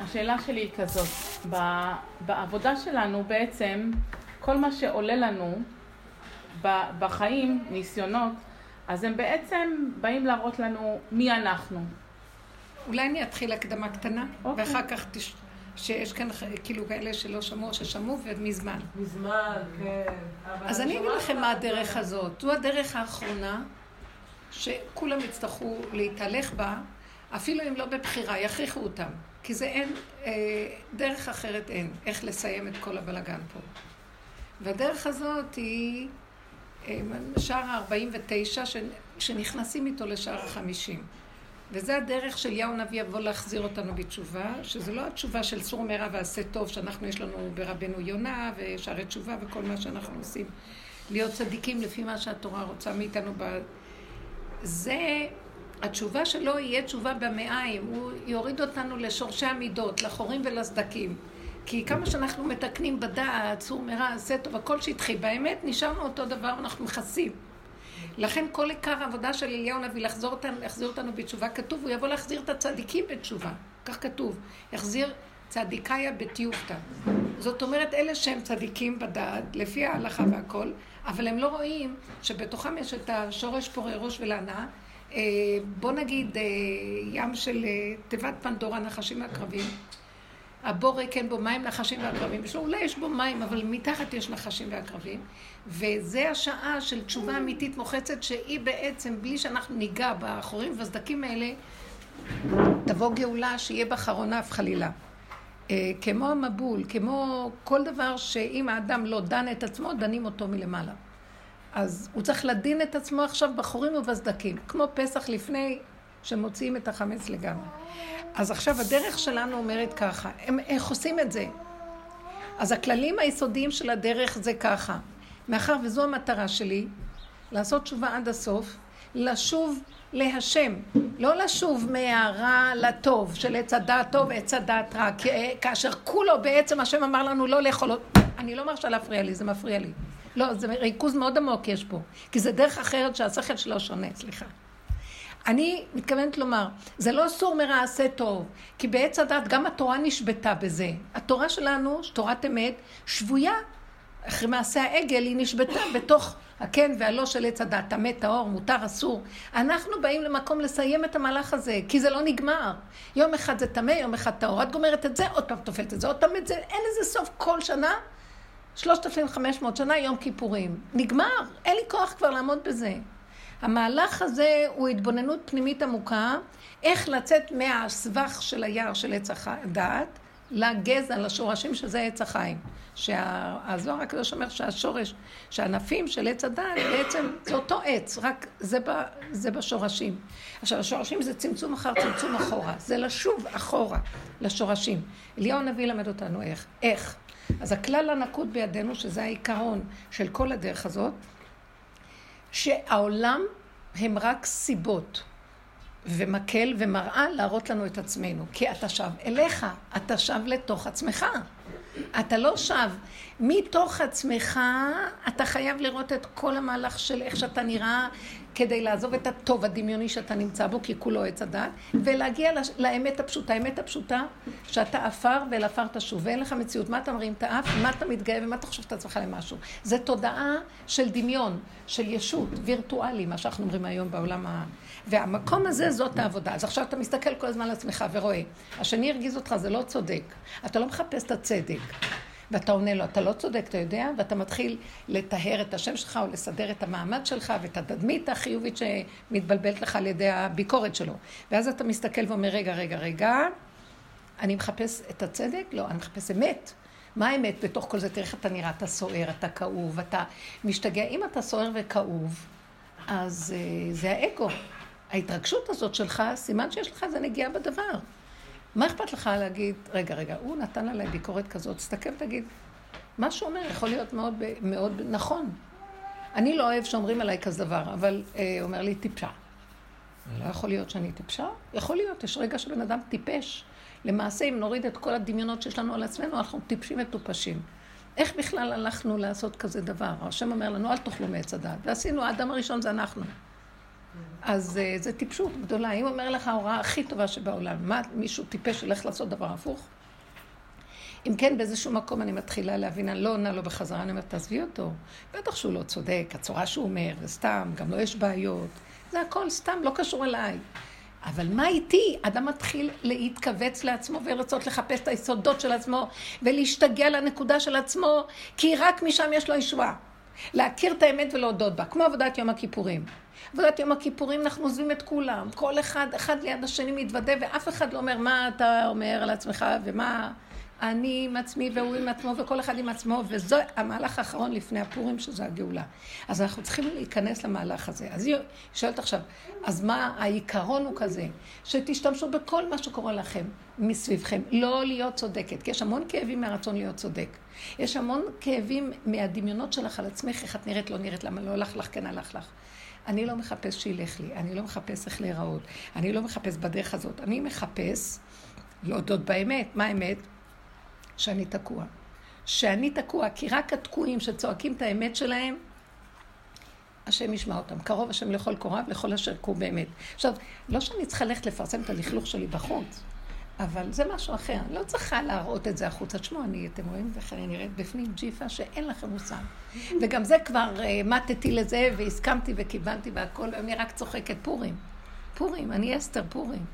השאלה שלי היא כזאת, בעבודה שלנו בעצם כל מה שעולה לנו בחיים, ניסיונות, אז הם בעצם באים להראות לנו מי אנחנו. אולי אני אתחיל הקדמה קטנה, ואחר כך שיש כאן כאילו כאלה שלא שמעו, ששמעו ומזמן. מזמן, כן. אז אני אגיד לכם מה הדרך הזאת. זו הדרך האחרונה שכולם יצטרכו להתהלך בה, אפילו אם לא בבחירה, יכריחו אותם. כי זה אין, דרך אחרת אין, איך לסיים את כל הבלגן פה. והדרך הזאת היא שער ה-49 שנכנסים איתו לשער ה-50. וזה הדרך של אליהו הנביא יבוא להחזיר אותנו בתשובה, שזה לא התשובה של סור מרע ועשה טוב, שאנחנו יש לנו ברבנו יונה ושערי תשובה וכל מה שאנחנו עושים. להיות צדיקים לפי מה שהתורה רוצה מאיתנו. זה התשובה שלו יהיה תשובה במאיים, הוא יוריד אותנו לשורשי המידות, לחורים ולסדקים. כי כמה שאנחנו מתקנים בדעת, סור מרע, עשה טוב, הכל שהתחיל באמת, נשארנו אותו דבר, אנחנו מכסים. לכן כל עיקר העבודה של אליהו הנביא להחזיר אותנו בתשובה, כתוב, הוא יבוא להחזיר את הצדיקים בתשובה. כך כתוב, יחזיר צדיקיה בתיובתא. זאת אומרת, אלה שהם צדיקים בדעת, לפי ההלכה והכל, אבל הם לא רואים שבתוכם יש את השורש פורה ראש ולענה, בוא נגיד ים של תיבת פנדורה, נחשים והקרבים. הבור כן בו מים, נחשים והקרבים. אולי יש בו מים, אבל מתחת יש נחשים והקרבים. וזה השעה של תשובה אמיתית מוחצת, שהיא בעצם, בלי שאנחנו ניגע באחורים והסדקים האלה, תבוא גאולה שיהיה בחרונה וחלילה. כמו המבול, כמו כל דבר שאם האדם לא דן את עצמו, דנים אותו מלמעלה. אז הוא צריך לדין את עצמו עכשיו בחורים ובסדקים, כמו פסח לפני שמוציאים את החמץ לגמרי. אז עכשיו הדרך שלנו אומרת ככה, איך עושים את זה? אז הכללים היסודיים של הדרך זה ככה, מאחר וזו המטרה שלי, לעשות תשובה עד הסוף, לשוב להשם, לא לשוב מהרע לטוב, של עץ הדעת טוב ועץ הדעת רע, כאשר כולו בעצם השם אמר לנו לא לאכול, אני לא מרשה להפריע לי, זה מפריע לי. לא, זה ריכוז מאוד עמוק יש פה, כי זה דרך אחרת שהשכל שלו שונה, סליחה. אני מתכוונת לומר, זה לא סור מרע עשה טוב, כי בעץ הדעת גם התורה נשבתה בזה. התורה שלנו, תורת אמת, שבויה, אחרי מעשה העגל, היא נשבתה בתוך הכן והלא של עץ הדעת, טמא טהור, מותר, אסור. אנחנו באים למקום לסיים את המהלך הזה, כי זה לא נגמר. יום אחד זה טמא, יום אחד טהור. את גומרת את זה, עוד פעם תופלת את זה, עוד פעם את זה, אין לזה סוף כל שנה. 3,500 שנה יום כיפורים. נגמר, אין לי כוח כבר לעמוד בזה. המהלך הזה הוא התבוננות פנימית עמוקה, איך לצאת מהסבך של היער של עץ הדעת, לגזע, לשורשים שזה עץ החיים. שהזוהר הקדוש אומר שהשורש, שהענפים של עץ הדעת בעצם זה אותו עץ, רק זה בשורשים. עכשיו השורשים זה צמצום אחר צמצום אחורה, זה לשוב אחורה לשורשים. אליהו הנביא למד אותנו איך. אז הכלל הנקוד בידינו, שזה העיקרון של כל הדרך הזאת, שהעולם הם רק סיבות ומקל ומראה להראות לנו את עצמנו. כי אתה שב אליך, אתה שב לתוך עצמך. אתה לא שב. מתוך עצמך אתה חייב לראות את כל המהלך של איך שאתה נראה, כדי לעזוב את הטוב הדמיוני שאתה נמצא בו, כי כולו עץ הדעת, ולהגיע לאמת הפשוטה. האמת הפשוטה, שאתה אפר ואל אפר תשוב, ואין לך מציאות. מה אתה מרים את האף, מה אתה מתגאה, ומה אתה חושב את עצמך למשהו. זה תודעה של דמיון, של ישות, וירטואלי, מה שאנחנו אומרים היום בעולם והמקום הזה, זאת העבודה. אז עכשיו אתה מסתכל כל הזמן על עצמך ורואה, השני הרגיז אותך, זה לא צודק. אתה לא מחפש את הצדק. ואתה עונה לו, אתה לא צודק, אתה יודע, ואתה מתחיל לטהר את השם שלך, או לסדר את המעמד שלך, ואת התדמית החיובית שמתבלבלת לך על ידי הביקורת שלו. ואז אתה מסתכל ואומר, רגע, אני מחפש את הצדק? לא, אני מחפש אמת. מה האמת? בתוך כל זה, תראה איך אתה נראה, אתה סוער, אתה כאוב, אתה משתגע. אם אתה סוער וכאוב, אז זה האגו. ההתרגשות הזאת שלך, סימן שיש לך, זה נגיעה בדבר. מה אכפת לך להגיד, רגע, הוא נתן עליי ביקורת כזאת, תסתכל ותגיד, מה שהוא אומר יכול להיות מאוד, מאוד נכון. אני לא אוהב שאומרים עליי כזה דבר, אבל אומר לי, טיפשה. לא יכול להיות שאני טיפשה? יכול להיות, יש רגע שבן אדם טיפש. למעשה, אם נוריד את כל הדמיונות שיש לנו על עצמנו, אנחנו טיפשים וטופשים. איך בכלל הלכנו לעשות כזה דבר? השם אומר לנו, אל תאכלו מעץ הדעת. ועשינו, האדם הראשון זה אנחנו. אז זה טיפשות גדולה. אם אומר לך ההוראה הכי טובה שבעולם, מה, מישהו טיפש הולך לעשות דבר הפוך? אם כן, באיזשהו מקום אני מתחילה להבין, אני לא עונה לו בחזרה, אני אומרת, תעזבי אותו. בטח שהוא לא צודק, הצורה שהוא אומר, סתם, גם לא יש בעיות. זה הכל סתם, לא קשור אליי. אבל מה איתי? אדם מתחיל להתכווץ לעצמו ורצות לחפש את היסודות של עצמו ולהשתגע לנקודה של עצמו, כי רק משם יש לו ישועה. להכיר את האמת ולהודות בה, כמו עבודת יום הכיפורים. עבודת יום הכיפורים אנחנו עוזבים את כולם. כל אחד ליד השני מתוודה ואף אחד לא אומר מה אתה אומר על עצמך ומה אני עם עצמי והוא עם עצמו וכל אחד עם עצמו, וזה המהלך האחרון לפני הפורים שזה הגאולה. אז אנחנו צריכים להיכנס למהלך הזה. אז היא שואלת עכשיו, אז מה העיקרון הוא כזה? שתשתמשו בכל מה שקורה לכם מסביבכם, לא להיות צודקת, כי יש המון כאבים מהרצון להיות צודק. יש המון כאבים מהדמיונות שלך על עצמך, איך את נראית, לא נראית, למה לא הולך לך, כן הלך לך. אני לא מחפש שילך לי, אני לא מחפש איך להיראות, אני לא מחפש בדרך הזאת, אני מחפש להודות באמת. מה האמת? שאני תקוע. שאני תקוע, כי רק התקועים שצועקים את האמת שלהם, השם ישמע אותם. קרוב השם לכל קוריו, לכל אשר קור באמת. עכשיו, לא שאני צריכה ללכת לפרסם את הלכלוך שלי בחוץ, אבל זה משהו אחר. אני לא צריכה להראות את זה החוץ. תשמעו, אתם רואים, אני נראית בפנים ג'יפה שאין לכם מושג. וגם זה כבר מתתי לזה, והסכמתי וקיבלתי והכל, ואני רק צוחקת פורים. פורים, אני אסתר פורים.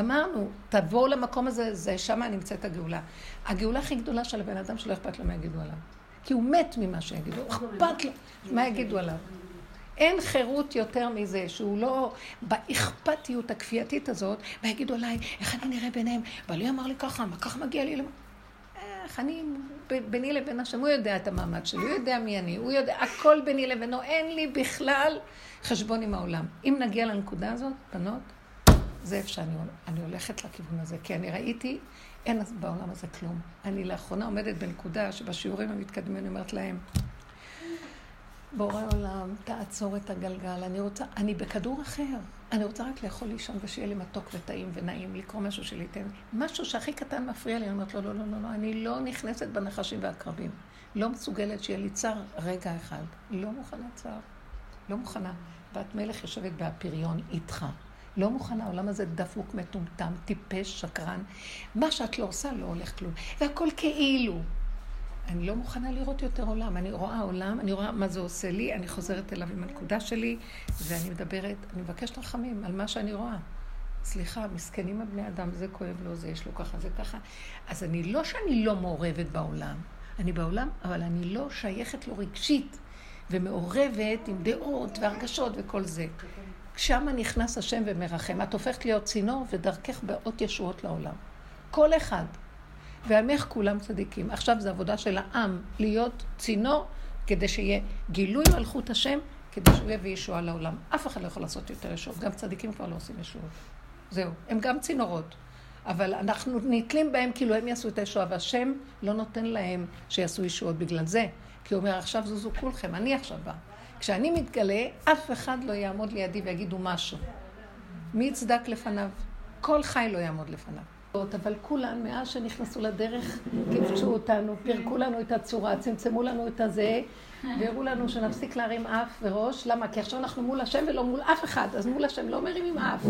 אמרנו, תבואו למקום הזה, זה שם נמצאת הגאולה. הגאולה הכי גדולה של הבן אדם שלא אכפת לו מה יגידו עליו. כי הוא מת ממה שיגידו, אכפת לו מה יגידו עליו. אין חירות יותר מזה, שהוא לא באכפתיות הכפייתית הזאת, מה יגידו עליי, איך אני נראה ביניהם, אבל הוא אמר לי ככה, מה כך מגיע לי? איך אני, ביני לבין השם, הוא יודע את המעמד שלי, הוא יודע מי אני, הוא יודע, הכל ביני לבינו, אין לי בכלל חשבון עם העולם. אם נגיע לנקודה הזאת, בנות, זה איפה שאני הולכת לכיוון הזה, כי אני ראיתי, אין בעולם הזה כלום. אני לאחרונה עומדת בנקודה שבשיעורים המתקדמים אני אומרת להם, בורא עולם, תעצור את הגלגל, אני בכדור אחר, אני רוצה רק לאכול לישון ושיהיה לי מתוק וטעים ונעים, לקרוא משהו שליתן, משהו שהכי קטן מפריע לי, אני אומרת לו, לא, לא, לא, לא, אני לא נכנסת בנחשים והקרבים, לא מסוגלת שיהיה לי צער רגע אחד, לא מוכנה צער, לא מוכנה, ואת מלך יושבת בהפריון איתך. לא מוכנה, העולם הזה דפוק, מטומטם, טיפש, שקרן. מה שאת לא עושה לא הולך כלום. והכל כאילו. אני לא מוכנה לראות יותר עולם. אני רואה עולם, אני רואה מה זה עושה לי, אני חוזרת אליו עם הנקודה שלי, ואני מדברת, אני מבקשת רחמים על מה שאני רואה. סליחה, מסכנים הבני אדם, זה כואב לו, זה יש לו ככה, זה ככה. אז אני לא שאני לא מעורבת בעולם. אני בעולם, אבל אני לא שייכת לו רגשית, ומעורבת עם דעות והרגשות וכל זה. שם נכנס השם ומרחם, את הופכת להיות צינור ודרכך באות ישועות לעולם. כל אחד, ועמך כולם צדיקים. עכשיו זו עבודה של העם, להיות צינור, כדי שיהיה גילוי מלכות השם, כדי שהוא יביא ישועה לעולם. אף אחד לא יכול לעשות יותר ישועות, גם צדיקים כבר לא עושים ישועות. זהו, הם גם צינורות, אבל אנחנו נתלים בהם כאילו הם יעשו את הישועה, והשם לא נותן להם שיעשו ישועות בגלל זה, כי הוא אומר עכשיו זוזו כולכם, אני עכשיו בא. כשאני מתגלה, אף אחד לא יעמוד לידי ויגידו משהו. מי יצדק לפניו? כל חי לא יעמוד לפניו. אבל כולן, מאז שנכנסו לדרך, כבשו אותנו, פרקו לנו את הצורה, צמצמו לנו את הזה, והראו לנו שנפסיק להרים אף וראש. למה? כי עכשיו אנחנו מול השם ולא מול אף אחד, אז מול השם לא מרים עם אף.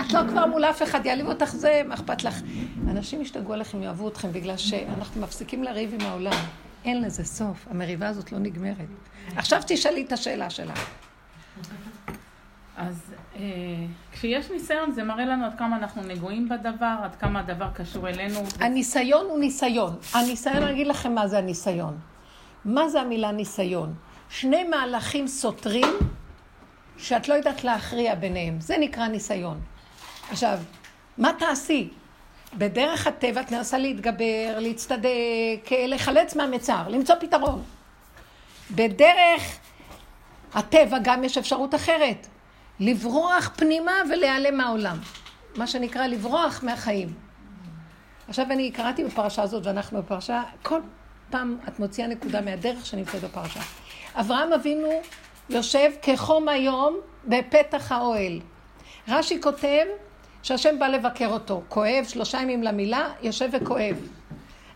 את לא כבר מול אף אחד, יעליב אותך זה, מה אכפת לך? אנשים ישתגעו עליכם, יאהבו אתכם, בגלל שאנחנו מפסיקים לריב עם העולם. אין לזה סוף, המריבה הזאת לא נגמרת. עכשיו תשאלי את השאלה שלך. אז כשיש ניסיון, זה מראה לנו עד כמה אנחנו נגועים בדבר, עד כמה הדבר קשור אלינו. הניסיון הוא ניסיון. הניסיון, אני אגיד לכם מה זה הניסיון. מה זה המילה ניסיון? שני מהלכים סותרים שאת לא יודעת להכריע ביניהם. זה נקרא ניסיון. עכשיו, מה תעשי? בדרך הטבע את ננסה להתגבר, להצטדק, לחלץ מהמצער, למצוא פתרון. בדרך הטבע גם יש אפשרות אחרת, לברוח פנימה ולהיעלם מהעולם. מה שנקרא לברוח מהחיים. עכשיו אני קראתי בפרשה הזאת ואנחנו בפרשה, כל פעם את מוציאה נקודה מהדרך שנמצאת בפרשה. אברהם אבינו יושב כחום היום בפתח האוהל. רש"י כותב, שהשם בא לבקר אותו, כואב, 3 ימים למילה, יושב וכואב.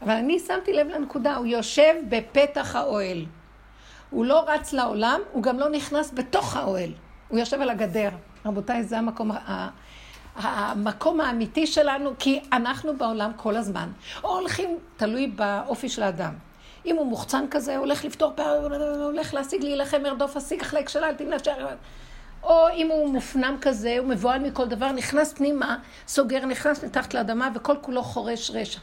אבל אני שמתי לב לנקודה, הוא יושב בפתח האוהל. הוא לא רץ לעולם, הוא גם לא נכנס בתוך האוהל. הוא יושב על הגדר. רבותיי, זה המקום האמיתי שלנו, כי אנחנו בעולם כל הזמן. או הולכים, תלוי באופי של האדם. אם הוא מוחצן כזה, הוא הולך לפתור פער, הוא הולך להשיג, להילחם, הרדוף, השיג, החלק שלה, תמנה אפשר. או אם הוא מופנם כזה, הוא מבועל מכל דבר, נכנס פנימה, סוגר, נכנס מתחת לאדמה, וכל כולו חורש רשע.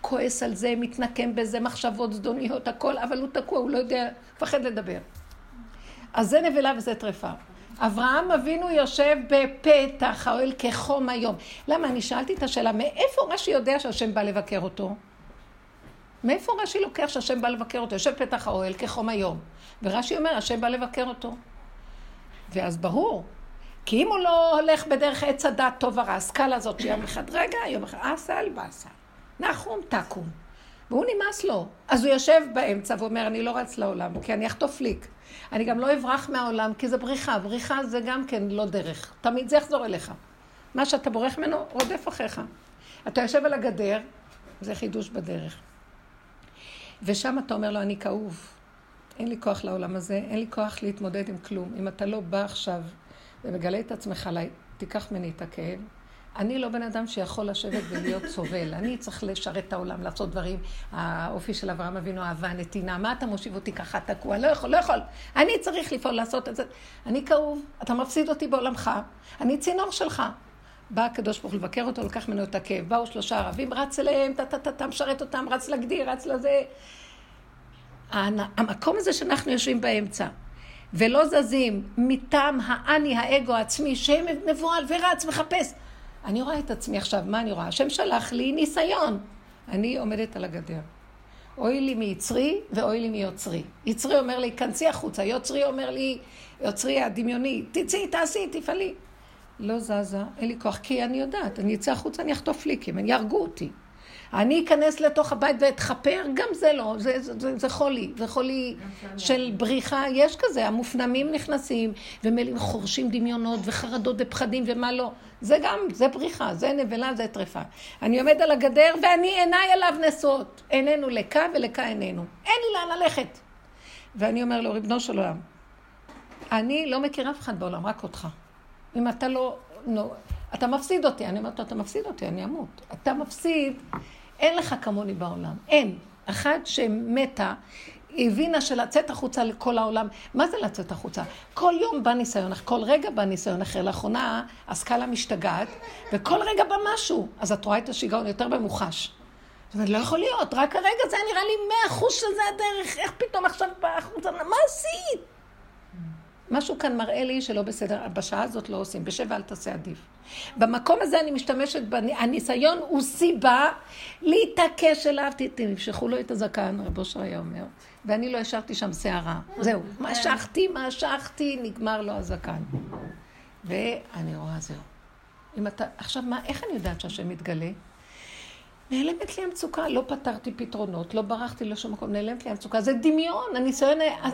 כועס על זה, מתנקם בזה, מחשבות זדוניות, הכל, אבל הוא תקוע, הוא לא יודע, פחד לדבר. אז זה נבלה וזה טרפה. אברהם אבינו יושב בפתח האוהל כחום היום. למה? אני שאלתי את השאלה, מאיפה רש"י יודע שהשם בא לבקר אותו? מאיפה רש"י לוקח שהשם בא לבקר אותו? יושב פתח האוהל כחום היום. ורש"י אומר, השם בא לבקר אותו. ואז ברור, כי אם הוא לא הולך בדרך עץ הדעת טוב הרע, הסקאלה הזאת שיום אחד רגע, יום אחד אסל באסל, נחום תקום, והוא נמאס לו. אז הוא יושב באמצע ואומר, אני לא רץ לעולם, כי אני אחטוף ליק. אני גם לא אברח מהעולם, כי זה בריחה. בריחה זה גם כן לא דרך. תמיד זה יחזור אליך. מה שאתה בורח ממנו, רודף אחריך. אתה יושב על הגדר, זה חידוש בדרך. ושם אתה אומר לו, אני כאוב. אין לי כוח לעולם הזה, אין לי כוח להתמודד עם כלום. אם אתה לא בא עכשיו ומגלה את עצמך עליי, תיקח מני את הכאב. אני לא בן אדם שיכול לשבת ולהיות סובל. אני צריך לשרת את העולם, לעשות דברים. האופי של אברהם אבינו, אהבה, נתינה. מה אתה מושיב אותי ככה, תקוע? לא יכול, לא יכול. אני צריך לפעול, לעשות את זה. אני כאוב, אתה מפסיד אותי בעולמך. אני צינור שלך. בא הקדוש ברוך הוא לבקר אותו, לקח מנו את הכאב. באו שלושה ערבים, רץ אליהם, משרת אותם, רץ לגדיר, רץ לזה. המקום הזה שאנחנו יושבים באמצע ולא זזים מטעם האני, האגו העצמי שמבועל ורץ מחפש. אני רואה את עצמי עכשיו, מה אני רואה? השם שלח לי ניסיון. אני עומדת על הגדר. אוי לי מיצרי ואוי לי מיוצרי. יצרי אומר לי, כנסי החוצה. יוצרי אומר לי, יוצרי הדמיוני, תצאי, תעשי, תפעלי. לא זזה, אין לי כוח, כי אני יודעת, אני אצא החוצה, אני אחטוף ליקים, אני ירגו אותי. אני אכנס לתוך הבית ואתחפר, גם זה לא, זה חולי, זה חולי של בריחה, יש כזה, המופנמים נכנסים וחורשים דמיונות וחרדות ופחדים ומה לא, זה גם, זה בריחה, זה נבלה, זה טרפה. אני עומד על הגדר ואני עיניי אליו נשואות, עינינו לקה ולקה עינינו, אין לי לאן ללכת. ואני אומר לו, ריבונו של עולם, אני לא מכיר אף אחד בעולם, רק אותך. אם אתה לא, אתה מפסיד אותי, אני אומרת, אתה מפסיד אותי, אני אמות. אתה מפסיד, אין לך כמוני בעולם, אין. אחת שמתה, הבינה שלצאת החוצה לכל העולם. מה זה לצאת החוצה? כל יום בא ניסיון, כל רגע בא ניסיון אחר. לאחרונה, הסקאלה משתגעת, וכל רגע בא משהו. אז את רואה את השיגעון יותר במוחש. זאת אומרת, לא יכול להיות, רק הרגע זה נראה לי 100% שזה הדרך, איך פתאום עכשיו בא החוצה, מה עשית? משהו כאן מראה לי שלא בסדר, בשעה הזאת לא עושים, בשבע אל תעשה עדיף. במקום הזה אני משתמשת, הניסיון הוא סיבה להתעקש אליו, תמשכו לו את הזקן, רבו שריה אומר, ואני לא השארתי שם שערה, זהו, משכתי, נגמר לו הזקן. ואני רואה זהו. אם אתה, עכשיו מה, איך אני יודעת שהשם מתגלה? נעלמת לי המצוקה, לא פתרתי פתרונות, לא ברחתי לשום מקום, נעלמת לי המצוקה, זה דמיון,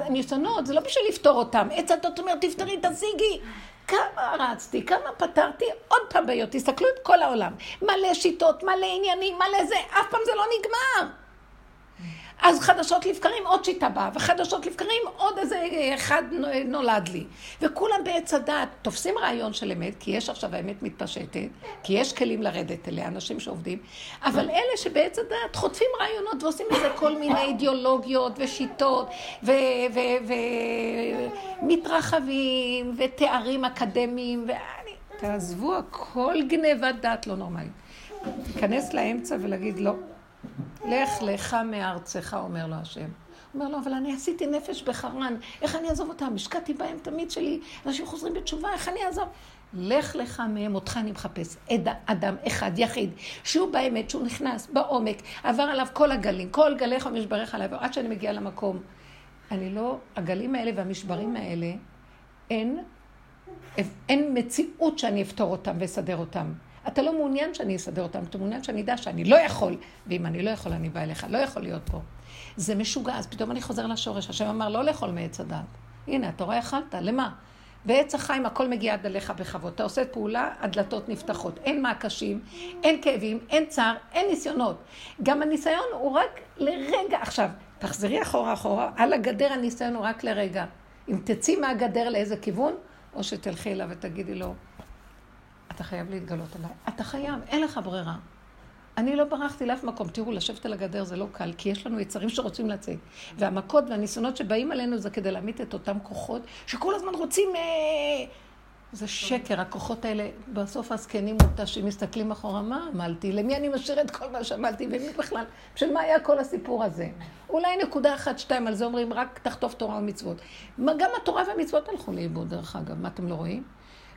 הניסיונות, זה לא בשביל לפתור אותם, עצת אותם אומר, תפתרי, תזיגי, כמה רצתי, כמה פתרתי, עוד פעם בעיות, תסתכלו את כל העולם, מלא שיטות, מלא עניינים, מלא זה, אף פעם זה לא נגמר. אז חדשות לבקרים עוד שיטה באה, וחדשות לבקרים עוד איזה אחד נולד לי. וכולם בעץ הדעת תופסים רעיון של אמת, כי יש עכשיו האמת מתפשטת, כי יש כלים לרדת אליה, אנשים שעובדים, אבל אלה שבעץ הדעת חוטפים רעיונות ועושים איזה כל מיני אידיאולוגיות ושיטות, ומתרחבים ותארים אקדמיים, תעזבו, הכל גנבת דעת לא נורמלית. להיכנס לאמצע ולהגיד לא. לך לך מארצך, אומר לו השם. אומר לו, אבל אני עשיתי נפש בחרן, איך אני אעזוב אותם? השקעתי בהם תמיד שלי, אנשים חוזרים בתשובה, איך אני אעזוב? לך לך מהם, אותך אני מחפש. אדם אחד, יחיד, שהוא באמת, שהוא נכנס בעומק, עבר עליו כל הגלים, כל גליך ומשבריך עליו, עד שאני מגיעה למקום. אני לא, הגלים האלה והמשברים האלה, אין מציאות שאני אפתור אותם ואסדר אותם. אתה לא מעוניין שאני אסדר אותם, אתה מעוניין שאני יודע שאני לא יכול, ואם אני לא יכול, אני בא אליך, לא יכול להיות פה. זה משוגע, אז פתאום אני חוזר לשורש, השם אמר, לא לאכול מעץ הדעת. הנה, אתה רואה, אכלת, למה? בעץ החיים הכל מגיע עד אליך בכבוד, אתה עושה פעולה, הדלתות נפתחות, אין מעקשים, אין כאבים, אין צער, אין ניסיונות. גם הניסיון הוא רק לרגע. עכשיו, תחזרי אחורה, על הגדר הניסיון הוא רק לרגע. אם תצאי מהגדר לאיזה כיוון, או שתלכי אליו ותגידי לו, אתה חייב להתגלות עליי. אתה חייב, אין לך ברירה. אני לא ברחתי לאף מקום. תראו, לשבת על הגדר זה לא קל, כי יש לנו יצרים שרוצים לצאת. והמכות והניסיונות שבאים עלינו זה כדי להמיט את אותם כוחות, שכל הזמן רוצים... זה שקר, הכוחות האלה, בסוף הזקנים מותשים, מסתכלים אחורה, מה עמלתי? למי אני משאיר את כל מה שעמלתי? ומי בכלל? של מה היה כל הסיפור הזה? אולי נקודה אחת, שתיים, על זה אומרים, רק תחטוף תורה ומצוות. גם התורה והמצוות הלכו לאיבוד, דרך אגב, מה אתם לא רואים?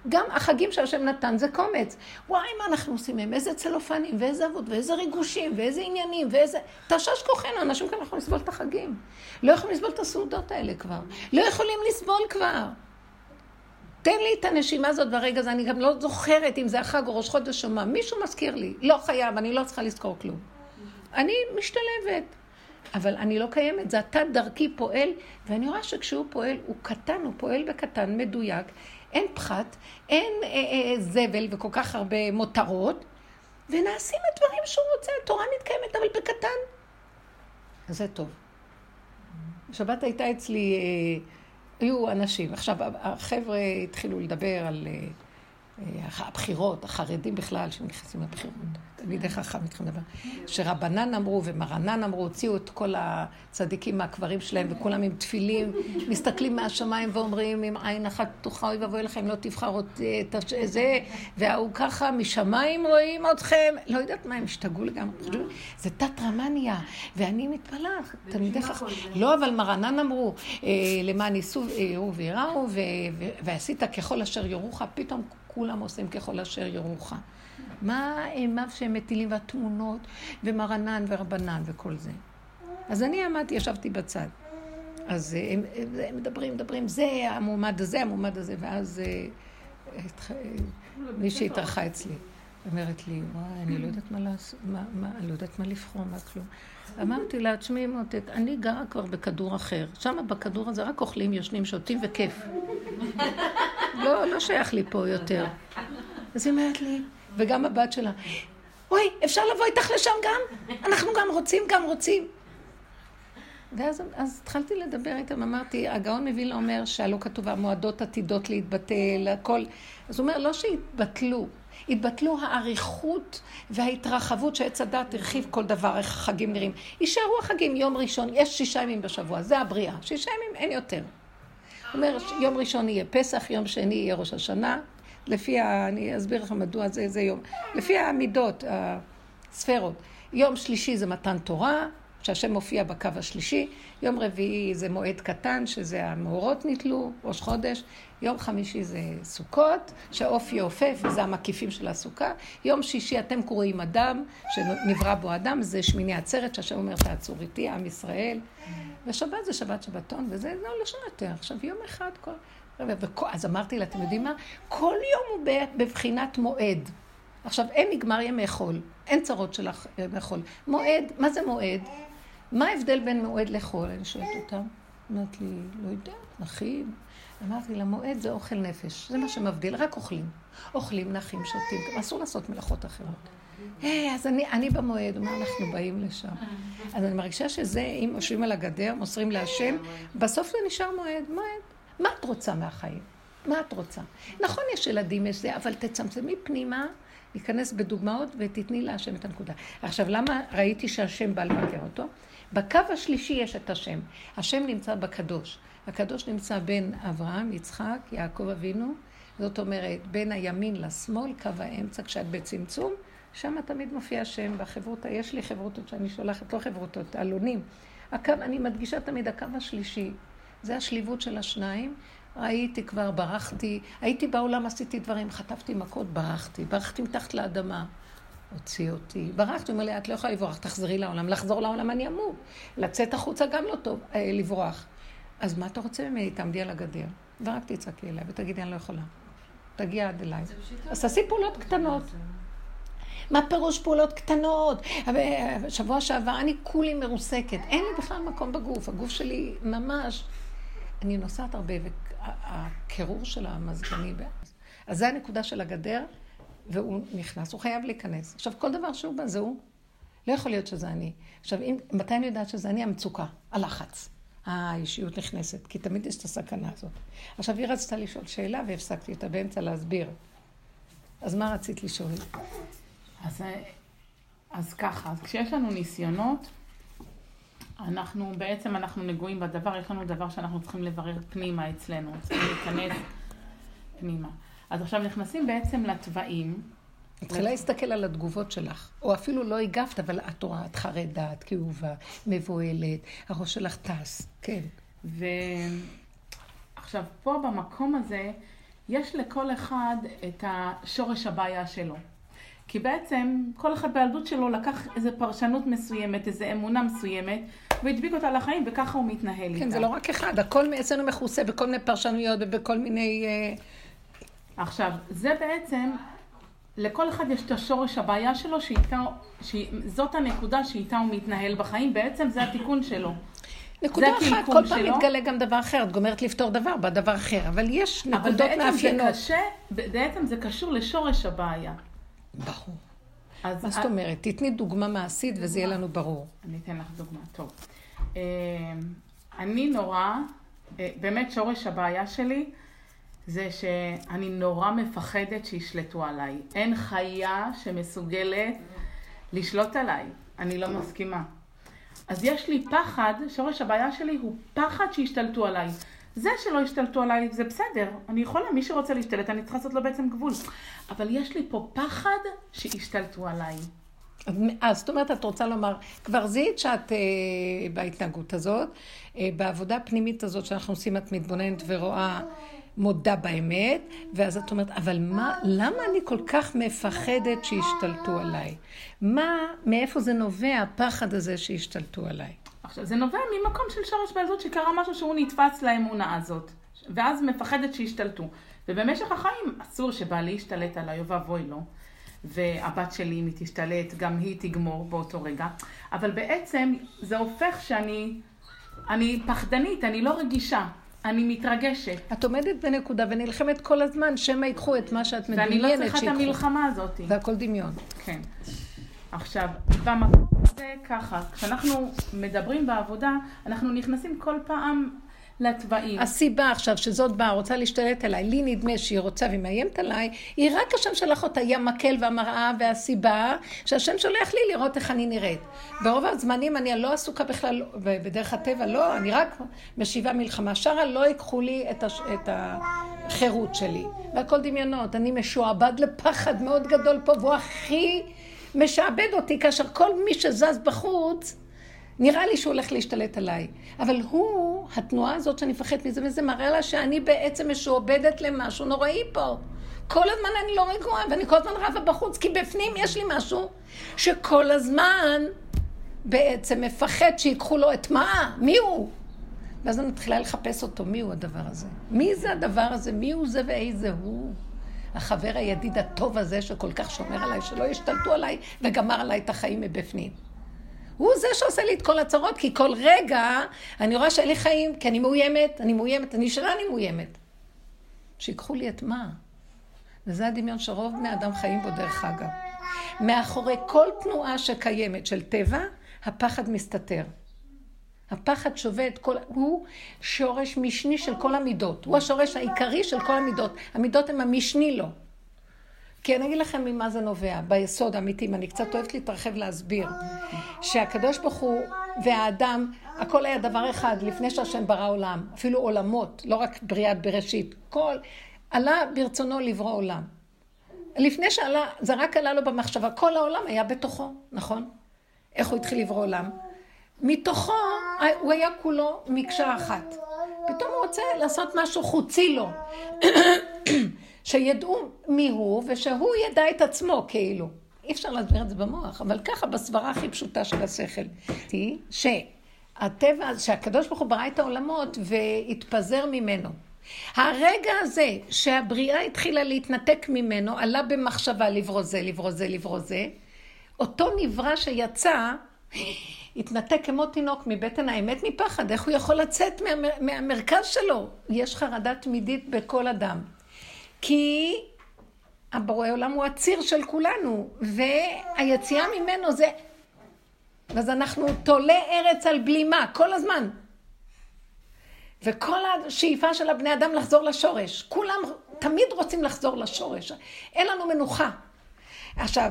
גם החגים שהשם נתן זה קומץ. וואי, מה אנחנו עושים הם? איזה צלופנים, ואיזה עבוד, ואיזה ריגושים, ואיזה עניינים, ואיזה... תשש כוחנו, אנשים כאן לא יכולים לסבול את החגים. לא יכולים לסבול את הסעודות האלה כבר. לא יכולים לסבול כבר. תן לי את הנשימה הזאת ברגע הזה, אני גם לא זוכרת אם זה החג או ראש חודש או מה. מישהו מזכיר לי, לא חייב, אני לא צריכה לזכור כלום. אני משתלבת, אבל אני לא קיימת, זה אתה דרכי פועל, ואני רואה שכשהוא פועל, הוא קטן, הוא פועל בקטן, מדויק, אין פחת, אין זבל וכל כך הרבה מותרות, ונעשים את דברים שהוא רוצה, התורה מתקיימת, אבל בקטן. זה טוב. שבת הייתה אצלי... היו אנשים, עכשיו החבר'ה התחילו לדבר על הבחירות, החרדים בכלל, שנכנסים לבחירות, תמיד איך החם התחילו לדבר, שרבנן אמרו ומרנן אמרו, הוציאו את כל הצדיקים מהקברים שלהם, וכולם עם תפילים, מסתכלים מהשמיים ואומרים, אם עין אחת פתוחה, אוי ואבוי לכם, לא תבחר את זה, והוא ככה, משמיים רואים אתכם, לא יודעת מה, הם השתגעו לגמרי, זה תת-רמניה, ואני מתפלאה, תמיד איך, לא, אבל מרנן אמרו, למען יראו ויראו, ועשית ככל אשר יורוך, פתאום כולם עושים ככל אשר יורוך. מה האימיו שהם מטילים והתמונות ומרנן ורבנן וכל זה. אז אני עמדתי, ישבתי בצד. אז הם מדברים, זה המועמד הזה, המועמד הזה. ואז מישהי התארחה אצלי. אומרת לי, וואי, אני לא יודעת מה לעשות, אני לא יודעת מה לבחור, מה כלום. אמרתי לה, תשמעי מותק, אני גרה כבר בכדור אחר. שם בכדור הזה רק אוכלים, ישנים, שותים וכיף. לא שייך לי פה יותר. אז היא אומרת לי, וגם הבת שלה, אוי, אפשר לבוא איתך לשם גם? אנחנו גם רוצים, ואז התחלתי לדבר איתם, אמרתי, הגאון מביא לה אומר שהלא כתוב, המועדות עתידות להתבטל, הכל. אז הוא אומר, לא שהתבטלו, התבטלו העריכות וההתרחבות שעץ הדת הרחיב כל דבר, איך החגים נראים. יישארו החגים יום ראשון, יש 6 ימים בשבוע, זה הבריאה, 6 ימים אין יותר. הוא אומר, יום ראשון יהיה פסח, יום שני יהיה ראש השנה, לפי, אני אסביר לכם מדוע זה יום, לפי העמידות, הספרות. יום שלישי זה מתן תורה, שהשם מופיע בקו השלישי, יום רביעי זה מועד קטן, שזה המאורות נטלו, ראש חודש, יום חמישי זה סוכות, שאוף יעופף, זה המקיפים של הסוכה, יום שישי אתם קוראים אדם, שנברא בו אדם, זה שמיני עצרת, שהשם אומר תעצור איתי, עם ישראל, ושבת זה שבת שבתון, וזה לא לשון יותר, עכשיו יום אחד כל... אז אמרתי לה, אתם יודעים מה? כל יום הוא בבחינת מועד. עכשיו, אין נגמר ימי חול, אין צרות של ימי חול. מועד, מה זה מועד? מה ההבדל בין מועד לחול? אני שואלת אותה, אמרת לי, לא יודע, נחים. אמרתי לה, מועד זה אוכל נפש, זה מה שמבדיל, רק אוכלים. אוכלים, נחים, שותים, אסור לעשות מלאכות אחרות. אז אני במועד, מה אנחנו באים לשם? אז אני מרגישה שזה, אם יושבים על הגדר, מוסרים להשם, בסוף זה נשאר מועד, מועד. מה את רוצה מהחיים? מה את רוצה? נכון, יש ילדים, יש זה, אבל תצמצמי פנימה, ניכנס בדוגמאות ותתני להשם את הנקודה. עכשיו, למה ראיתי שהשם בא לבקר אותו? בקו השלישי יש את השם. השם נמצא בקדוש. הקדוש נמצא בין אברהם, יצחק, יעקב אבינו. זאת אומרת, בין הימין לשמאל, קו האמצע, כשאת בצמצום, שם תמיד מופיע השם. בחברותא, יש לי חברותות שאני שולחת, לא חברותות, אלונים. אני מדגישה תמיד הקו השלישי. זה השליבות של השניים, ראיתי כבר, ברחתי, הייתי בעולם, עשיתי דברים, חטפתי מכות, ברחתי מתחת לאדמה, הוציא אותי, ברחתי, הוא אומר לי, את לא יכולה לברוח, תחזרי לעולם, לחזור לעולם, אני אמור, לצאת החוצה גם לא טוב, לברוח. אז מה אתה רוצה ממני? תעמדי על הגדר, ורק תצעקי אליי, ותגידי, אני לא יכולה, תגיעי עד אליי. אז עשי פעולות קטנות. מה פירוש פעולות קטנות? שבוע שעבר, אני כולי מרוסקת, אין לי בכלל מקום בגוף, הגוף שלי ממש... אני נוסעת הרבה, והקירור של המזגני, אז זה הנקודה של הגדר, והוא נכנס, הוא חייב להיכנס. עכשיו, כל דבר שהוא בא, זהו, לא יכול להיות שזה אני. עכשיו, מתי אני יודעת שזה אני? המצוקה, הלחץ, האישיות נכנסת, כי תמיד יש את הסכנה הזאת. עכשיו היא רצתה לשאול שאלה והפסקתי אותה באמצע להסביר. אז מה רצית לשאול? אז ככה, כשיש לנו ניסיונות, אנחנו בעצם נגועים בדבר, יש לנו דבר שאנחנו צריכים לברר פנימה אצלנו, צריכים להיכנס פנימה. אז עכשיו נכנסים בעצם לטבעים. התחילה להסתכל על התגובות שלך, או אפילו לא הגבת, אבל את רואה, את חרדה, את כאובה, מבוהלת, הראש שלך טס, כן. ועכשיו פה במקום הזה, יש לכל אחד את השורש הבעיה שלו. כי בעצם כל אחד בילדות שלו לקח איזו פרשנות מסוימת, איזו אמונה מסוימת, והדביק אותה לחיים, וככה הוא מתנהל איתה. כן, זה לא רק אחד, הכל מעצמנו מכוסה בכל מיני פרשנויות ובכל מיני... עכשיו, זה בעצם, לכל אחד יש את השורש הבעיה שלו, זאת הנקודה שאיתה הוא מתנהל בחיים, בעצם זה התיקון שלו. נקודה אחת, כל פעם מתגלה גם דבר אחר, את גומרת לפתור דבר בדבר אחר, אבל יש נקודות מאפיינות. בעצם זה קשור לשורש הבעיה. ברור. מה זאת אומרת? תתני דוגמה מעשית וזה יהיה לנו ברור. אני אתן לך דוגמה, טוב. אני נורא, באמת שורש הבעיה שלי, זה שאני נורא מפחדת שישלטו עליי. אין חיה שמסוגלת לשלוט עליי. אני לא מסכימה. אז יש לי פחד, שורש הבעיה שלי הוא פחד שישתלטו עליי. זה שלא השתלטו עליי, זה בסדר. אני יכולה, מי שרוצה להשתלט, אני צריכה לעשות לו בעצם גבול. אבל יש לי פה פחד שישתלטו עליי. אז זאת אומרת, את רוצה לומר, כבר זיהית שאת בהתנהגות הזאת, בעבודה הפנימית הזאת שאנחנו עושים, את מתבוננת ורואה מודה באמת, ואז את אומרת, אבל מה, למה אני כל כך מפחדת שהשתלטו עליי? מה, מאיפה זה נובע הפחד הזה שהשתלטו עליי? עכשיו, זה נובע ממקום של שורש בעזות שקרה משהו שהוא נתפס לאמונה הזאת, ואז מפחדת שהשתלטו. ובמשך החיים אסור שבעלי ישתלט עליי, ובואי לא. והבת שלי, אם היא תשתלט, גם היא תגמור באותו רגע. אבל בעצם זה הופך שאני פחדנית, אני לא רגישה. אני מתרגשת. את עומדת בנקודה ונלחמת כל הזמן, שמה ייקחו את מה שאת מדמיינת שיקחו. ואני לא צריכה את המלחמה הזאת. והכל דמיון. כן. עכשיו, במקום הזה ככה, כשאנחנו מדברים בעבודה, אנחנו נכנסים כל פעם לטבעים. הסיבה עכשיו שזאת באה, רוצה להשתלט עליי, לי נדמה שהיא רוצה והיא מאיימת עליי, היא רק השם שלח אותה, היא המקל והמראה והסיבה, שהשם שולח לי לראות איך אני נראית. ברוב הזמנים אני לא עסוקה בכלל, ובדרך הטבע לא, אני רק משיבה מלחמה. שרה לא ייקחו לי את החירות שלי. והכל דמיונות, אני משועבד לפחד מאוד גדול פה, והוא הכי משעבד אותי, כאשר כל מי שזז בחוץ, נראה לי שהוא הולך להשתלט עליי. אבל הוא, התנועה הזאת שאני מפחדת מזה, וזה מראה לה שאני בעצם משועבדת למשהו נוראי פה. כל הזמן אני לא רגועה, ואני כל הזמן רבה בחוץ, כי בפנים יש לי משהו שכל הזמן בעצם מפחד שיקחו לו את מה? מי הוא? ואז אני מתחילה לחפש אותו, מי הוא הדבר הזה? מי זה הדבר הזה? מי הוא זה ואיזה הוא? החבר הידיד הטוב הזה שכל כך שומר עליי, שלא ישתלטו עליי וגמר עליי את החיים מבפנים. הוא זה שעושה לי את כל הצרות, כי כל רגע אני רואה שאין לי חיים, כי אני מאוימת, אני מאוימת. שיקחו לי את מה? וזה הדמיון שרוב מהאדם חיים בו דרך אגב. מאחורי כל תנועה שקיימת של טבע, הפחד מסתתר. הפחד שווה את כל... הוא שורש משני של כל המידות. הוא השורש העיקרי של כל המידות. המידות הן המשני לו. כי אני אגיד לכם ממה זה נובע, ביסוד האמיתי, אני קצת אוהבת להתרחב להסביר, שהקדוש ברוך הוא והאדם, הכל היה דבר אחד לפני שהשם ברא עולם, אפילו עולמות, לא רק בריאת בראשית, כל עלה ברצונו לברוא עולם. לפני שעלה, זה רק עלה לו במחשבה, כל העולם היה בתוכו, נכון? איך הוא התחיל לברוא עולם? מתוכו הוא היה כולו מקשה אחת. פתאום הוא רוצה לעשות משהו חוצי לו. שידעו מי הוא, ושהוא ידע את עצמו כאילו. אי אפשר להסביר את זה במוח, אבל ככה בסברה הכי פשוטה של השכל. שהטבע, שהקדוש ברוך הוא ברא את העולמות והתפזר ממנו. הרגע הזה שהבריאה התחילה להתנתק ממנו, עלה במחשבה לברוא זה. אותו נברא שיצא, התנתק כמו תינוק מבטן האמת מפחד, איך הוא יכול לצאת מהמרכז שלו? יש חרדה תמידית בכל אדם. כי הבורא עולם הוא הציר של כולנו, והיציאה ממנו זה... אז אנחנו תולה ארץ על בלימה, כל הזמן. וכל השאיפה של הבני אדם לחזור לשורש. כולם תמיד רוצים לחזור לשורש. אין לנו מנוחה. עכשיו,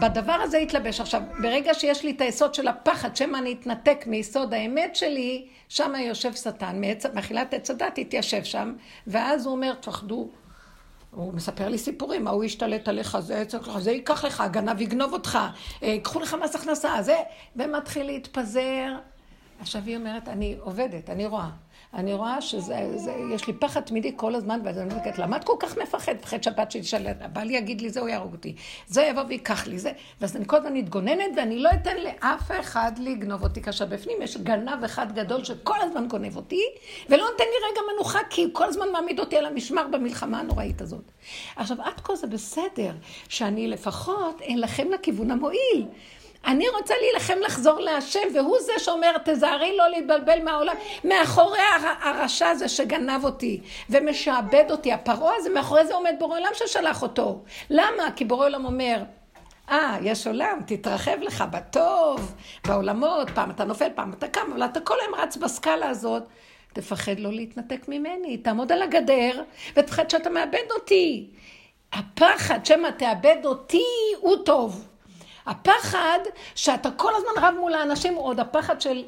בדבר הזה התלבש. עכשיו, ברגע שיש לי את היסוד של הפחד, שמה אני אתנתק מיסוד האמת שלי, שם יושב שטן, מאכילת עץ הדת התיישב שם, ואז הוא אומר, תפחדו. הוא מספר לי סיפורים, הוא ישתלט עליך, זה ייקח לך, הגנב יגנוב אותך, קחו לך מס הכנסה, זה, ומתחיל להתפזר. עכשיו היא אומרת, אני עובדת, אני רואה שיש לי פחד תמידי כל הזמן, ואז אני אומרת, למה את כל כך מפחד? פחד שבת שתשאלת, הבעל יגיד לי, זה הוא יהרוג אותי, זה יבוא ויקח לי, זה. ואז אני כל הזמן התגוננת, ואני לא אתן לאף אחד לגנוב אותי, כאשר בפנים יש גנב אחד גדול שכל הזמן גונב אותי, ולא נותן לי רגע מנוחה, כי הוא כל הזמן מעמיד אותי על המשמר במלחמה הנוראית הזאת. עכשיו, עד כה זה בסדר, שאני לפחות אלחם לכיוון המועיל. אני רוצה להילחם לחזור להשם, והוא זה שאומר, תזהרי לא להתבלבל מהעולם, מאחורי הרשע הזה שגנב אותי, ומשעבד אותי, הפרעה הזה, מאחורי זה עומד בורא עולם ששלח אותו. למה? כי בורא עולם אומר, יש עולם, תתרחב לך בטוב, בעולמות, פעם אתה נופל, פעם אתה קם, אבל אתה כל היום רץ בסקאלה הזאת, תפחד לא להתנתק ממני, תעמוד על הגדר, ותפחד שאתה מאבד אותי. הפחד שמה תאבד אותי הוא טוב. הפחד שאתה כל הזמן רב מול האנשים, הוא עוד הפחד של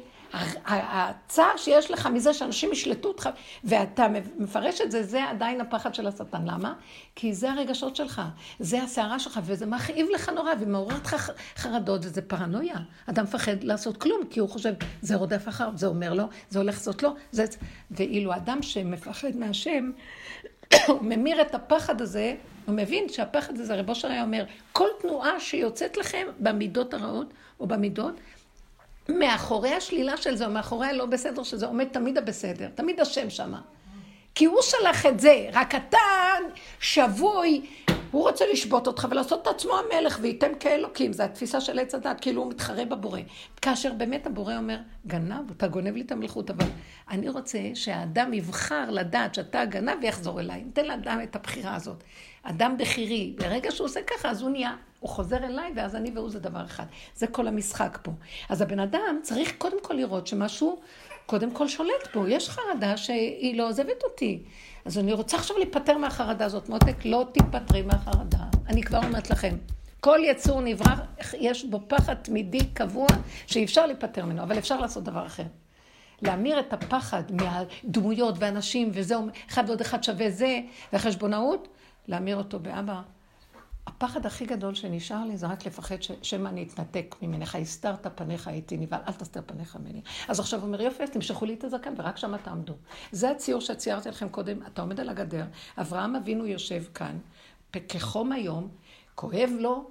הצער שיש לך מזה שאנשים ישלטו אותך, ואתה מפרש את זה, זה עדיין הפחד של השטן. למה? כי זה הרגשות שלך, זה השערה שלך, וזה מכאיב לך נורא, ומעורר אותך חרדות, וזה פרנויה. אדם מפחד לעשות כלום, כי הוא חושב, זה רודף אחריו, זה אומר לו, זה הולך לעשות לו, זה... ואילו אדם שמפחד מהשם, הוא ממיר את הפחד הזה, הוא מבין שהפחד הזה, רבו שריה אומר, כל תנועה שיוצאת לכם במידות הרעות או במידות, מאחורי השלילה של זה או מאחורי הלא בסדר שזה עומד תמיד הבסדר, תמיד השם שמה. כי הוא שלח את זה, רק אתה שבוי, הוא רוצה לשבות אותך ולעשות את עצמו המלך וייתם כאלוקים, זו התפיסה של עץ הדת, כאילו הוא מתחרה בבורא. כאשר באמת הבורא אומר, גנב, אתה גונב לי את המלכות, אבל אני רוצה שהאדם יבחר לדעת שאתה גנב ויחזור אליי, נתן לאדם את הבחירה הזאת. אדם בחירי, ברגע שהוא עושה ככה, אז הוא נהיה, הוא חוזר אליי, ואז אני והוא זה דבר אחד. זה כל המשחק פה. אז הבן אדם צריך קודם כל לראות שמשהו, קודם כל שולט פה, יש חרדה שהיא לא עוזבת אותי. אז אני רוצה עכשיו להיפטר מהחרדה הזאת, מותק, לא תיפטרי מהחרדה. אני כבר אומרת לכם, כל יצור נברא, יש בו פחד תמידי קבוע, שאי אפשר להיפטר ממנו, אבל אפשר לעשות דבר אחר. להמיר את הפחד מהדמויות והאנשים, וזה אחד ועוד אחד שווה זה, והחשבונאות, להמיר אותו באבא. הפחד הכי גדול שנשאר לי זה רק לפחד שמא אני אתנתק ממנך, הסתרת פניך הייתי נבל, אל תסתר פניך ממני. אז עכשיו אומר יופי, תמשכו לי את הזקן ורק שם תעמדו. זה הציור שציירתי לכם קודם, אתה עומד על הגדר, אברהם אבינו יושב כאן, כחום היום, כואב לו,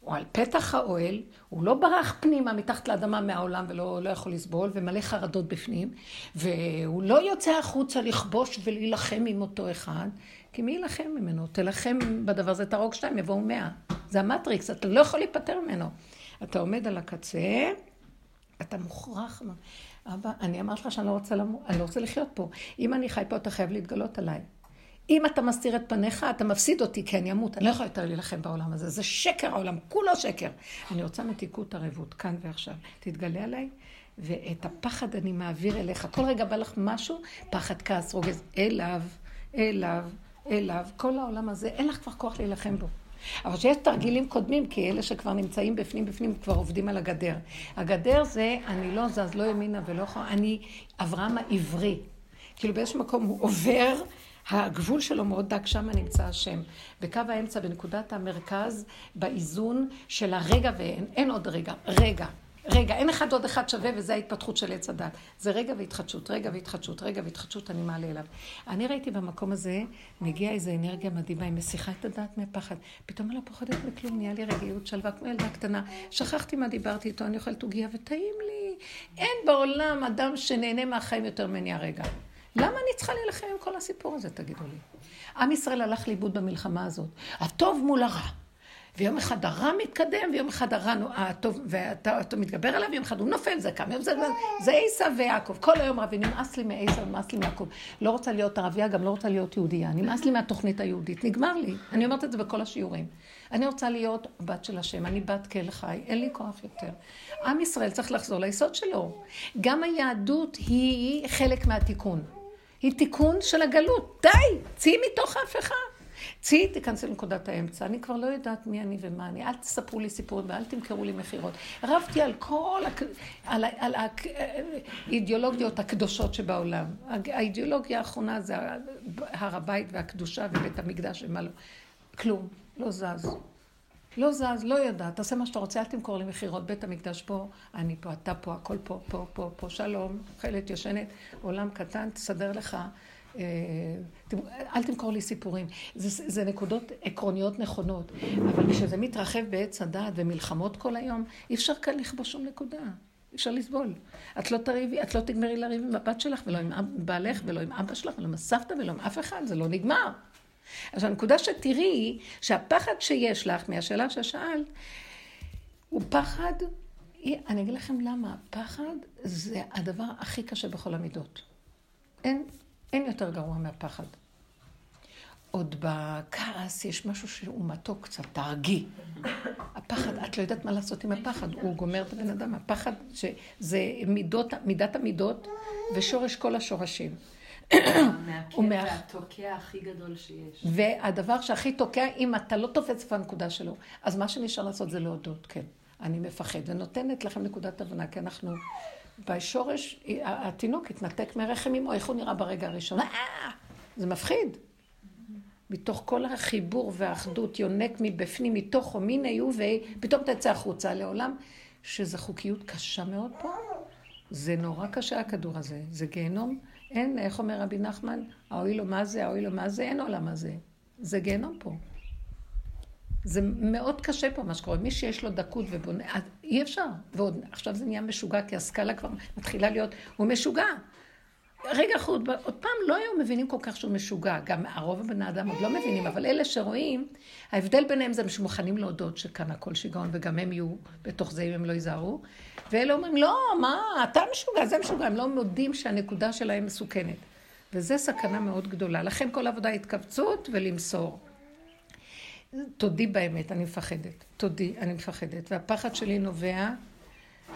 הוא על פתח האוהל, הוא לא ברח פנימה מתחת לאדמה מהעולם ולא יכול לסבול, ומלא חרדות בפנים, והוא לא יוצא החוצה לכבוש ולהילחם עם אותו אחד, כי מי ילחם ממנו? תלחם בדבר זה, תרוג 2, יבואו 100. זה המטריקס, אתה לא יכול להיפטר ממנו. אתה עומד על הקצה, אתה מוכרח. אבא, אני אמרת לך שאני לא רוצה לחיות פה. אם אני חי פה, אתה חייב להתגלות עליי. אם אתה מסתיר את פניך, אתה מפסיד אותי, כי אני אמות. אני לא יכולה יותר להילחם בעולם הזה. זה שקר העולם, כולו שקר. אני רוצה מתיקות הרבות, כאן ועכשיו. תתגלה עליי. ואת הפחד אני מעביר אליך. כל רגע בא לך משהו, פחד כעס, רוגז, אליו, כל העולם הזה, אין לך כבר כוח להילחם בו. אבל שיש תרגילים קודמים, כי אלה שכבר נמצאים בפנים, כבר עובדים על הגדר. הגדר זה, אני לא זז, לא ימינה ולא אחורה, אני אברהם העברי. כאילו באיזשהו מקום הוא עובר, הגבול שלו מאוד דק, שם נמצא השם. בקו האמצע, בנקודת המרכז, באיזון של הרגע ואין, אין עוד רגע. רגע, אין אחד עוד אחד שווה, וזה ההתפתחות של עץ הדת. זה רגע והתחדשות, אני מעלה אליו. אני ראיתי במקום הזה, מגיעה איזו אנרגיה מדהימה, היא משיחה את הדת מהפחד. פתאום אני לא פוחדת בכלום, נהיה לי רגיעות שלווה, כמו ילדה קטנה. שכחתי מה דיברתי איתו, אני אוכלת עוגיה וטעים לי. אין בעולם אדם שנהנה מהחיים יותר מני הרגע. למה אני צריכה להילחם עם כל הסיפור הזה, תגידו לי? עם ישראל הלך לאיבוד במלחמה הזאת. הטוב מול הרע. ויום אחד הרע מתקדם, ויום אחד הרע הטוב, ואתה מתגבר עליו, ויום אחד הוא נופל, זה קם, יום זה עיסא ויעקב, כל היום רבי, נמאס לי מעיסא ונמאס לי מיעקב, לא רוצה להיות ערבייה, גם לא רוצה להיות יהודייה, נמאס לי מהתוכנית היהודית, נגמר לי, אני אומרת את זה בכל השיעורים, אני רוצה להיות בת של השם, אני בת כל חי, אין לי כוח יותר. עם ישראל צריך לחזור ליסוד שלו, גם היהדות היא חלק מהתיקון, היא תיקון של הגלות, די, צאי מתוך ההפכה. צאי, תיכנסי לנקודת האמצע, אני כבר לא יודעת מי אני ומה אני, אל תספרו לי סיפורים ואל תמכרו לי מחירות. רבתי על כל על האידיאולוגיות הקדושות שבעולם. האידיאולוגיה האחרונה זה הר הבית והקדושה ובית המקדש ומה לא. כלום, לא זז. לא זז, לא יודעת, תעשה מה שאתה רוצה, אל תמכור לי מחירות. בית המקדש פה, אני פה, אתה פה, הכל פה, פה, פה, פה, שלום, חלת ישנת, עולם קטן, תסדר לך. אל תמכור לי סיפורים. זה נקודות עקרוניות נכונות, אבל כשזה מתרחב בעץ הדעת ומלחמות כל היום, אי אפשר כאן לכבוש שום נקודה, אי אפשר לסבול. את לא תגמרי לריב עם הבת שלך ולא עם בעלך ולא עם אבא שלך ולא עם הסבתא ולא עם אף אחד, זה לא נגמר. אז הנקודה שתראי שהפחד שיש לך מהשאלה ששאלת הוא פחד, אני אגיד לכם למה, הפחד זה הדבר הכי קשה בכל המידות, אין יותר גרוע מהפחד. עוד בכעס יש משהו שהוא מתוק קצת, תרגי. הפחד, את לא יודעת מה לעשות עם הפחד, הוא גומר את הבן אדם. הפחד שזה מידת המידות ושורש כל השורשים. הוא מעקר והתוקע הכי גדול שיש. והדבר שהכי תוקע, אם אתה לא תופס בנקודה שלו, אז מה שנשאר לעשות זה להודות, כן. אני מפחד ונותנת לכם נקודת הבנה, כי אנחנו... בשורש, התינוק התנתק מרחם אמו, איך הוא נראה ברגע הראשון? זה מפחיד. מתוך כל החיבור והאחדות יונק מבפנים, מתוך הומין היו, ופתאום תצא החוצה לעולם, שזו חוקיות קשה מאוד פה. זה נורא קשה הכדור הזה, זה גיהנום. אין, איך אומר רבי נחמן, האוי לו מה זה, האוי לו מה זה, אין עולם הזה. זה גיהנום פה. זה מאוד קשה פה מה שקורה, מי שיש לו דקות ובונה, אי אפשר. ועוד עכשיו זה נהיה משוגע, כי הסקאלה כבר מתחילה להיות, הוא משוגע. רגע חוד, עוד פעם לא היו מבינים כל כך שהוא משוגע, גם הרוב הבני האדם עוד לא מבינים, אבל אלה שרואים, ההבדל ביניהם זה שמוכנים להודות שכאן הכל שיגעון, וגם הם יהיו בתוך זה אם הם לא ייזהרו, ואלה אומרים, לא, מה, אתה משוגע, זה משוגע, הם לא מודים שהנקודה שלהם מסוכנת. וזו סכנה מאוד גדולה, לכן כל עבודה התכווצות ולמסור. תודי באמת, אני מפחדת. תודי, אני מפחדת. והפחד שלי נובע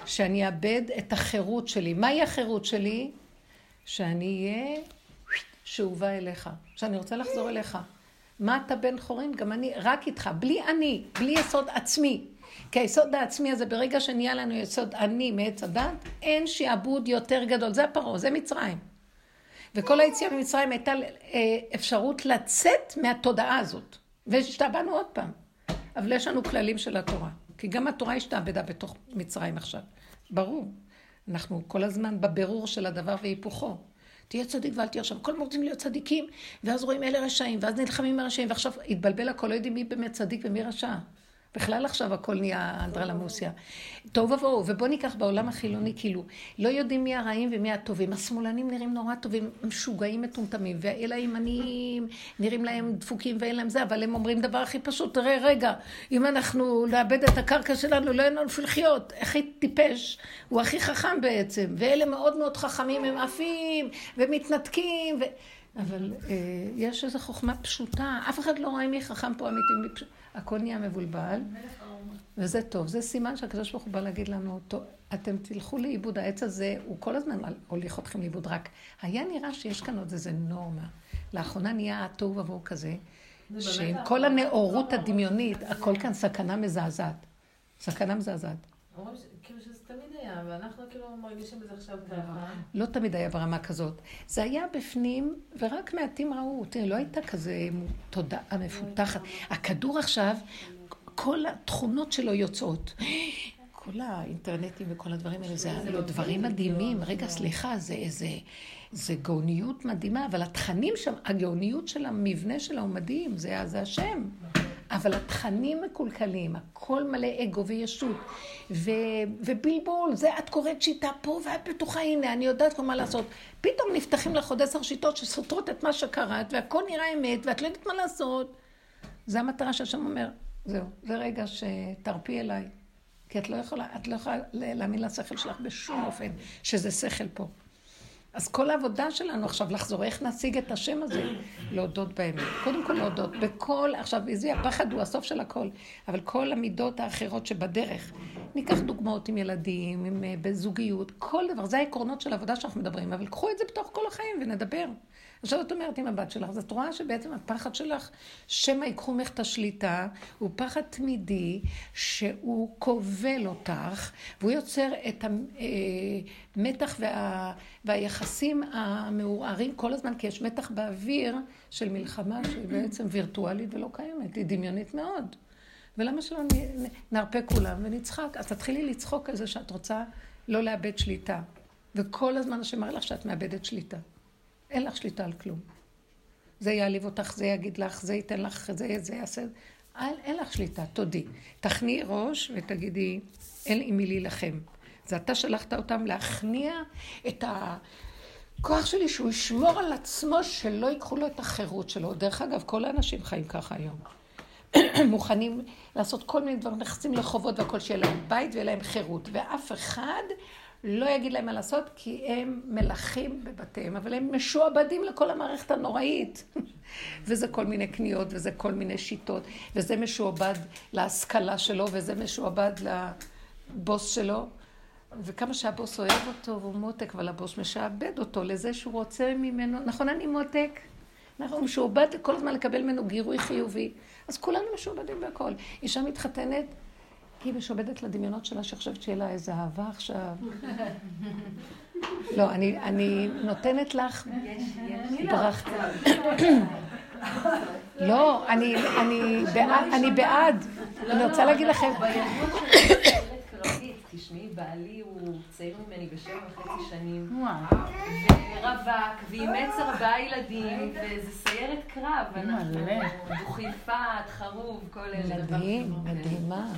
שאני אאבד את החירות שלי. מהי החירות שלי? שאני אהיה שאובה אליך. שאני רוצה לחזור אליך. מה אתה בן חורין? גם אני, רק איתך. בלי אני, בלי יסוד עצמי. כי היסוד העצמי הזה, ברגע שנהיה לנו יסוד אני מעץ הדת, אין שיעבוד יותר גדול. זה הפרעה, זה מצרים. וכל היציאה ממצרים הייתה אפשרות לצאת מהתודעה הזאת. והשתעבנו עוד פעם, אבל יש לנו כללים של התורה, כי גם התורה השתעבדה בתוך מצרים עכשיו, ברור, אנחנו כל הזמן בבירור של הדבר והיפוכו, תהיה צדיק ואל תהיה רשע, כל מורדים להיות צדיקים, ואז רואים אלה רשעים, ואז נלחמים הרשעים, ועכשיו התבלבל הכל, לא יודעים מי באמת צדיק ומי רשע, בכלל עכשיו הכל נהיה אנדרלמוסיה, טוב ובואו, ובוא ניקח בעולם החילוני כאילו, לא יודעים מי הרעים ומי הטובים, השמאלנים נראים נורא טובים, משוגעים מטומטמים, ואלה הימנים נראים להם דפוקים ואין להם זה, אבל הם אומרים דבר הכי פשוט, תראה רגע, אם אנחנו נאבד את הקרקע שלנו, לא אין לנו פלחיות, הכי טיפש, הוא הכי חכם בעצם, ואלה מאוד מאוד חכמים, הם עפים ומתנתקים, אבל יש איזו חוכמה פשוטה, אף אחד לא רואה מי חכם פה אמיתי, הכל נהיה מבולבל, וזה טוב, זה סימן שהקדוש ברוך הוא בא להגיד לנו, אתם תלכו לאיבוד, העץ הזה הוא כל הזמן הוליך אתכם לאיבוד, רק היה נראה שיש כאן עוד איזה נורמה, לאחרונה נהיה התוהו ובוהו כזה, שעם כל הנאורות הדמיונית, הכל כאן סכנה מזעזעת, סכנה מזעזעת. כאילו שזה תמיד היה, ואנחנו כאילו מרגישים בזה עכשיו ככה. לא תמיד היה ברמה כזאת. זה היה בפנים, ורק מעטים ראו, תראי, לא הייתה כזה תודעה מפותחת. הכדור עכשיו, כל התכונות שלו יוצאות. כל האינטרנטים וכל הדברים האלה, זה דברים מדהימים. רגע, סליחה, זה גאוניות מדהימה, אבל התכנים שם, הגאוניות של המבנה שלה הוא מדהים, זה השם. אבל התכנים מקולקלים, הכל מלא אגו וישות, ובלבול, זה את קוראת שיטה פה ואת בטוחה, הנה, אני יודעת כל מה לעשות. פתאום נפתחים לך עוד 10 שיטות שסותרות את מה שקראת, והכל נראה אמת, ואת לא יודעת מה לעשות. זה המטרה שהשם אומר, זהו, זה רגע שתרפי אליי, כי את לא יכולה להאמין לשכל שלך בשום אופן, שזה שכל פה. אז כל העבודה שלנו עכשיו לחזור, איך נשיג את השם הזה? להודות באמת. קודם כל להודות. עכשיו, איזי הפחד הוא הסוף של הכל, אבל כל המידות האחרות שבדרך, ניקח דוגמאות עם ילדים, עם בזוגיות, כל דבר, זה העקרונות של העבודה שאנחנו מדברים, אבל קחו את זה בתוך כל החיים ונדבר. עכשיו את אומרת עם הבת שלך, אז את רואה שבעצם הפחד שלך, שמה יקחו ממך את השליטה, הוא פחד תמידי שהוא כובל אותך, והוא יוצר את המתח והיחסים המעורערים כל הזמן, כי יש מתח באוויר של מלחמה שהיא בעצם וירטואלית ולא קיימת, היא דמיונית מאוד. ולמה שלא נרפה כולם ונצחק? אז תתחילי לצחוק על זה שאת רוצה לא לאבד שליטה, וכל הזמן שמראה לך שאת מאבדת שליטה. אין לך שליטה על כלום. זה יעליב אותך, זה יגיד לך, זה ייתן לך, זה יעשה. אין לך שליטה, תודי. תכניעי ראש ותגידי, אין עם מי להילחם. זה אתה שלחת אותם להכניע את הכוח שלי, שהוא ישמור על עצמו, שלא ייקחו לו את החירות שלו. דרך אגב, כל האנשים חיים ככה היום. מוכנים לעשות כל מיני דברים, נחצים לחובות והכל, שיהיה להם בית ויהיה להם חירות. ואף אחד לא יגיד להם מה לעשות, כי הם מלכים בבתיהם, אבל הם משועבדים לכל המערכת הנוראית. וזה כל מיני קניות, וזה כל מיני שיטות, וזה משועבד להשכלה שלו, וזה משועבד לבוס שלו. וכמה שהבוס אוהב אותו, והוא מותק, אבל הבוס משעבד אותו לזה שהוא רוצה ממנו. נכון, אני מותק? אנחנו משועבד כל הזמן לקבל ממנו גירוי חיובי. אז כולנו משועבדים בכל. אישה מתחתנת, היא משובדת לדמיונות שלה שחשבת שיהיה לה איזה אהבה עכשיו. לא, אני נותנת לך ברכה. לא, אני בעד. אני רוצה להגיד לכם. תשמעי, בעלי הוא צעיר ממני ב7.5 שנים. ורווק, ואימץ 4 ילדים, וזה סיירת קרב. הוא חיפת, חרוב, כל אלה. מדהים, מדהימה.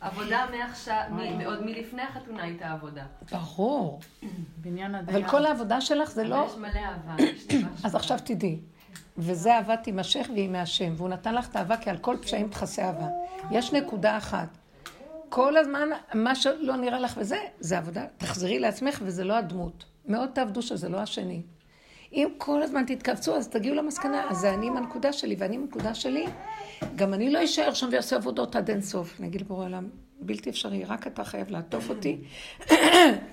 עבודה מעכשיו, עוד מלפני החתונה הייתה עבודה. ברור. אבל כל העבודה שלך זה לא... יש מלא אהבה. אז עכשיו תדעי. וזה אהבה תימשך והיא מהשם. והוא נתן לך את אהבה, כי על כל פשעים תחסה אהבה. יש נקודה אחת. כל הזמן, מה שלא נראה לך וזה, זה עבודה. תחזרי לעצמך וזה לא הדמות. מאוד תעבדו שזה לא השני. אם כל הזמן תתכווצו, אז תגיעו למסקנה, אז זה אני עם הנקודה שלי, ואני עם הנקודה שלי, גם אני לא אשאר שם ועושה עבודות עד אין סוף. נגיד לבורא עולם, בלתי אפשרי, רק אתה חייב לעטוף אותי.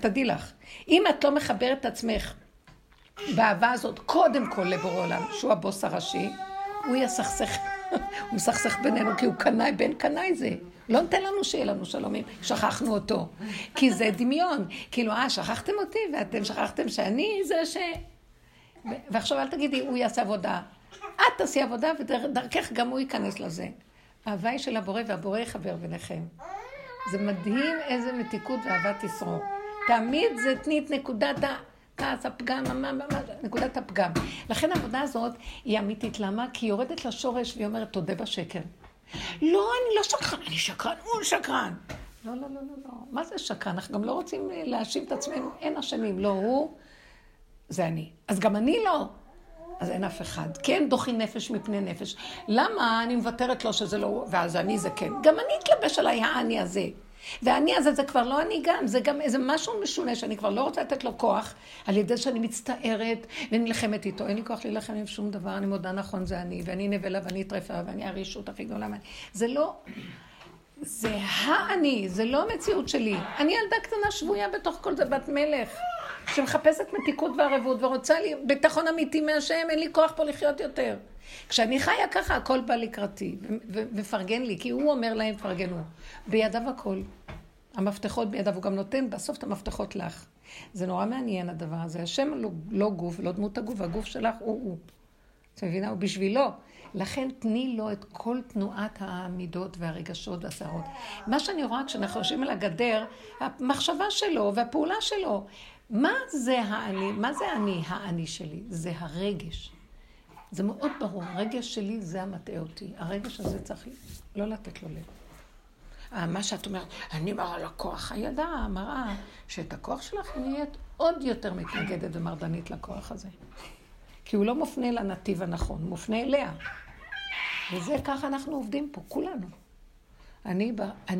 תדעי לך, אם את לא מחברת את עצמך באהבה הזאת, קודם כל לבורא עולם, שהוא הבוס הראשי, הוא יסכסך. הוא מסכסך בינינו, כי הוא קנאי, בן קנאי זה. לא נתן לנו שיהיה לנו שלומים, שכחנו אותו. כי זה דמיון. כאילו, שכחתם אותי, ואתם שכחתם שאני זה ש... ועכשיו אל תגידי, הוא יעשה עבודה. את תעשי עבודה, ודרכך גם הוא ייכנס לזה. האהבה היא של הבורא, והבורא יחבר ביניכם. זה מדהים איזה מתיקות ואהבה תשרור. תמיד זה תנית נקודת כעס, הפגם, נקודת הפגם. לכן העבודה הזאת היא אמיתית. למה? כי היא יורדת לשורש והיא אומרת, תודה בשקר. לא, אני לא שקרן, אני שקרן, הוא שקרן. לא, לא, לא, לא, לא. מה זה שקרן? אנחנו גם לא רוצים להאשים את עצמנו, אין אשמים, לא הוא, זה אני. אז גם אני לא. אז אין אף אחד. כן, דוחי נפש מפני נפש. למה אני מבטרת לו שזה לא הוא? ואז אני זה כן. גם אני אתלבש עליי האני הזה. ואני הזה זה כבר לא אני גם, זה גם איזה משהו משונה שאני כבר לא רוצה לתת לו כוח, על ידי שאני מצטערת ונלחמת איתו. אין לי כוח להילחם עם שום דבר, אני מודה נכון זה אני, ואני נבלה ואני טרפה ואני הרישות הכי גדולה. זה לא, זה האני, זה לא המציאות שלי. אני ילדה קטנה שבויה בתוך כל זה בת מלך, שמחפשת מתיקות וערבות ורוצה לי ביטחון אמיתי מהשם, אין לי כוח פה לחיות יותר. כשאני חיה ככה, הכל בא לקראתי, ומפרגן לי, כי הוא אומר להם, פרגנו. בידיו הכל, המפתחות בידיו, הוא גם נותן בסוף את המפתחות לך. זה נורא מעניין הדבר הזה. השם לא גוף, לא דמות הגוף, הגוף שלך הוא. את מבינה? הוא בשבילו. לכן תני לו את כל תנועת העמידות והרגשות והסערות. מה שאני רואה כשאנחנו יושבים על הגדר, המחשבה שלו והפעולה שלו, מה זה האני? מה זה אני? האני שלי. זה הרגש. זה מאוד ברור, הרגש שלי זה המטעה אותי. הרגש הזה צריך לא לתת לו לב. מה שאת אומרת, אני מראה לכוח. הילדה מראה שאת הכוח שלך נהיית עוד יותר מתנגדת ומרדנית לכוח הזה. כי הוא לא מופנה לנתיב הנכון, מופנה אליה. וזה ככה אנחנו עובדים פה, כולנו. אני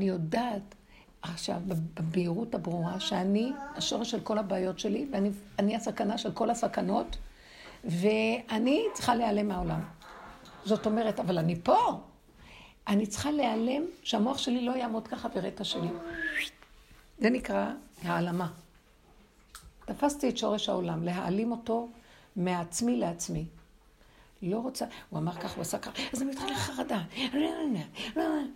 יודעת עכשיו בבהירות הברורה שאני השורש של כל הבעיות שלי, ואני הסכנה של כל הסכנות, ואני צריכה להיעלם מהעולם. זאת אומרת, אבל אני פה. אני צריכה להיעלם שהמוח שלי לא יעמוד ככה ברטה שלי. זה נקרא העלמה. תפסתי את שורש העולם, להעלים אותו מעצמי לעצמי. לא רוצה, הוא אמר כך, הוא עשה כך, אז אני מתחילה לחרדה.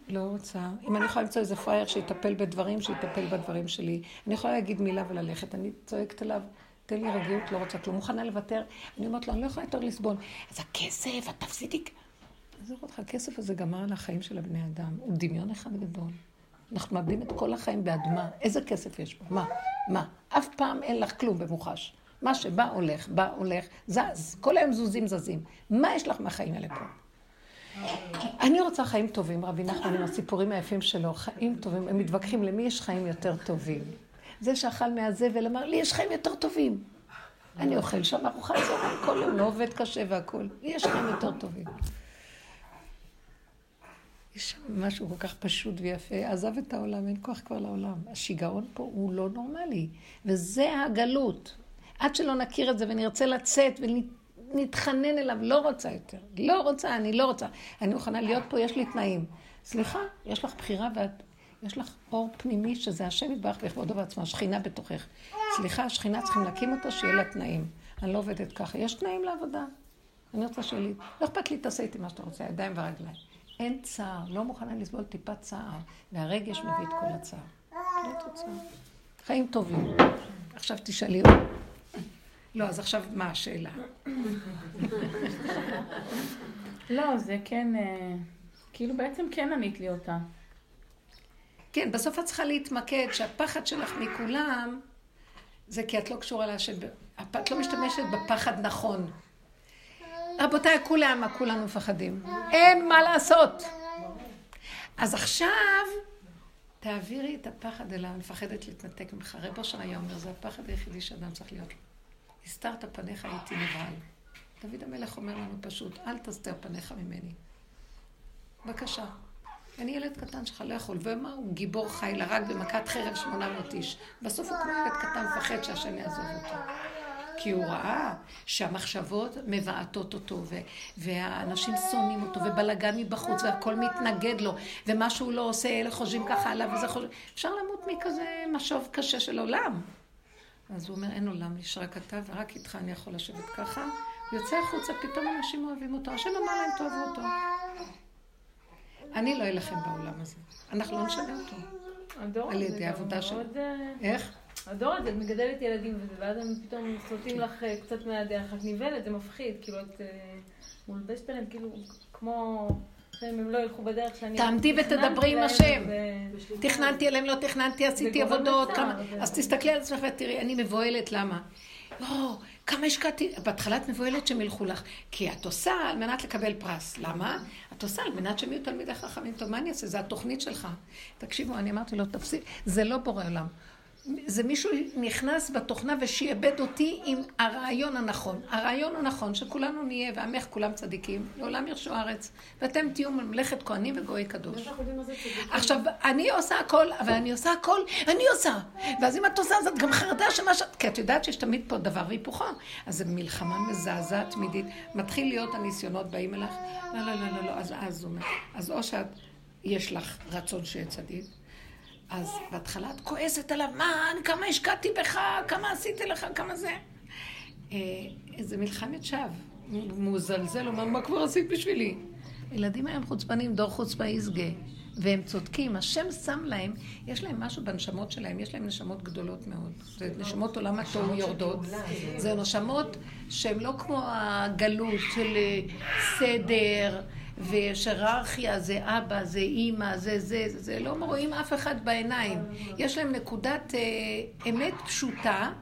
לא רוצה. אם אני יכולה למצוא איזה פרייר שיטפל בדברים, שיטפל בדברים שלי. אני יכולה להגיד מילה וללכת, אני צועקת עליו, תן לי רגיעות, לא רוצה, לא מוכנה לוותר. אני אומרת לו, אני לא יכולה יותר לסבול. אז הכסף, התפסידי. אז אני אומרת לך, הכסף הזה גמר על החיים של הבני אדם. הוא דמיון אחד גדול. אנחנו מאבדים את כל החיים באדמה. איזה כסף יש בו? מה? אף פעם אין לך כלום במוחש. מה שבא הולך, זז. כל היום זזים. מה יש לך מהחיים האלה פה? אני רוצה חיים טובים, רבי נחמן, עם הסיפורים היפים שלו. חיים טובים, הם מתווכחים למי יש חיים יותר טובים. זה שאכל מהזבל אמר, לי יש חיים יותר טובים. אני אוכל שם, ארוחה צהריים, כל יום לא עובד קשה והכל. לי יש חיים יותר טובים. יש משהו כל כך פשוט ויפה, עזב את העולם, אין כוח כבר לעולם. השיגעון פה הוא לא נורמלי, וזה הגלות. עד שלא נכיר את זה ונרצה לצאת ונתחנן אליו, לא רוצה יותר. אני לא רוצה. אני מוכנה להיות פה, יש לי תנאים. סליחה, יש לך בחירה ויש לך אור פנימי שזה השם יתברך בכבודו בעצמה, שכינה בתוכך. סליחה, השכינה צריכים להקים אותה שיהיה לה תנאים. אני לא עובדת ככה, יש תנאים לעבודה. אני רוצה שלי, לא אכפת לי, תעשה איתי מה שאתה רוצה, ידיים ורגליים. אין צער, לא מוכנה לסבול טיפה צער, והרגש מביא את כל הצער. לא תוצאה. חיים טובים. עכשיו תשאלי אותי. לא, אז עכשיו מה השאלה? לא, זה כן, כאילו בעצם כן ענית לי אותה. כן, בסוף את צריכה להתמקד שהפחד שלך מכולם, זה כי את לא קשורה להשם, את לא משתמשת בפחד נכון. רבותיי, כולנו מפחדים. אין מה לעשות. אז עכשיו, תעבירי את הפחד אליו, מפחדת להתנתק ממך. רבו שהיה אומר, זה הפחד היחידי שאדם צריך להיות לו. הסתר את הפניך, הייתי נבהל. דוד המלך אומר לנו פשוט, אל תסתר פניך ממני. בבקשה. אני ילד קטן שלך לא יכול. ומה? הוא גיבור חי לרג במכת חרב 800 איש. בסוף הוא כמו ילד קטן מפחד שהשם יעזוב אותו. כי הוא ראה שהמחשבות מבעטות אותו, והאנשים שונאים אותו, ובלגן מבחוץ, והכל מתנגד לו, ומה שהוא לא עושה, אלה חושבים ככה עליו, וזה חושב. אפשר למות מכזה משוב קשה של עולם. אז הוא אומר, אין עולם, יש רק אתה, ורק איתך אני יכול לשבת ככה. הוא יוצא החוצה, פתאום אנשים אוהבים אותו. השם אמר להם, תאהבו אותו. אני לא אלחם בעולם הזה. אנחנו לא נשנה אותו. על ידי העבודה שלו. איך? הדור הזה, את מגדלת ילדים וזה, ואז הם פתאום סוטים לך קצת מהדרך, את ניבלת, זה מפחיד, כאילו את מולבשת עליהם, כאילו כמו, הם לא ילכו בדרך שאני... תעמדי ותדברי עם השם. תכננתי עליהם, לא תכננתי, עשיתי עבודות, אז תסתכלי על עצמך ותראי, אני מבוהלת, למה? כמה השקעתי, בהתחלה את מבוהלת שהם ילכו לך, כי את עושה על מנת לקבל פרס, למה? את עושה על מנת שהם יהיו תלמידי חכמים, טוב, מה אני אעשה? זה התוכנית שלך. תקשיבו, אני אמרתי לו, תפסיק, זה לא בורא עולם. זה מישהו נכנס בתוכנה ושיאבד אותי עם הרעיון הנכון. הרעיון הנכון שכולנו נהיה, ועמך כולם צדיקים, לעולם ירשו ארץ, ואתם תהיו ממלכת כהנים וגוי קדוש. עכשיו, אני עושה הכל, אבל אני עושה. ואז אם את עושה, אז את גם חרדה שמה שאת... כי את יודעת שיש תמיד פה דבר והיפוכה. אז זה מלחמה מזעזעת תמידית. מתחיל להיות הניסיונות באים אלך. לא, אז או שאת, יש לך רצון שיהיה צדיק, אז בהתחלה את כועסת עליו, מה, כמה השקעתי בך, כמה עשיתי לך, כמה זה. איזה מלחמת שווא, מוזלזל, אומר, מה כבר עשית בשבילי? ילדים היום חוצפנים, דור חוצפה יסגה, והם צודקים, השם שם להם, יש להם משהו בנשמות שלהם, יש להם נשמות גדולות מאוד. זה נשמות עולם התום יורדות, זה נשמות שהן לא כמו הגלות של סדר, ויש היררכיה, זה אבא, זה אימא, זה לא רואים אף אחד בעיניים. יש להם נקודת אמת פשוטה,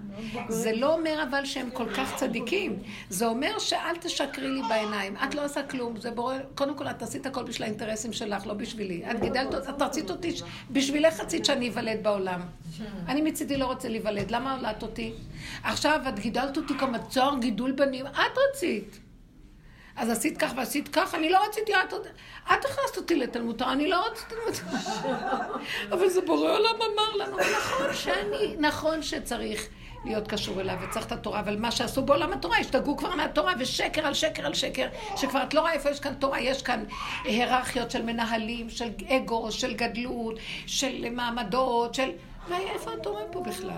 זה לא אומר אבל שהם כל כך צדיקים. זה אומר שאל תשקרי לי בעיניים, את לא עושה כלום, זה בורא, קודם כל את עשית הכל בשביל האינטרסים שלך, לא בשבילי. את גידלת, את רצית אותי, בשבילך רצית שאני אבלד בעולם. אני מצידי לא רוצה להיוולד, למה הולדת אותי? עכשיו את גידלת אותי כמצור, גידול בנים, את רצית. אז עשית כך ועשית כך, אני לא רציתי, את הכנסת אותי לתלמוד תורה, אני לא רציתי לתלמוד תורה. אבל זה בורא עולם אמר לנו, נכון שצריך להיות קשור אליו וצריך את התורה, אבל מה שעשו בעולם התורה, השתגעו כבר מהתורה ושקר על שקר על שקר, שכבר את לא רואה איפה יש כאן תורה, יש כאן היררכיות של מנהלים, של אגו, של גדלות, של מעמדות, של... איפה התורה פה בכלל?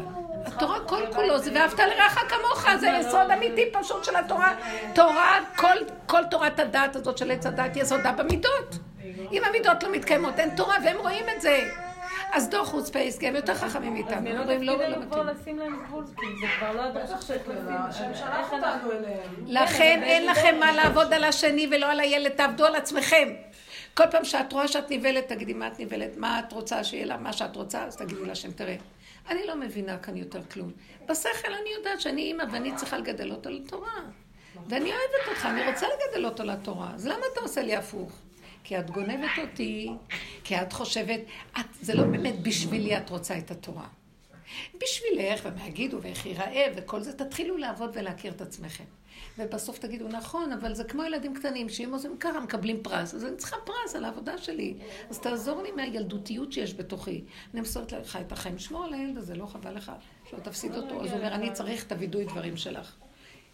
התורה כל כולו, זה ואהבת לרעך כמוך, זה יסוד אמיתי פשוט של התורה. תורה, כל תורת הדת הזאת של עץ הדת יסודה במידות. אם המידות לא מתקיימות, אין תורה, והם רואים את זה. אז דוח חוצפייס, הם יותר חכמים איתם. אז מלא תפקידנו כבר לשים להם גבול, כי זה כבר לא הדרך שהם שלח אותנו אליהם. לכן אין לכם מה לעבוד על השני ולא על הילד, תעבדו על עצמכם. כל פעם שאת רואה שאת ניבלת, תגידי מה את ניבלת, מה את רוצה שיהיה לה, מה שאת רוצה, אז תגידי לה שם, תראה, אני לא מבינה כאן יותר כלום. בשכל אני יודעת שאני אימא ואני צריכה לגדל אותו לתורה. ואני אוהבת אותך, אני רוצה לגדל אותו לתורה. אז למה אתה עושה לי הפוך? כי את גונבת אותי, כי את חושבת, זה לא באמת בשבילי את רוצה את התורה. בשבילך, ומה יגידו, ואיך ייראה, וכל זה, תתחילו לעבוד ולהכיר את עצמכם. ובסוף תגידו, נכון, אבל זה כמו ילדים קטנים, שאם עושים ככה, מקבלים פרס. אז אני צריכה פרס על העבודה שלי. אז תעזור לי מהילדותיות שיש בתוכי. אני מסורת לך את החיים, שמור על הילד, זה לא חבל לך. לא תפסיד אותו, אז הוא אומר, אני צריך, תבידוי דברים שלך.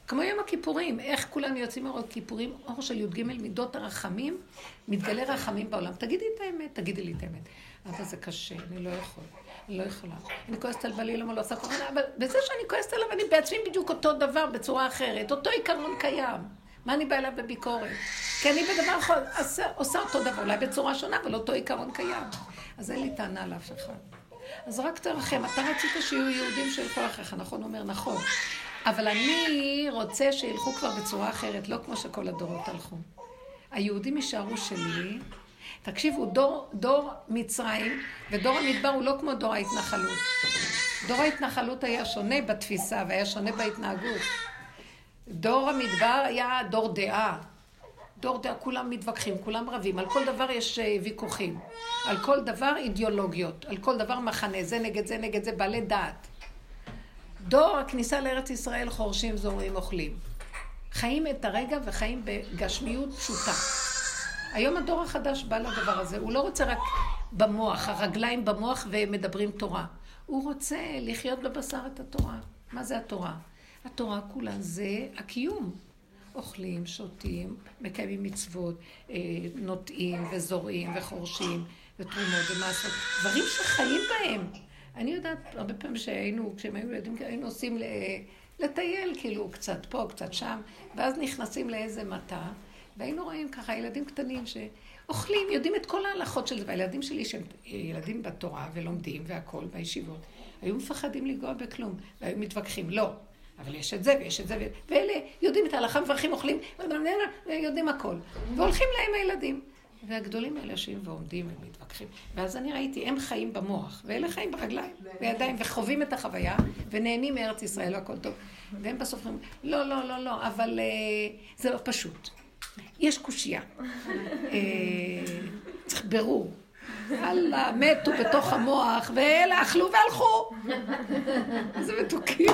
כמו יום הכיפורים, איך כולנו יוצאים מרות כיפורים, אור של י' ג' מידות הרחמים, מתגלה רחמים בעולם. תגידי את האמת, תגידי לי את האמת. אבל זה קשה, אני לא יכול. לא יכולה. אני כועסת על בעלי, למה לא עושה ככה, אבל בזה שאני כועסת עליו, אני בעצמי בדיוק אותו דבר בצורה אחרת. אותו עיקרון קיים. מה אני באה אליו בביקורת? כי אני בדבר עושה אותו דבר, אולי בצורה שונה, אבל אותו עיקרון קיים. אז אין לי טענה על אף אחד. אז רק תרחם, אתה רצית שיהיו יהודים שילכו אחריך, נכון? אומר, נכון. אבל אני רוצה שילכו כבר בצורה אחרת, לא כמו שכל הדורות הלכו. היהודים יישארו שלי, תקשיבו, דור מצרים, ודור המדבר הוא לא כמו דור ההתנחלות. דור ההתנחלות היה שונה בתפיסה, והיה שונה בהתנהגות. דור המדבר היה דור דעה. דור דעה, כולם מתווכחים, כולם רבים. על כל דבר יש ויכוחים. על כל דבר אידיאולוגיות. על כל דבר מחנה. זה נגד זה, נגד זה, בעלי דעת. דור הכניסה לארץ ישראל, חורשים, זורעים, אוכלים. חיים את הרגע וחיים בגשמיות פשוטה. היום הדור החדש בא לדבר הזה, הוא לא רוצה רק במוח, הרגליים במוח ומדברים תורה. הוא רוצה לחיות בבשר את התורה. מה זה התורה? התורה כולה זה הקיום. אוכלים, שותים, מקיימים מצוות, נוטעים וזורעים וחורשים ותרומות ומעשות. דברים שחיים בהם. אני יודעת, הרבה פעמים כשהם היו ילדים, היינו עושים לטייל, כאילו קצת פה, קצת שם, ואז נכנסים לאיזה מטע, והיינו רואים ככה ילדים קטנים שאוכלים, יודעים את כל ההלכות של זה, והילדים שלי שהם ילדים בתורה ולומדים והכל בישיבות, היו מפחדים לגוע בכלום, והיו מתווכחים, לא, אבל יש את זה ויש את זה, ואלה יודעים את ההלכה, מברכים, אוכלים, ויודעים הכל, והולכים להם הילדים. והגדולים האלה שהם ועומדים, הם מתווכחים. ואז אני ראיתי, הם חיים במוח, ואלה חיים ברגליים, בידיים, וחווים את החוויה, ונהנים מארץ ישראל, לא הכל טוב. והם בסוף אומרים, לא, לא, לא, לא, אבל זה לא פשוט. יש קושיה. צריך ברור. אללה, מתו בתוך המוח, ואלה אכלו והלכו. זה מתוקים.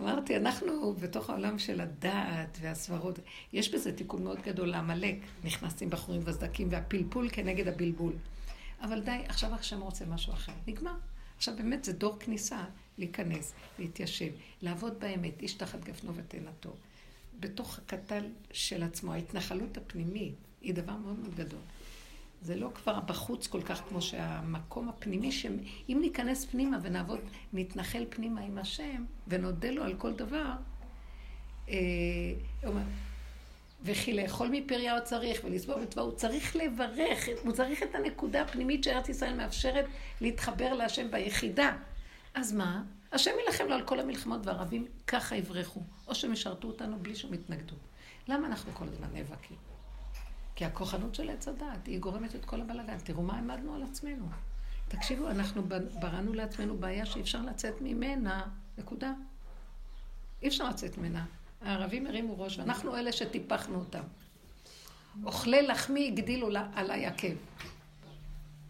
אמרתי, אנחנו בתוך העולם של הדעת והסברות, יש בזה תיקון מאוד גדול להמלק, נכנסים בחורים וסדקים והפלפול כנגד הבלבול. אבל די, עכשיו השם רוצה משהו אחר, נגמר. עכשיו באמת זה דור כניסה להיכנס, להתיישב, לעבוד באמת, איש תחת גפנו ותאנתו. בתוך הקטל של עצמו, ההתנחלות הפנימית היא דבר מאוד מאוד גדול. זה לא כבר בחוץ כל כך כמו שהמקום הפנימי, שאם ניכנס פנימה ונעבוד, נתנחל פנימה עם השם ונודה לו על כל דבר, וכי לאכול מפריה הוא צריך ולסבור בטבע, הוא צריך לברך, הוא צריך את הנקודה הפנימית שארץ ישראל מאפשרת להתחבר להשם ביחידה. אז מה? השם ילחם לו על כל המלחמות והערבים ככה יברחו, או שמשרתו אותנו בלי שום התנגדות. למה אנחנו כל הזמן נאבקים? כי הכוחנות של עץ הדעת, היא גורמת את כל הבלגן. תראו מה עמדנו על עצמנו. תקשיבו, אנחנו בראנו לעצמנו בעיה שאי אפשר לצאת ממנה, נקודה. אי אפשר לצאת ממנה. הערבים הרימו ראש, ואנחנו אלה שטיפחנו אותם. אוכלי לחמי הגדילו עליי עקב.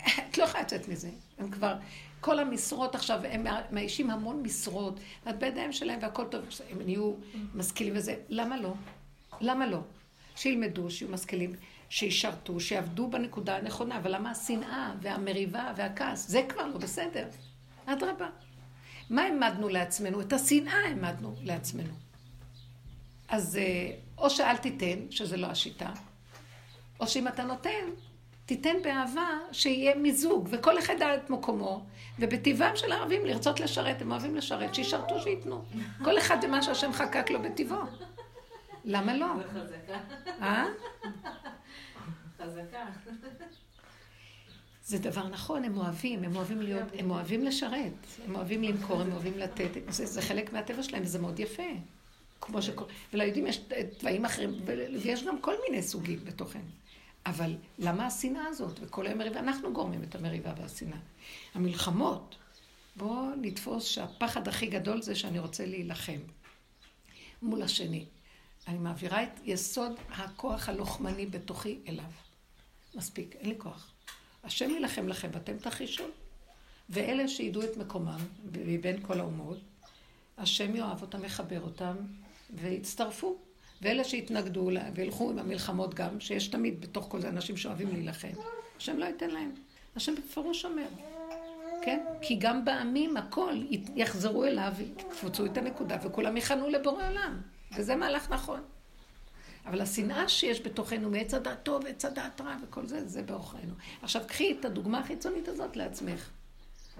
את לא יכולה לצאת מזה. הם כבר, כל המשרות עכשיו, הם מאיישים המון משרות, ואת בידיים שלהם והכל טוב, הם נהיו משכילים וזה. למה לא? למה לא? שילמדו, שיהיו משכילים, שישרתו, שיעבדו בנקודה הנכונה, אבל למה השנאה והמריבה והכעס? זה כבר לא בסדר. אדרבה. מה עמדנו לעצמנו? את השנאה עמדנו לעצמנו. אז או שאל תיתן, שזה לא השיטה, או שאם אתה נותן, תיתן באהבה שיהיה מיזוג, וכל אחד ידע את מקומו, ובטבעם של הערבים לרצות לשרת, הם אוהבים לשרת, שישרתו, שיתנו. כל אחד ומה שהשם חקק לו בטבעו. למה לא? חזקה. חזקה. זה דבר נכון, הם אוהבים לשרת, הם אוהבים למכור, הם אוהבים לתת, זה חלק מהטבע שלהם, זה מאוד יפה. כמו שכל, וליהודים יש טבעים אחרים, ויש גם כל מיני סוגים בתוכן. אבל למה השנאה הזאת? וכל המריבה, אנחנו גורמים את המריבה והשנאה. המלחמות, בואו נתפוס שהפחד הכי גדול זה שאני רוצה להילחם מול השני. אני מעבירה את יסוד הכוח הלוחמני בתוכי אליו. מספיק, אין לי כוח. השם ילחם לכם, אתם תחישו. ואלה שידעו את מקומם, מבין כל האומות, השם יאהב אותם, יחבר אותם, והצטרפו. ואלה שהתנגדו לה, והלכו עם המלחמות גם, שיש תמיד בתוך כל זה אנשים שאוהבים להילחם, השם לא ייתן להם. השם בפירוש אומר, כן? כי גם בעמים הכל יחזרו אליו, יתפוצו את הנקודה, וכולם יכנו לבורא עולם. וזה מהלך נכון. אבל השנאה שיש בתוכנו, מעץ הדעת טוב, מעץ הדעת רע, וכל זה, זה באורחנו. עכשיו, קחי את הדוגמה החיצונית הזאת לעצמך.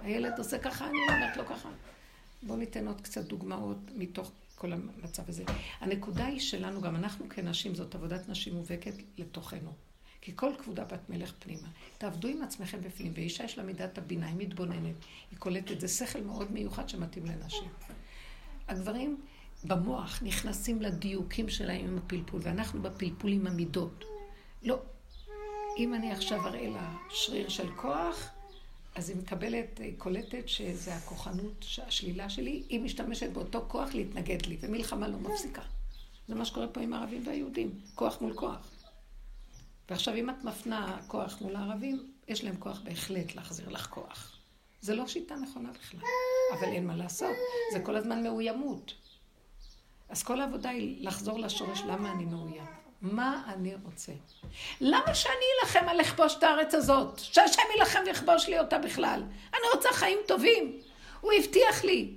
הילד עושה ככה, אני אומרת לו ככה. בואו ניתן עוד קצת דוגמאות מתוך כל המצב הזה. הנקודה היא שלנו, גם אנחנו כנשים, זאת עבודת נשים מובהקת לתוכנו. כי כל כבודה בת מלך פנימה. תעבדו עם עצמכם בפנים, ואישה יש לה מידת הבינה, היא מתבוננת. היא קולטת, זה שכל מאוד מיוחד שמתאים לנשים. הגברים במוח נכנסים לדיוקים שלהם עם הפלפול, ואנחנו בפלפול עם המידות. לא, אם אני עכשיו אראה לה שריר של כוח, אז היא מקבלת, היא קולטת שזה הכוחנות, השלילה שלי, היא משתמשת באותו כוח להתנגד לי, ומלחמה לא מפסיקה. זה מה שקורה פה עם הערבים והיהודים, כוח מול כוח. ועכשיו אם את מפנה כוח מול הערבים, יש להם כוח בהחלט להחזיר לך כוח. זה לא שיטה נכונה בכלל, אבל אין מה לעשות, זה כל הזמן מאוימות. אז כל העבודה היא לחזור לשורש, למה אני מאוים? מה אני רוצה? למה שאני אלחם על לכבוש את הארץ הזאת? שהשם ילחם ויכבוש לי אותה בכלל. אני רוצה חיים טובים. הוא הבטיח לי.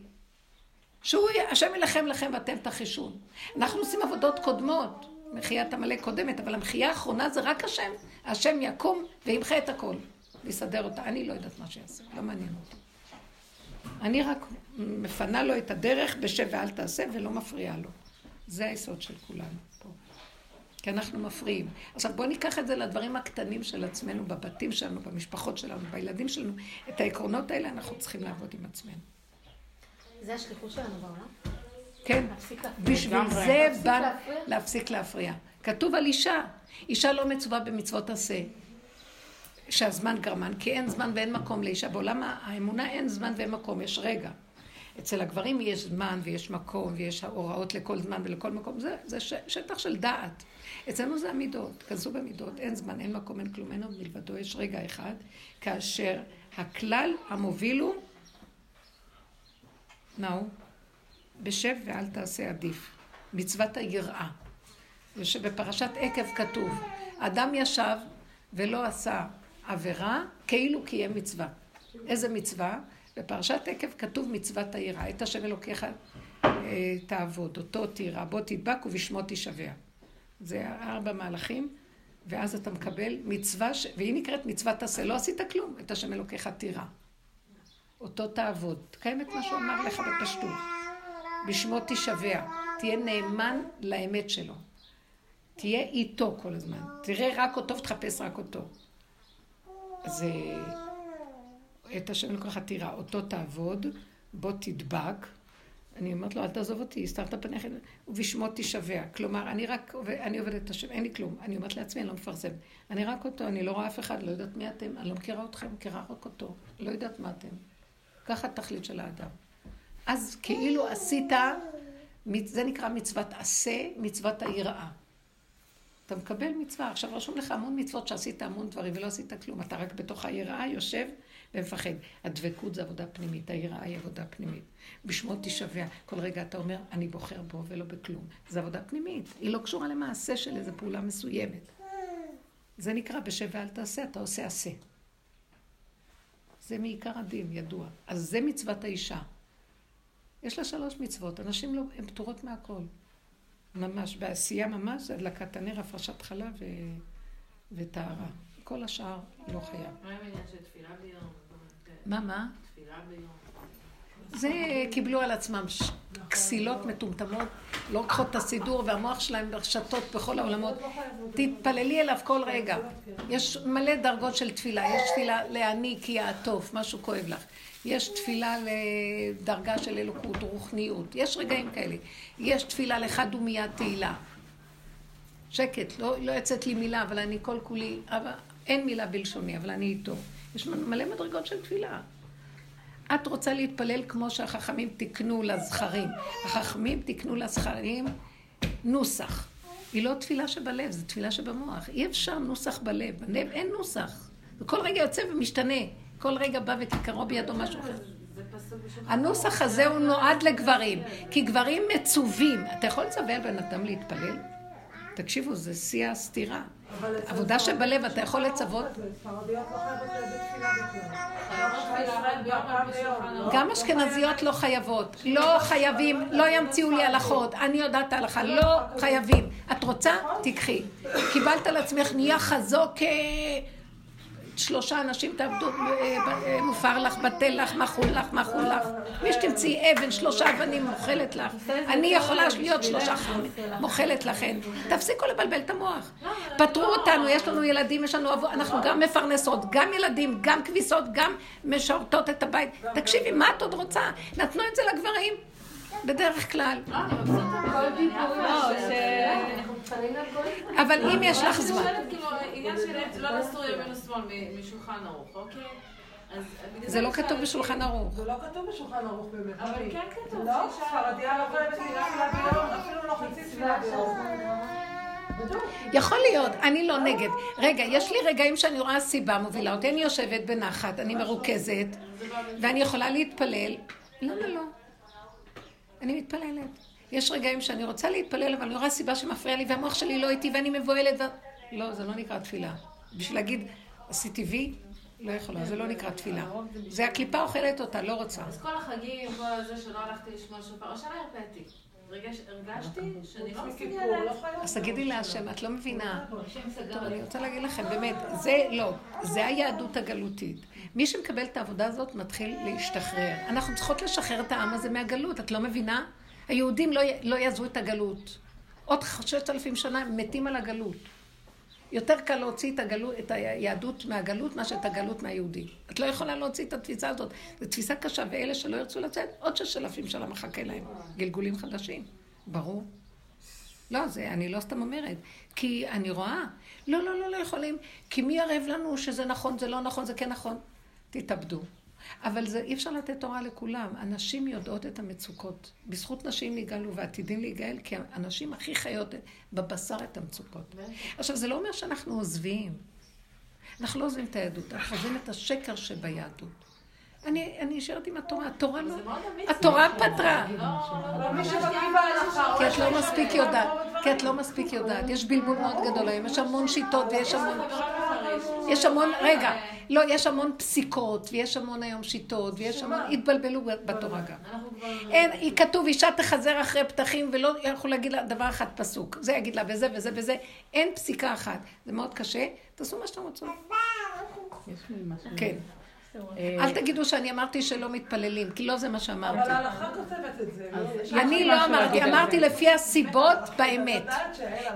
שהשם ילחם לכם ואתם תחישו. אנחנו עושים עבודות קודמות. מחיית המלא קודמת, אבל המחייה האחרונה זה רק השם. השם יקום וימחה את הכל. ויסדר אותה. אני לא יודעת מה שיעשה. לא מעניין אותי. אני רק מפנה לו את הדרך בשב ואל תעשה ולא מפריע לו. זה היסוד של כולנו פה. כי אנחנו מפריעים. עכשיו בואו ניקח את זה לדברים הקטנים של עצמנו, בבתים שלנו, במשפחות שלנו, בילדים שלנו. את העקרונות האלה אנחנו צריכים לעבוד עם עצמנו. זה השליחות שלנו בעולם? כן. בשביל זה בא להפסיק להפריע. כתוב על אישה. אישה לא מצווה במצוות עשה. שהזמן גרמן, כי אין זמן ואין מקום לאישה. בעולם האמונה אין זמן ואין מקום, יש רגע. אצל הגברים יש זמן ויש מקום ויש הוראות לכל זמן ולכל מקום. זה שטח של דעת. אצלנו זה המידות, כנסו במידות, אין זמן, אין מקום, אין כלום, אין עוד מלבדו, יש רגע אחד, כאשר הכלל המוביל הוא, מהו? בשב ואל תעשה עדיף. מצוות היראה. זה שבפרשת עקב כתוב, אדם ישב ולא עשה עבירה, כאילו קיים מצווה. איזה מצווה? בפרשת עקב כתוב מצוות היראה. את השם אלוקיך תעבוד, אותו תירא, בו תדבק ובשמו תשבע. זה 4 מהלכים, ואז אתה מקבל מצווה, והיא נקראת מצוות עשה. לא עשית כלום, את השם אלוקיך תירא. אותו תעבוד. תקיים את מה שהוא אמר לך בפשטות. בשמו תשבע. תהיה נאמן לאמת שלו. תהיה איתו כל הזמן. תראה רק אותו ותחפש רק אותו. אז את השם אלוקיך תירא, אותו תעבוד, בו תדבק. אני אומרת לו, אל תעזוב אותי, הסתרת פניך, ובשמו תשבע. כלומר, אני עובדת את השם, אין לי כלום. אני אומרת לעצמי, אני לא מפרסם. אני רק אותו, אני לא רואה אף אחד, לא יודעת מי אתם, אני לא מכירה אתכם, מכירה רק אותו. לא יודעת מה אתם. ככה התכלית של האדם. אז כאילו עשית, זה נקרא מצוות עשה, מצוות היראה. אתה מקבל מצווה. עכשיו רשום לך המון מצוות שעשית המון דברים ולא עשית כלום. אתה רק בתוך היראה יושב ומפחד. הדבקות זה עבודה פנימית, העירה היא עבודה פנימית. בשמו תשווה, כל רגע אתה אומר, אני בוחר בו ולא בכלום. זה עבודה פנימית, היא לא קשורה למעשה של איזו פעולה מסוימת. זה נקרא בשווה אל תעשה, אתה עושה עשה. זה מעיקר הדין, ידוע. אז זה מצוות האישה. יש לה 3 מצוות, אנשים לא, הן פטורות מהכל. ממש, בעשייה ממש, הדלקת הנר, הפרשת חלה וטהרה. כל השאר לא חייב. מה העניין של תפילה ביום? מה? תפילה ביום. זה קיבלו על עצמם כסילות מטומטמות, לא לוקחות את הסידור והמוח שלהם ברשתות בכל העולמות. תתפללי אליו כל רגע. יש מלא דרגות של תפילה. יש תפילה לעני כי יעטוף, משהו כואב לך. יש תפילה לדרגה של אלוקות, רוחניות. יש רגעים כאלה. יש תפילה לחד ומיד תהילה. שקט, לא יצאת לי מילה, אבל אני כל כולי, אבל אין מילה בלשוני, אבל אני איתו. יש מלא מדרגות של תפילה. את רוצה להתפלל כמו שהחכמים תקנו לזכרים. החכמים תקנו לזכרים נוסח. היא לא תפילה שבלב, זו תפילה שבמוח. אי אפשר נוסח בלב. בלב אין נוסח. וכל רגע יוצא ומשתנה. כל רגע בא וכיכרו בידו משהו אחר. הנוסח הזה הוא נועד לגברים, כי גברים מצווים. אתה יכול לצווה בן אדם להתפלל? תקשיבו, זה שיא הסתירה. עבודה שבלב, אתה יכול לצוות? גם אשכנזיות לא חייבות. לא חייבים, לא ימציאו לי הלכות. אני יודעת הלכה, לא חייבים. את רוצה? תיקחי. קיבלת על עצמך, נהיה חזוק... 3 אנשים תעבדו, מופר לך, בטל לך, מחול לך. מי שתמציא אבן, 3 אבנים מוכלת לך. אני יכולה להיות 3 חמים, מוכלת לכן. תפסיקו לבלבל את המוח. פטרו אותנו, יש לנו ילדים, יש לנו אבו, אנחנו גם מפרנסות, גם ילדים, גם כביסות, גם משורתות את הבית. תקשיבי, מה את עוד רוצה? נתנו את זה לגברים. בדרך כלל. אבל אם יש לך זמן. עניין שלהם לא נסור ימין ושמאל משולחן ערוך, אוקיי? זה לא כתוב בשולחן ערוך. זה לא כתוב בשולחן ערוך באמת. אבל כן כתוב. לא, ספרדיה לא יכולה ביום, אפילו לא חצי סבילה ביום. יכול להיות, אני לא נגד. רגע, יש לי רגעים שאני רואה סיבה מובילה אותי. אני יושבת בנחת, אני מרוכזת, ואני יכולה להתפלל. למה לא? אני מתפללת. יש רגעים שאני רוצה להתפלל, אבל אני רואה סיבה שמפריע לי, והמוח שלי לא איתי, ואני מבועלת. לא, זה לא נקרא תפילה. בשביל להגיד, עשיתי וי, לא יכולה, זה לא נקרא תפילה. זה הקליפה אוכלת אותה, לא רוצה. אז כל החגים, זה שלא הלכתי לשמוע שופר, השנה הרפאתי. הרגשתי שאני לא מסתיגה עליי. אז תגידי לה, השם, את לא מבינה. טוב, אני רוצה להגיד לכם, באמת, זה לא. זה היהדות הגלותית. מי שמקבל את העבודה הזאת מתחיל להשתחרר. אנחנו צריכות לשחרר את העם הזה מהגלות, את לא מבינה? היהודים לא יעזבו את הגלות. עוד 6,000 שנה הם מתים על הגלות. יותר קל להוציא את היהדות מהגלות, מה שאת הגלות מהיהודים. את לא יכולה להוציא את התפיסה הזאת. זו תפיסה קשה, ואלה שלא ירצו לצאת, עוד 6,000 שנה מחכה להם. גלגולים חדשים. ברור. לא, זה, אני לא סתם אומרת. כי אני רואה. לא יכולים. כי מי ערב לנו שזה נכון, זה לא נכון, זה כן נכון? תתאבדו. אבל זה, אי אפשר לתת תורה לכולם. אנשים יודעות את המצוקות. בזכות נשים ניגלו ועתידים להיגאל, כי הנשים הכי חיות בבשר את המצוקות. עכשיו, זה לא אומר שאנחנו עוזבים. אנחנו לא עוזבים את היהדות, אנחנו עוזבים את השקר שביהדות. אני אשארת עם התורה, התורה פתרה. כי את לא מספיק יודעת, יש בלבול מאוד גדול היום, יש המון שיטות ויש המון... יש המון פסיקות, ויש המון היום שיטות, ויש המון... התבלבלו בתורה גם. אין, כתוב, אישה תחזר אחרי פתחים, ולא יכולו להגיד לה דבר אחד פסוק. זה יגיד לה, וזה. אין פסיקה אחת. זה מאוד קשה. תעשו מה שאתם רוצים. כן. אל תגידו שאני אמרתי שלא מתפללים, כי לא זה מה שאמרתי. אבל ההלכה כותבת את זה. אני לא אמרתי, אמרתי לפי הסיבות באמת.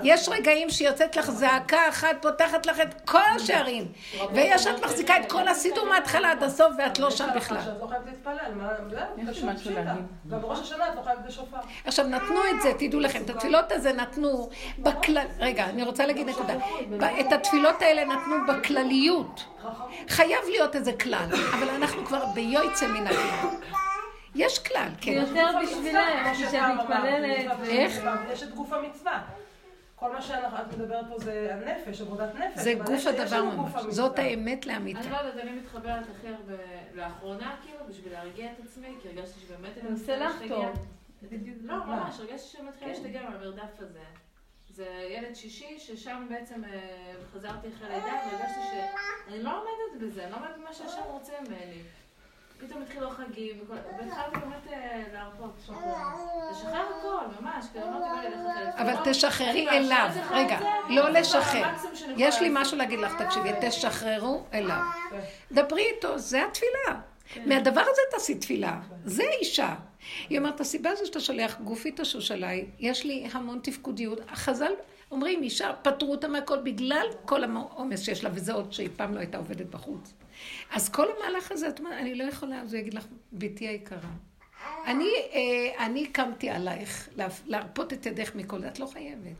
יש רגעים שיוצאת לך זעקה אחת, פותחת לך את כל השערים, ויש את מחזיקה את כל הסידור מההתחלה עד הסוף, ואת לא שם בכלל. עכשיו, את לא חייבת להתפלל. גם ראש השנה את לא חייבת בשופר. עכשיו, נתנו את זה, תדעו לכם, את התפילות הזה נתנו בכלל... רגע, אני רוצה להגיד נקודה. את התפילות האלה נתנו בכלליות. חייב להיות איזה כלל. אבל אנחנו כבר ביועצה מן הכלל. יש כלל, כן. יותר בשבילה, כשאת מתפללת. איך? יש את גוף המצווה. כל מה שאת מדברת פה זה הנפש, עבודת נפש. זה גוף הדבר ממש, זאת האמת לאמיתה. אני לא יודעת, אני מתחברת אחר לאחרונה, כאילו, בשביל להרגיע את עצמי, כי הרגשתי שבאמת אני מתחילה להשתגע. לא, ממש, הרגשתי שמתחילה להשתגע מהמרדף הזה. זה ילד שישי, ששם בעצם חזרתי אחרי לידה, והרגשתי שאני לא עומדת בזה, אני לא עומדת במה שהשם רוצה ממני. פתאום התחילו חגים, והתחלתי באמת להרפות, לשחרר הכל, ממש, כי אני לא תבואי לך חלק. אבל תשחררי אליו, רגע, לא לשחרר. יש לי משהו להגיד לך, תקשיבי, תשחררו אליו. דברי איתו, זה התפילה. מהדבר הזה תעשי תפילה, זה אישה. היא אומרת, הסיבה הזו שאתה שולח, גופי תשוש עליי, יש לי המון תפקודיות. החז"ל אומרים, אישה, פטרו אותה מהכל בגלל כל העומס שיש לה, וזה עוד שהיא פעם לא הייתה עובדת בחוץ. אז כל המהלך הזה, אני לא יכולה, אז הוא יגיד לך, ביתי היקרה. אני קמתי עלייך, להרפות את ידך מכל זה, את לא חייבת.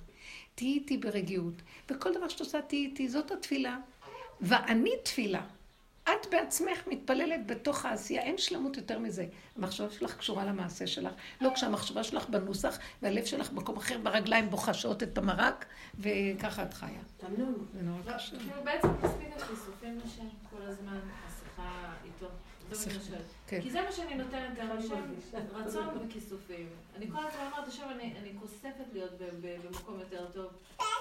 תהי איתי ברגיעות, וכל דבר שאת עושה, תהי איתי, זאת התפילה. ואני תפילה. את בעצמך מתפללת בתוך העשייה, אין שלמות יותר מזה. המחשבה שלך קשורה למעשה שלך, לא כשהמחשבה שלך בנוסח, והלב שלך במקום אחר, ברגליים בוחשות את המרק, וככה את חיה. תמלול. זה נורא קשה. כאילו בעצם מספיק את חיסופים לשם כל הזמן, השיחה איתו. כי זה מה שאני נותנת על השם, רצון וכיסופים. אני כל הזמן אומרת, השם, אני כוספת להיות במקום יותר טוב.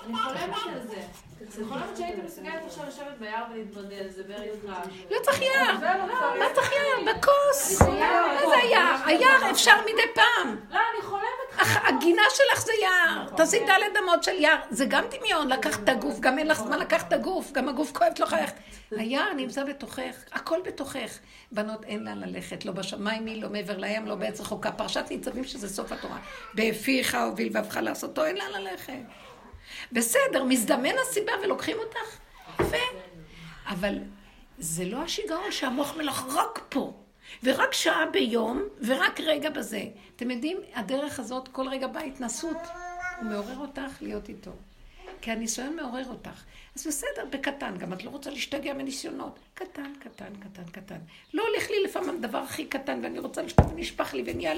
אני חולמת על זה. אני חולמת שהייתי מסוגלת עכשיו לשבת ביער ולהתבדל, זה בר יתרע. לא צריך יער. מה צריך יער? בכוס. מה זה יער? היער אפשר מדי פעם. לא, אני חולמת. הגינה שלך זה יער. תעשי דלת אמות של יער. זה גם דמיון, לקחת את הגוף, גם אין לך זמן לקחת את הגוף, גם הגוף כואבת לך. היער נמצא בתוכך, הכל בתוכך. בנות אין לה ללכת, לא בשמיים, לא מעבר לים, לא בעץ רחוקה. פרשת ניצבים שזה סוף התורה. בהפיך ובלבבך לעשותו, אין לה ללכת. בסדר, מזדמן הסיבה ולוקחים אותך. אבל זה לא השיגעון שהמוח מלך רק פה, ורק שעה ביום, ורק רגע בזה. אתם יודעים, הדרך הזאת כל רגע באה התנסות. הוא מעורר אותך להיות איתו. כי הניסיון מעורר אותך. אז בסדר, בקטן, גם את לא רוצה להשתגע מניסיונות. קטן, קטן, קטן, קטן. לא הולך לי לפעמים דבר הכי קטן, ואני רוצה להשתגע, ונשפח לי, ונהיה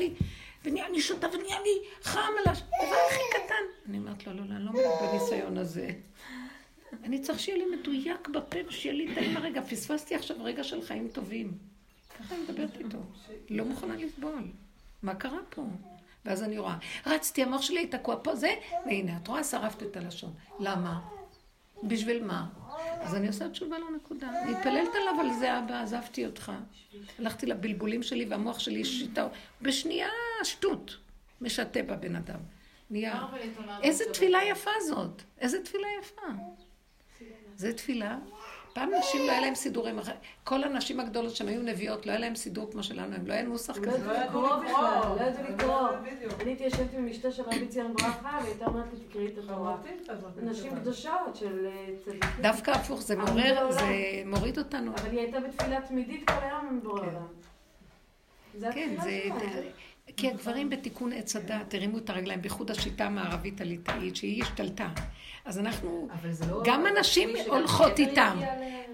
לי שוטה, ונהיה לי חם על הדבר הכי קטן. אני אומרת לו, לא, אני לא מלך בניסיון הזה. אני צריך שיהיה לי מדויק בפה, שיהיה לי טעים הרגע. פספסתי עכשיו רגע של חיים טובים. ככה אני מדברת איתו. לא מוכנה לסבול. מה קרה פה? ואז אני רואה, רצתי, המוח שלי תקוע פה, זה, והנה, את רואה, שרפת את הלשון. למה? בשביל מה? אז אני עושה תשובה לא נקודה. התפללת עליו על זה, אבא, עזבתי אותך. הלכתי לבלבולים שלי, והמוח שלי שיטה, בשנייה, שטות, משתה בבן אדם. נהיה, איזה תפילה יפה זאת, איזה תפילה יפה. זה תפילה. פעם נשים לא היה להם סידורים, כל הנשים הגדולות שהן היו נביאות, לא היה להם סידור כמו שלנו, הם לא היה נוסח כזה. לא היה קרוא בכלל, לא ידעו לקרוא. אני התיישבתי עם אשתה של רבי צייר ברכה, והייתה אומרת לי תקראי את התורה. נשים קדושות של צדיקים. דווקא הפוך, זה מעורר, זה מוריד אותנו. אבל היא הייתה בתפילה תמידית כל היום עם בורא עולם. זה התפילה שלנו. כי הדברים בתיקון עץ הדת, הרימו את הרגליים, בייחוד השיטה המערבית הליטאית, שהיא השתלטה. אז אנחנו, גם הנשים הולכות איתם.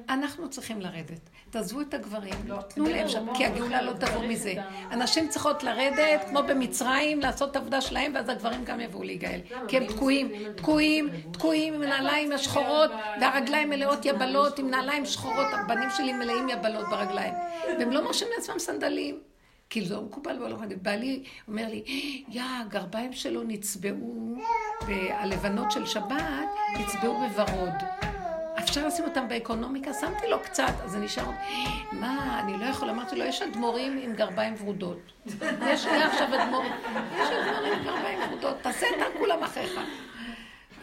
אנחנו צריכים לרדת. תעזבו את הגברים, תנו להם שם, כי הגאולה לא תבוא מזה. הנשים צריכות לרדת, כמו במצרים, לעשות את העבודה שלהם, ואז הגברים גם יבואו להיגאל. כי הם תקועים עם נעליים השחורות, והרגליים מלאות יבלות, עם נעליים שחורות, הבנים שלי מלאים יבלות ברגליים. והם לא מרשים לעצמם סנדלים. כאילו זה לא מקובל בעולם, בעלי אומר לי, הגרביים שלו נצבעו, הלבנות של שבת נצבעו בוורוד. אפשר לשים אותם באקונומיקה, שמתי לו קצת, אז אני שאלה, מה, אני לא יכולה, אמרתי לו, יש אדמורים עם גרביים ורודות. יש לי עכשיו אדמורים, יש אדמורים עם גרביים ורודות, תעשה את הכולם אחריך.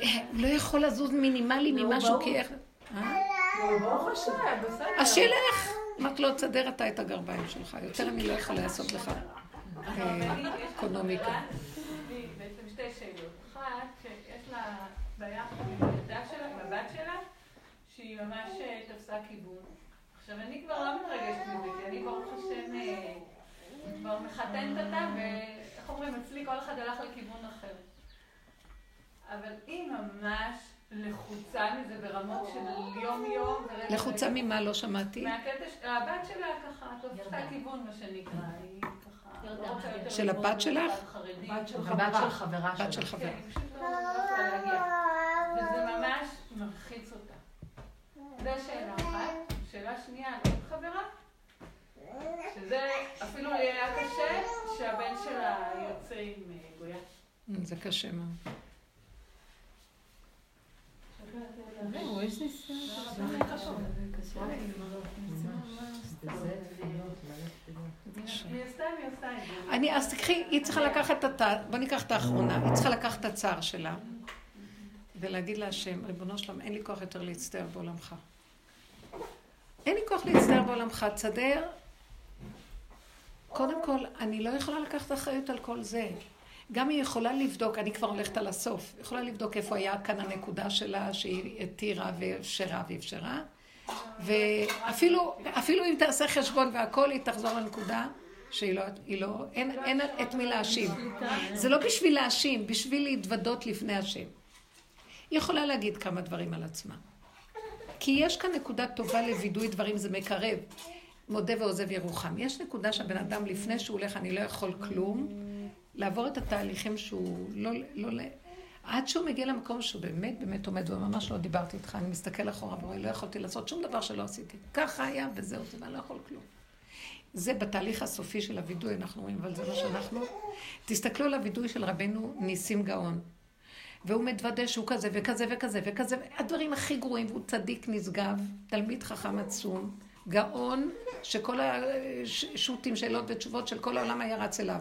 הוא לא יכול לזוז מינימלי ממשהו כאיך. ברוך השם, בסדר. אז שילך. אמרת לו, תסדר אתה את הגרביים שלך, יותר אני לא יכולה לעשות לך אקונומיקה. בעצם שתי שאלות. אחת, שיש לה בעיה בילדה שלה, בבת שלה, שהיא ממש תפסה כיוון. עכשיו, אני כבר לא מתרגשת מזה, כי אני ברוך השם כבר מחתנת אותה, ואיך אומרים, אצלי כל אחד הלך לכיוון אחר. אבל היא ממש לחוצה מזה ברמות של יום-יום. לחוצה ממה? לא שמעתי. הבת שלה ככה, תופסה כיוון מה שנקרא, היא ככה. של הבת שלך? הבת של חברה שלה. זה שאלה אחת. שאלה שנייה, אני עוד חברה? שזה אפילו היה קשה שהבן שלה יוצא עם גויה. זה קשה מאוד. הוא יש לי סער. אני, אז תקחי, היא צריכה לקחת את הצער, בוא ניקח את האחרונה, היא צריכה לקחת את הצער שלה ולהגיד לה השם, ריבונו שלום, אין לי כוח יותר להצטער בעולמך. אין לי כוח להצטער בעולמך, תסדר. קודם כל, אני לא יכולה לקחת אחריות על כל זה. גם היא יכולה לבדוק, אני כבר הולכת על הסוף, יכולה לבדוק איפה היה כאן הנקודה שלה שהיא התירה ואפשרה. ואפילו אם תעשה חשבון והכל, היא תחזור לנקודה שהיא לא, אין את מי להאשים. זה לא בשביל להאשים, בשביל להתוודות לפני השם. היא יכולה להגיד כמה דברים על עצמה. כי יש כאן נקודה טובה לוידוי דברים, זה מקרב. מודה ועוזב ירוחם. יש נקודה שהבן אדם לפני שהוא הולך, אני לא יכול כלום, לעבור את התהליכים שהוא לא עד שהוא מגיע למקום שהוא באמת עומד, וממש לא דיברתי איתך, אני מסתכל אחורה, אבל לא יכולתי לעשות שום דבר שלא עשיתי. ככה היה וזהו, ואני לא יכול כלום. זה בתהליך הסופי של הוידוי, אנחנו רואים, אבל זה מה שאנחנו. תסתכלו על הוידוי של רבנו ניסים גאון. והוא מתוודא שהוא כזה וכזה וכזה וכזה, הדברים הכי גרועים, והוא צדיק נשגב, תלמיד חכם עצום, גאון, שכל השו"תים, שאלות ותשובות של כל העולם היה רץ אליו.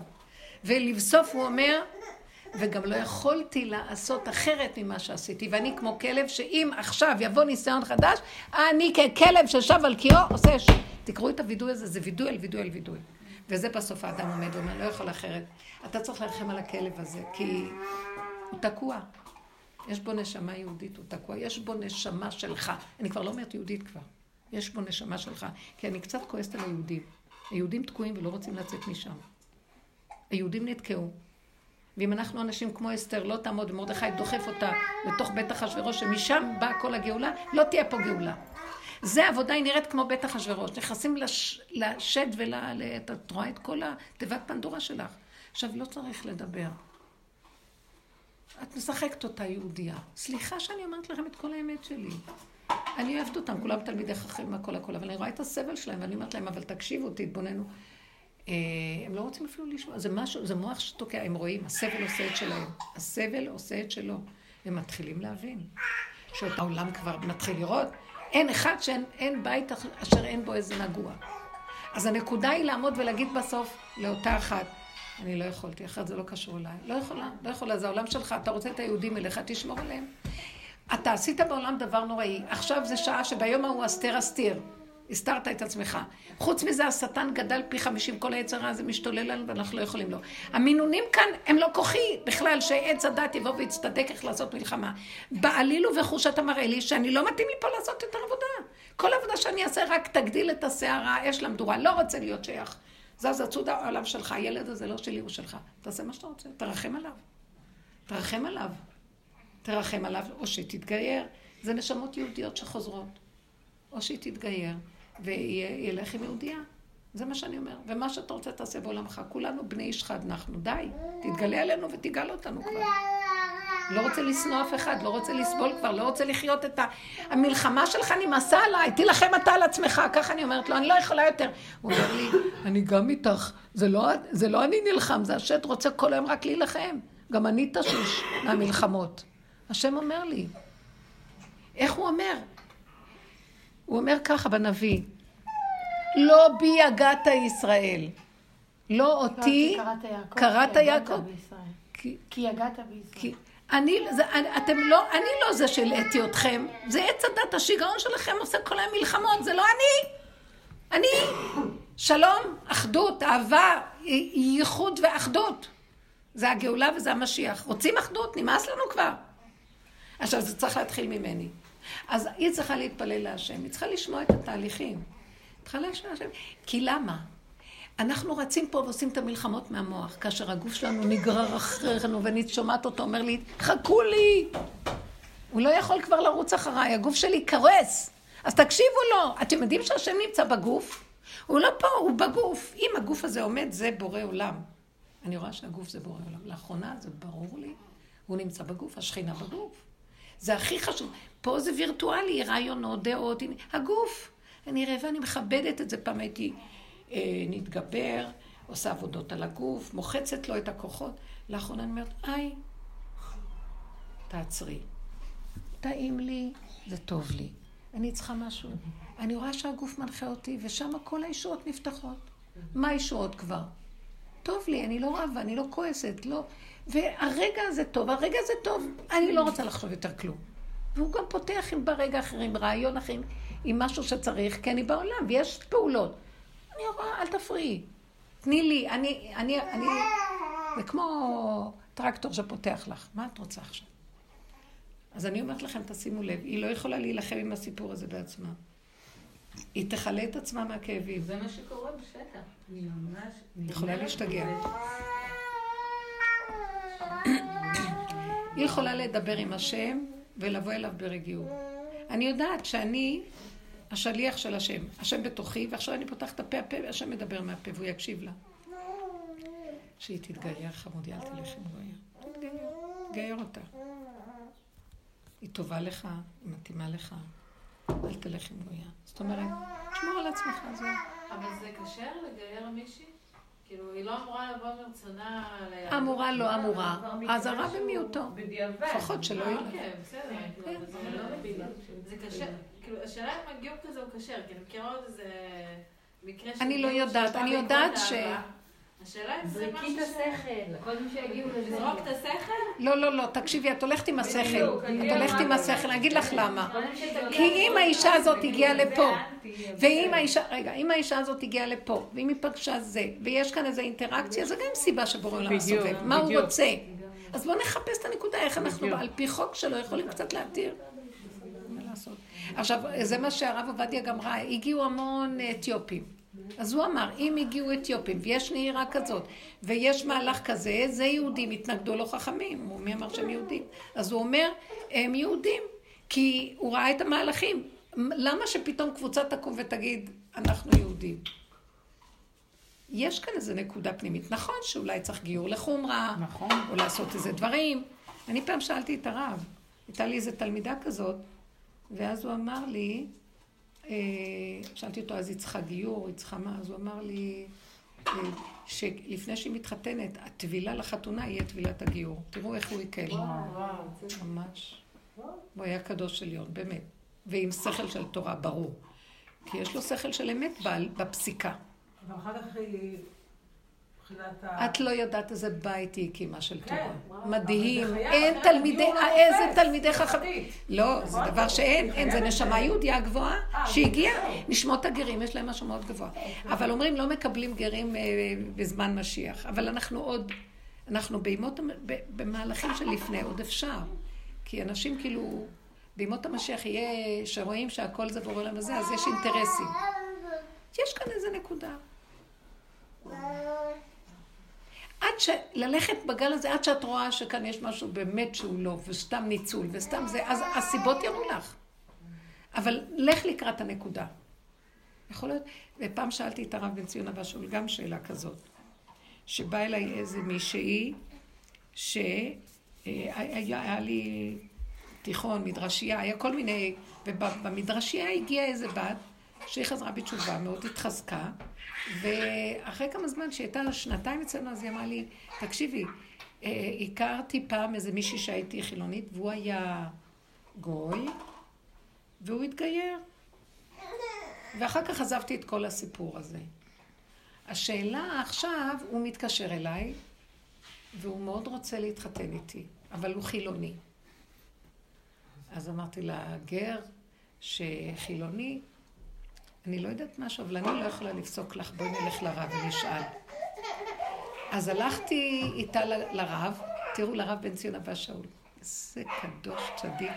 ולבסוף הוא אומר, וגם לא יכולתי לעשות אחרת ממה שעשיתי, ואני כמו כלב שאם עכשיו יבוא ניסיון חדש, אני ככלב ששב על קיאו עושה ש... תקראו את הוידוי הזה, זה וידוי על וידוי על וידוי. וזה בסוף האדם עומד ואומר, לא יכול אחרת. אתה צריך לרחם על הכלב הזה, כי... הוא תקוע. יש בו נשמה יהודית, הוא תקוע. יש בו נשמה שלך. אני כבר לא אומרת יהודית כבר. יש בו נשמה שלך. כי אני קצת כועסת על היהודים. היהודים תקועים ולא רוצים לצאת משם. היהודים נתקעו. ואם אנחנו אנשים כמו אסתר, לא תעמוד, מרדכי דוחף אותה לתוך בית אחשוורוש, שמשם באה כל הגאולה, לא תהיה פה גאולה. זה עבודה, היא נראית כמו בית אחשוורוש. נכנסים לשד את רואה את כל תיבת פנדורה שלך. עכשיו, לא צריך לדבר. את משחקת אותה יהודיה. סליחה שאני אומרת לכם את כל האמת שלי. אני אוהבת אותם, כולם תלמידי חכמים, הכל, אבל אני רואה את הסבל שלהם, ואני אומרת להם, אבל תקשיבו, תתבוננו. הם לא רוצים אפילו לשמוע. זה מוח שתוקע, הם רואים, הסבל עושה את שלהם. הסבל עושה את שלו. הם מתחילים להבין. שאת העולם כבר מתחיל לראות. אין אחד שאין בית אשר אין בו איזה נגוע. אז הנקודה היא לעמוד ולהגיד בסוף לאותה אחת, אני לא יכולתי, אחרת זה לא קשור אליי. לא יכולה, זה העולם שלך, אתה רוצה את היהודים אליך, תשמור עליהם. אתה עשית בעולם דבר נוראי, עכשיו זה שעה שביום ההוא אסתר, הסתרת את עצמך. חוץ מזה, השטן גדל פי 50, כל היצר הזה משתולל לנו ואנחנו לא יכולים לו. המינונים כאן הם לא כוחי בכלל, שעץ הדת יבוא ויצטדק איך לעשות מלחמה. בעלילו וחוש אתה מראה לי שאני לא מתאים לי פה לעשות את העבודה. כל העבודה שאני אעשה רק תגדיל את השערה, יש למדורה, לא רוצה להיות שייך. זז הצודה עליו שלך, הילד הזה לא שלי, הוא שלך. תעשה מה שאתה רוצה, תרחם עליו, או שתתגייר. זה נשמות יהודיות שחוזרות. או שהיא תתגייר, וילך עם יהודיה. זה מה שאני אומר. ומה שאתה רוצה תעשה בעולמך, כולנו בני איש חד אנחנו, די. תתגלה עלינו ותגל אותנו כבר. לא רוצה לסנוע אף אחד, לא רוצה לסבול כבר, לא רוצה לחיות את המלחמה שלך נמאסה עליי, תילחם אתה על עצמך, ככה אני אומרת לו, אני לא יכולה יותר. הוא אומר לי, אני גם איתך, זה לא אני נלחם, זה השד רוצה כל היום רק להילחם. גם אני תשוש מהמלחמות. השם אומר לי, איך הוא אומר? הוא אומר ככה בנביא, לא בי יגעת ישראל, לא אותי קראת יעקב. כי יגעת בישראל. אני לא זה שהלאתי אתכם, זה עץ הדת, השיגעון שלכם עושה כל המלחמות, זה לא אני. אני, שלום, אחדות, אהבה, ייחוד ואחדות. זה הגאולה וזה המשיח. רוצים אחדות, נמאס לנו כבר. עכשיו, זה צריך להתחיל ממני. אז היא צריכה להתפלל להשם, היא צריכה לשמוע את התהליכים. כי למה? אנחנו רצים פה ועושים את המלחמות מהמוח, כאשר הגוף שלנו נגרר אחרינו ונשומעת אותו, אומר לי, חכו לי! הוא לא יכול כבר לרוץ אחריי, הגוף שלי קרס. אז תקשיבו לו, אתם יודעים שהשם נמצא בגוף? הוא לא פה, הוא בגוף. אם הגוף הזה עומד, זה בורא עולם. אני רואה שהגוף זה בורא עולם. לאחרונה זה ברור לי, הוא נמצא בגוף, השכינה בגוף. זה הכי חשוב. פה זה וירטואלי, רעיונות, דעות, הגוף. אני רעבה, אני מכבדת את זה. פעם הייתי נתגבר, עושה עבודות על הגוף, מוחצת לו את הכוחות. לאחרונה אני אומרת, איי, תעצרי. טעים לי, זה טוב לי. אני צריכה משהו. אני רואה שהגוף מנחה אותי, ושם כל הישועות נפתחות. מה הישועות כבר? טוב לי, אני לא רבה, אני לא כועסת, לא. והרגע הזה טוב, הרגע הזה טוב, אני לא רוצה לחשוב יותר כלום. והוא גם פותח עם ברגע אחרים, רעיון אחרים, עם משהו שצריך, כי אני בעולם, ויש פעולות. אני רואה, אל תפריעי. תני לי, אני... זה כמו טרקטור שפותח לך. מה את רוצה עכשיו? אז אני אומרת לכם, תשימו לב, היא לא יכולה להילחם עם הסיפור הזה בעצמה. היא תחלה את עצמה מהכאבים. זה מה שקורה בשטח. אני ממש... היא יכולה להשתגע. היא יכולה לדבר עם השם ולבוא אליו ברגיעות. אני יודעת שאני השליח של השם. השם בתוכי, ועכשיו אני פותחת את הפה, השם מדבר מהפה, והוא יקשיב לה. שהיא תתגייר, חמודי, אל תלך עם גויה. תתגייר, תגייר אותה. היא טובה לך, היא מתאימה לך. אל תלך עם גויה. זאת אומרת, תשמור על עצמך, זהו. אבל זה קשה לגייר מישהי? כאילו, היא לא אמורה לבוא מרצונה... אמורה, לא אמורה. אז הרע במיעוטו. בדיעבד. לפחות שלא יהיה. אוקיי, בסדר. זה לא מבינה. זה קשה. כאילו, השאלה אם הגיוב כזה הוא קשר. כי אני מכירה עוד איזה מקרה... אני לא יודעת. אני יודעת ש... השאלה אם זה משהו... זרקי את השכל. קודם שיגיעו לזה. זרוק את השכל? לא. תקשיבי, את הולכת עם השכל. את הולכת עם השכל. אני אגיד לך למה. כי אם האישה הזאת הגיעה לפה, ואם האישה הזאת הגיעה לפה, ואם היא פגשה זה, ויש כאן איזו אינטראקציה, זו גם סיבה שבורא לה מסובב. מה הוא רוצה? אז בואו נחפש את הנקודה, איך אנחנו על פי חוק שלו יכולים קצת להתיר. מה לעשות? עכשיו, זה מה שהרב עובדיה גם ראה. הגיעו המון אתיופים. אז הוא אמר, אם הגיעו אתיופים ויש נהירה כזאת ויש מהלך כזה, זה יהודים, התנגדו לו חכמים. הוא אמר שהם יהודים. אז הוא אומר, הם יהודים, כי הוא ראה את המהלכים. למה שפתאום קבוצה תקום ותגיד, אנחנו יהודים? יש כאן איזו נקודה פנימית. נכון שאולי צריך גיור לחומרה, נכון. או לעשות איזה דברים. אני פעם שאלתי את הרב, הייתה לי איזו תלמידה כזאת, ואז הוא אמר לי, שאלתי אותו, אז היא צריכה גיור, היא צריכה מה? אז הוא אמר לי שלפני שהיא מתחתנת, הטבילה לחתונה יהיה טבילת הגיור. תראו איך הוא יקל. ממש. הוא היה קדוש של יון, באמת. ועם שכל של תורה, ברור. כי יש לו שכל של אמת בפסיקה. אבל אחר כך היא... את לא יודעת איזה בית היא הקימה של תורה. מדהים. אין תלמידי, איזה תלמידי חכמים. לא, זה דבר שאין. אין, זה נשמה יהודיה גבוהה שהגיעה. נשמות הגרים, יש להם משהו מאוד גבוה. אבל אומרים, לא מקבלים גרים בזמן משיח. אבל אנחנו עוד, אנחנו במהלכים של לפני, עוד אפשר. כי אנשים כאילו, בימות המשיח יהיה שרואים שהכל זה בורא להם הזה, אז יש אינטרסים. יש כאן איזה נקודה. ללכת בגל הזה, עד שאת רואה שכאן יש משהו באמת שהוא לא, וסתם ניצול, וסתם זה, אז הסיבות יראו לך. אבל לך לקראת הנקודה. יכול להיות, ופעם שאלתי את הרב בן ציון הבא, שהוא גם שאלה כזאת, שבאה אליי איזה מישהי, שהיה לי תיכון, מדרשייה, היה כל מיני, ובמדרשייה הגיעה איזה בת, שהיא חזרה בתשובה, מאוד התחזקה, ואחרי כמה זמן שהייתה שנתיים אצלנו, אז היא אמרה לי, תקשיבי, הכרתי פעם איזה מישהי שהייתי חילונית, והוא היה גוי, והוא התגייר. ואחר כך עזבתי את כל הסיפור הזה. השאלה עכשיו, הוא מתקשר אליי, והוא מאוד רוצה להתחתן איתי, אבל הוא חילוני. אז אמרתי לה, גר שחילוני, אני לא יודעת משהו, אבל אני לא יכולה לפסוק לך, בואי נלך לרב ונשאל. אז הלכתי איתה לרב, תראו לרב בן ציון הבא שאול, זה קדוש צדיק.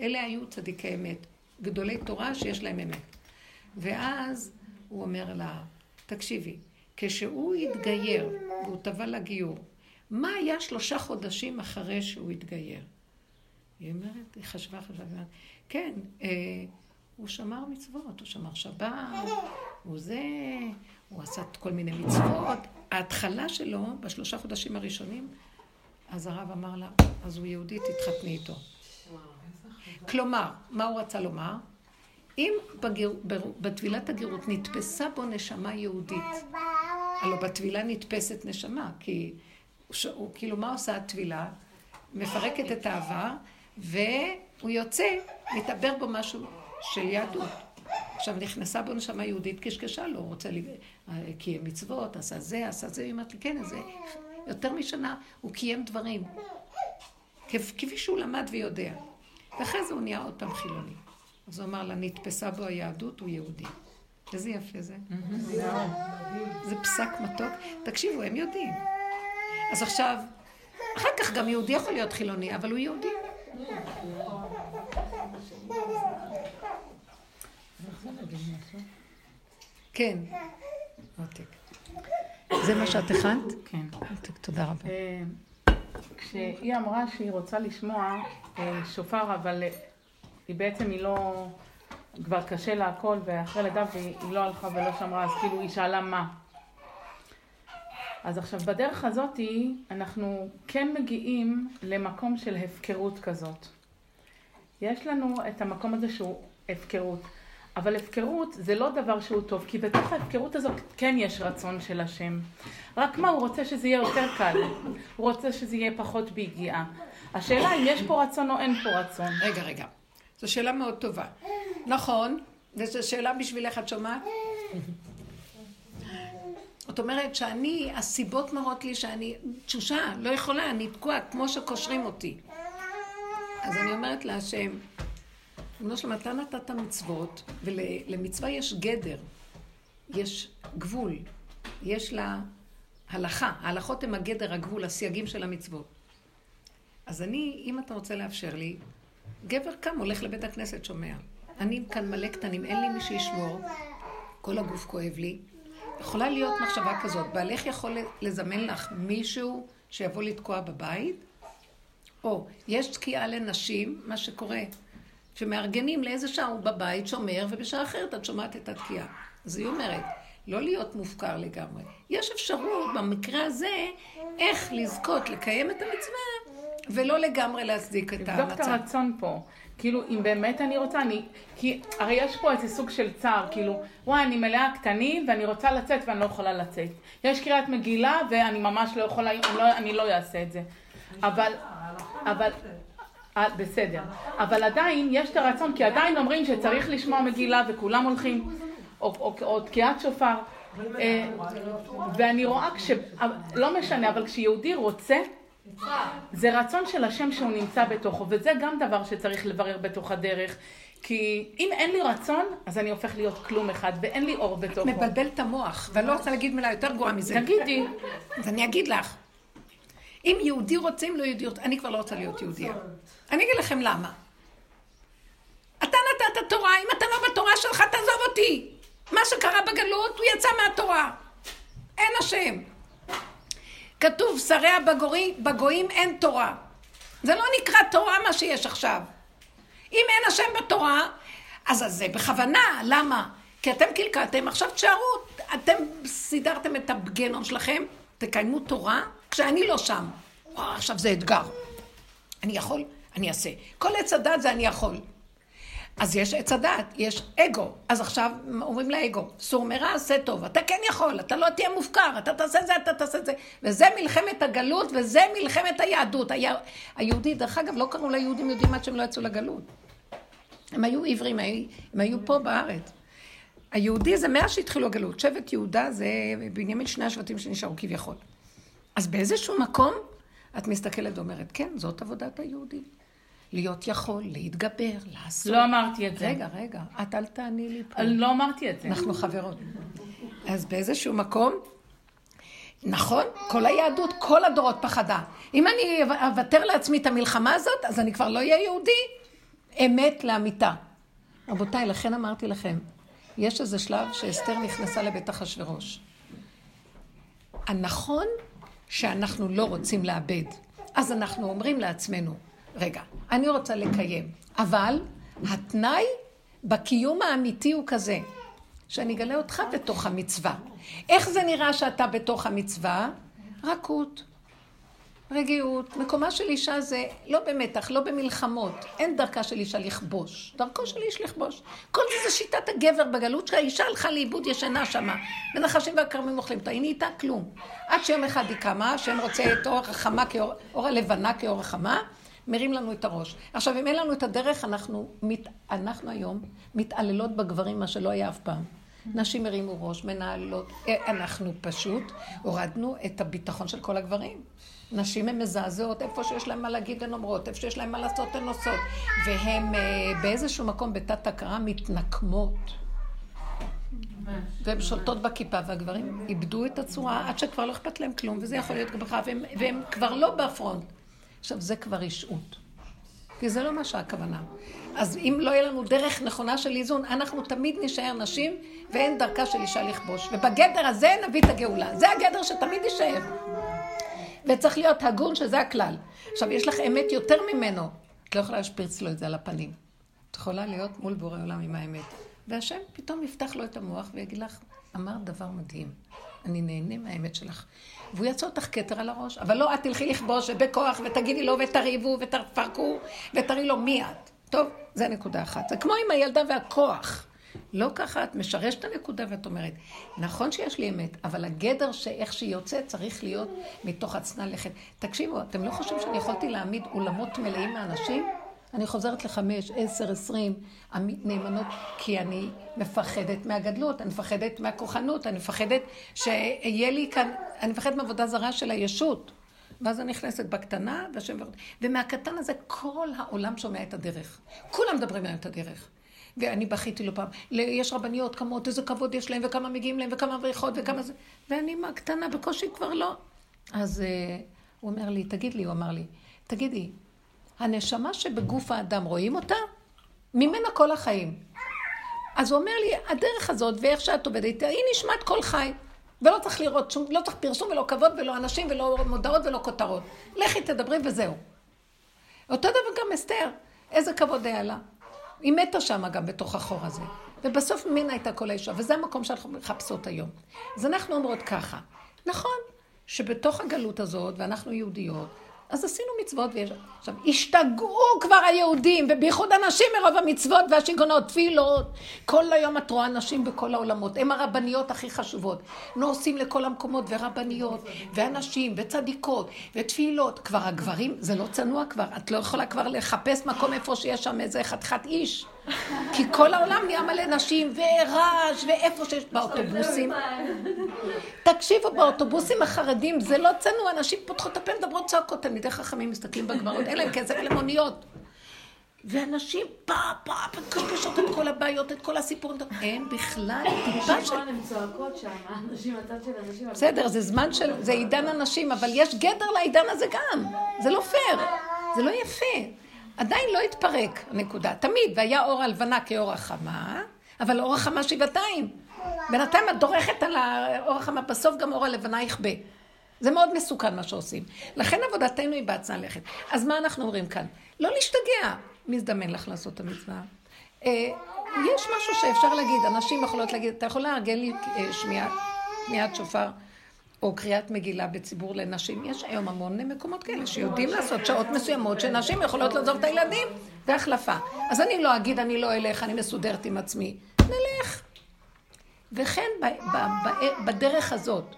אלה היו צדיקי אמת, גדולי תורה שיש להם אמת. ואז הוא אומר לה, תקשיבי, כשהוא התגייר והוא טבע לגיור, מה היה 3 חודשים אחרי שהוא התגייר? היא אומרת, היא חשבה, כן, הוא שמר מצוות, הוא שמר שבת, הוא זה, הוא עשה כל מיני מצוות. ההתחלה שלו, ב3 חודשים הראשונים, אז הרב אמר לה, אז הוא יהודי, תתחתני איתו. כלומר, מה הוא רצה לומר? אם בתבילת הגירות נתפסה בו נשמה יהודית, הלוא בתבילה נתפסת נשמה, כי הוא, כאילו מה עושה התבילה? מפרקת את העבר, והוא יוצא, מתעבר בו משהו של יהדות. עכשיו נכנסה בו נשמה יהודית קשקשה לו, הוא רוצה קיים מצוות, עשה זה, היא אומרת לי, כן, אז זה יותר משנה, הוא קיים דברים. כפי שהוא למד ויודע. ואחרי זה הוא נהיה עוד פעם חילוני. אז הוא אמר לה, נתפסה בו היהדות, הוא יהודי. איזה יפה זה. זה פסק מתוק. תקשיבו, הם יודעים. אז עכשיו, אחר כך גם יהודי יכול להיות חילוני, אבל הוא יהודי. כן. עותק. זה מה שאת הכנת? כן. עותק, תודה רבה. כשהיא אמרה שהיא רוצה לשמוע שופר, אבל היא בעצם היא לא... כבר קשה לה הכל, ואחרי לידה והיא לא הלכה ולא שמרה, אז כאילו היא שאלה מה. אז עכשיו בדרך הזאת אנחנו כן מגיעים למקום של הפקרות כזאת. יש לנו את המקום הזה שהוא הפקרות, אבל הפקרות זה לא דבר שהוא טוב, כי בתוך ההפקרות הזאת כן יש רצון של השם. רק מה, הוא רוצה שזה יהיה יותר קל, הוא רוצה שזה יהיה פחות בהגיעה. השאלה אם יש פה רצון או אין פה רצון. רגע. זו שאלה מאוד טובה. נכון, וזו שאלה בשבילך, את שומעת? זאת אומרת שאני, הסיבות מראות לי שאני תשושה, לא יכולה, אני תקועה, כמו שקושרים אותי. אז אני אומרת לה, השם, אמנו שלמטה נתת מצוות, ולמצווה יש גדר, יש גבול, יש לה הלכה. ההלכות הן הגדר, הגבול, הסייגים של המצוות. אז אני, אם אתה רוצה לאפשר לי, גבר קם, הולך לבית הכנסת, שומע. אני כאן מלא קטנים, אין לי מי שישמור, כל הגוף כואב לי. יכולה להיות מחשבה כזאת, בעלך יכול לזמן לך מישהו שיבוא לתקוע בבית, או יש תקיעה לנשים, מה שקורה, שמארגנים לאיזה שעה הוא בבית שומר, ובשעה אחרת את שומעת את התקיעה. אז היא אומרת, לא להיות מופקר לגמרי. יש אפשרות במקרה הזה איך לזכות לקיים את המצווה, ולא לגמרי להצדיק את המצב. לבדוק את הרצון פה. כאילו, אם באמת אני רוצה, כי הרי יש פה איזה סוג של צער, כאילו, וואי, אני מלאה קטנים ואני רוצה לצאת ואני לא יכולה לצאת. יש קריאת מגילה ואני ממש לא יכולה, אני לא אעשה את זה. אבל, בסדר. אבל עדיין יש את הרצון, כי עדיין אומרים שצריך לשמוע מגילה וכולם הולכים, או תקיעת שופר. ואני רואה לא משנה, אבל כשיהודי רוצה, זה רצון של השם שהוא נמצא בתוכו, וזה גם דבר שצריך לברר בתוך הדרך, כי אם אין לי רצון, אז אני הופך להיות כלום אחד, ואין לי אור בתוכו. מבלבל את המוח, ואני לא רוצה להגיד מילה יותר גרועה מזה. תגידי. אז אני אגיד לך, אם יהודי רוצים, לא יהודיות, אני כבר לא רוצה להיות יהודייה. אני אגיד לכם למה. אתה נתת תורה, אם אתה לא בתורה שלך, תעזוב אותי. מה שקרה בגלות, הוא יצא מהתורה. אין השם. כתוב, שריה בגויים אין תורה. זה לא נקרא תורה מה שיש עכשיו. אם אין השם בתורה, אז זה בכוונה. למה? כי אתם קלקלתם, עכשיו תשארו, אתם סידרתם את הגנום שלכם, תקיימו תורה, כשאני לא שם. עכשיו זה אתגר. אני יכול, אני אעשה. כל עץ הדת זה אני יכול. אז יש עץ הדת, יש אגו. אז עכשיו אומרים לאגו, סור מרע, עשה טוב. אתה כן יכול, אתה לא תהיה מופקר, אתה תעשה זה, אתה תעשה זה. וזה מלחמת הגלות, וזה מלחמת היהדות. היהודית, דרך אגב, לא קראו ליהודים יהודים עד שהם לא יצאו לגלות. הם היו עברים, הם היו פה בארץ. היהודי זה מאה שהתחילו הגלות. שבט יהודה זה בנימין שני השבטים שנשארו כביכול. אז באיזשהו מקום, את מסתכלת ואומרת, כן, זאת עבודת היהודי. להיות יכול, להתגבר, לעשות. לא אמרתי את זה. רגע, את אל תעני לי פה. לא אמרתי את זה. אנחנו חברות. אז באיזשהו מקום, נכון, כל היהדות, כל הדורות פחדה. אם אני אוותר לעצמי את המלחמה הזאת, אז אני כבר לא אהיה יהודי. אמת לאמיתה. רבותיי, לכן אמרתי לכם, יש איזה שלב שאסתר נכנסה לבית אחשוורוש. הנכון שאנחנו לא רוצים לאבד. אז אנחנו אומרים לעצמנו, רגע, אני רוצה לקיים, אבל התנאי בקיום האמיתי הוא כזה, שאני אגלה אותך בתוך המצווה. איך זה נראה שאתה בתוך המצווה? רכות, רגיעות. מקומה של אישה זה לא במתח, לא במלחמות. אין דרכה של אישה לכבוש. דרכו של איש לכבוש. כל זה זה שיטת הגבר בגלות שהאישה הלכה לאיבוד ישנה שמה. ונחשים והקרמים אוכלים אותה. היא נהייתה כלום. עד שיום אחד היא קמה, השם רוצה את אור החמה, אור הלבנה כאור החמה, מרים לנו את הראש. עכשיו, אם אין לנו את הדרך, אנחנו היום מתעללות בגברים, מה שלא היה אף פעם. נשים מרימו ראש, מנהלות. אנחנו פשוט הורדנו את הביטחון של כל הגברים. נשים הן מזעזעות, איפה שיש להם מה להגיד הן אומרות, איפה שיש להם מה לעשות הן עושות. והן באיזשהו מקום בתת הכרה מתנקמות. והן שולטות בכיפה והגברים איבדו את הצורה עד שכבר לא אכפת להם כלום, וזה יכול להיות גברה, והם כבר לא בפרונט. עכשיו, זה כבר רשעות. כי זה לא מה שהכוונה. אז אם לא יהיה לנו דרך נכונה של איזון, אנחנו תמיד נשאר נשים, ואין דרכה של אישה לכבוש. ובגדר הזה נביא את הגאולה. זה הגדר שתמיד יישאר. וצריך להיות הגון שזה הכלל. עכשיו, יש לך אמת יותר ממנו. את לא יכולה להשפריץ לו את זה על הפנים. את יכולה להיות מול בורא עולם עם האמת. והשם פתאום יפתח לו את המוח ויגיד לך, אמר דבר מדהים. אני נהנה מהאמת שלך. והוא יצא אותך כתר על הראש. אבל לא, את תלכי לכבוש ובכוח ותגידי לו ותריבו ותפרקו ותראי לו מי את. טוב, זה נקודה אחת. זה כמו עם הילדה והכוח. לא ככה, את משרשת הנקודה ואת אומרת, נכון שיש לי אמת, אבל הגדר שאיך שהיא יוצאת צריך להיות מתוך הצנע לכת. תקשיבו, אתם לא חושבים שאני יכולתי להעמיד אולמות מלאים מהאנשים? אני חוזרת ל5, 10, 20 נאמנות, כי אני מפחדת מהגדלות, אני מפחדת מהכוחנות, אני מפחדת שיהיה לי כאן, אני מפחדת מעבודה זרה של הישות. ואז אני נכנסת בקטנה, ומהקטן הזה כל העולם שומע את הדרך. כולם מדברים עליהם את הדרך. ואני בכיתי לו פעם, יש רבניות כמות, איזה כבוד יש להם, וכמה מגיעים להם, וכמה בריחות, וכמה זה. ואני מהקטנה, בקושי כבר לא. אז הוא אומר לי, תגידי, הנשמה שבגוף האדם רואים אותה? ממנה כל החיים. אז הוא אומר לי, הדרך הזאת, ואיך שאת עובדת, היא נשמעת כל חי. ולא צריך לראות שום, לא צריך פרסום ולא כבוד ולא אנשים ולא מודעות ולא כותרות. לכי תדברי וזהו. אותו דבר גם אסתר, איזה כבוד היה לה. היא מתה שמה גם בתוך החור הזה. ובסוף ממנה הייתה כל האישה, וזה המקום שאנחנו מחפשות היום. אז אנחנו אומרות ככה, נכון, שבתוך הגלות הזאת, ואנחנו יהודיות, אז עשינו מצוות, עכשיו, השתגעו כבר היהודים, ובייחוד אנשים מרוב המצוות והשיגונות, תפילות. כל היום את רואה אנשים בכל העולמות, הם הרבניות הכי חשובות. נוסעים לכל המקומות, ורבניות, ואנשים, וצדיקות, ותפילות. כבר הגברים, זה לא צנוע כבר, את לא יכולה כבר לחפש מקום איפה שיש שם איזה חתיכת איש. כי כל העולם נהיה מלא נשים, ורעש, ואיפה שיש באוטובוסים. תקשיבו, באוטובוסים החרדים, זה לא צנוע, אנשים פותחות הפה, מדברות צעקות, תלמידי חכמים מסתכלים בגמרות, אין להם כסף למוניות. ואנשים פאפאפ, קשקשות את כל הבעיות, את כל הסיפור, אין בכלל טיפה של... הם צועקות שם, האנשים, הצד של אנשים... בסדר, זה זמן של... זה עידן הנשים, אבל יש גדר לעידן הזה גם. זה לא פייר, זה לא יפה. עדיין לא התפרק, נקודה. תמיד, והיה אור הלבנה כאור החמה, אבל אור החמה שבעתיים. בינתיים את דורכת על האור החמה, בסוף גם אור הלבנה יכבה. זה מאוד מסוכן מה שעושים. לכן עבודתנו היא בעצנה לכת. אז מה אנחנו אומרים כאן? לא להשתגע. מזדמן לך לעשות את המצווה. יש משהו שאפשר להגיד, אנשים יכולות להגיד, אתה יכול להרגל לי שמיעת שופר, או קריאת מגילה בציבור לנשים. יש היום המון מקומות כאלה שיודעים לעשות שעות מסוימות שנשים יכולות לעזוב את הילדים והחלפה. אז אני לא אגיד, אני לא אלך, אני מסודרת עם עצמי. נלך. וכן בדרך הזאת,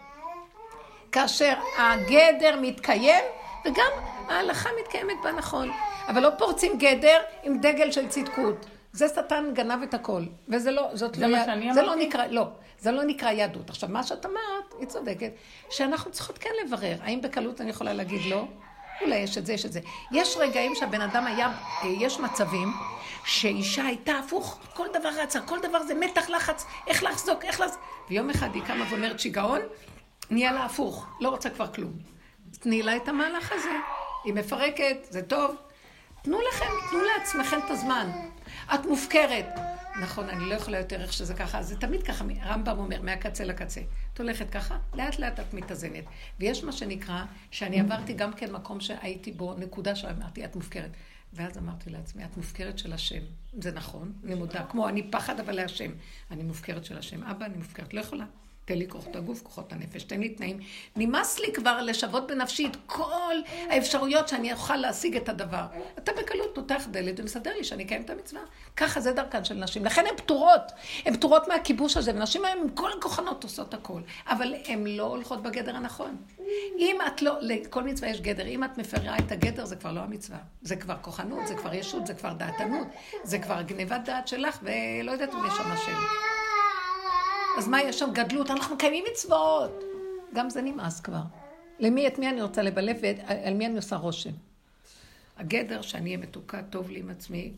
כאשר הגדר מתקיים, וגם ההלכה מתקיימת בה נכון. אבל לא פורצים גדר עם דגל של צדקות. זה סטן גנב את הכל, וזה לא, זאת לא, זה לא נקרא, לא, זה לא נקרא יהדות. עכשיו, מה שאת אמרת, היא צודקת, שאנחנו צריכות כן לברר, האם בקלות אני יכולה להגיד לא? אולי יש את זה, יש את זה. יש רגעים שהבן אדם היה, יש מצבים שאישה הייתה הפוך, כל דבר רצה, כל דבר זה מתח לחץ, איך לחזוק, איך לחזוק. ויום אחד היא קמה ואומרת שיגעון, נהיה לה הפוך, לא רוצה כבר כלום. תני לה את המהלך הזה, היא מפרקת, זה טוב. תנו לכם, תנו לעצמכם את הזמן. את מופקרת. נכון, אני לא יכולה יותר איך שזה ככה, זה תמיד ככה, רמב"ם אומר, מהקצה לקצה. את הולכת ככה, לאט לאט את מתאזנת. ויש מה שנקרא, שאני עברתי גם כן מקום שהייתי בו, נקודה שאמרתי, את מופקרת. ואז אמרתי לעצמי, את מופקרת של השם. זה נכון, אני מודה, כמו אני פחד אבל להשם. אני מופקרת של השם. אבא, אני מופקרת, לא יכולה. תן לי כוחות הגוף, כוחות הנפש, תן לי תנאים. נמאס לי כבר לשוות בנפשי את כל האפשרויות שאני אוכל להשיג את הדבר. אתה בקלות נותח דלת ומסדר לי שאני אקיים את המצווה. ככה זה דרכן של נשים. לכן הן פטורות. הן פטורות מהכיבוש הזה. ונשים הן עם כל הכוחנות עושות הכל. אבל הן לא הולכות בגדר הנכון. אם את לא, לכל מצווה יש גדר. אם את מפרה את הגדר, זה כבר לא המצווה. זה כבר כוחנות, זה כבר ישות, זה כבר דעתנות, זה כבר גניבת דעת שלך, ולא יודעת אם יש שם השם. אז מה יש שם? גדלות, אנחנו קיימים מצוות. גם זה נמאס כבר. למי, את מי אני רוצה לבלף ועל מי אני עושה רושם? הגדר שאני אהיה מתוקה, טוב לי עם עצמי.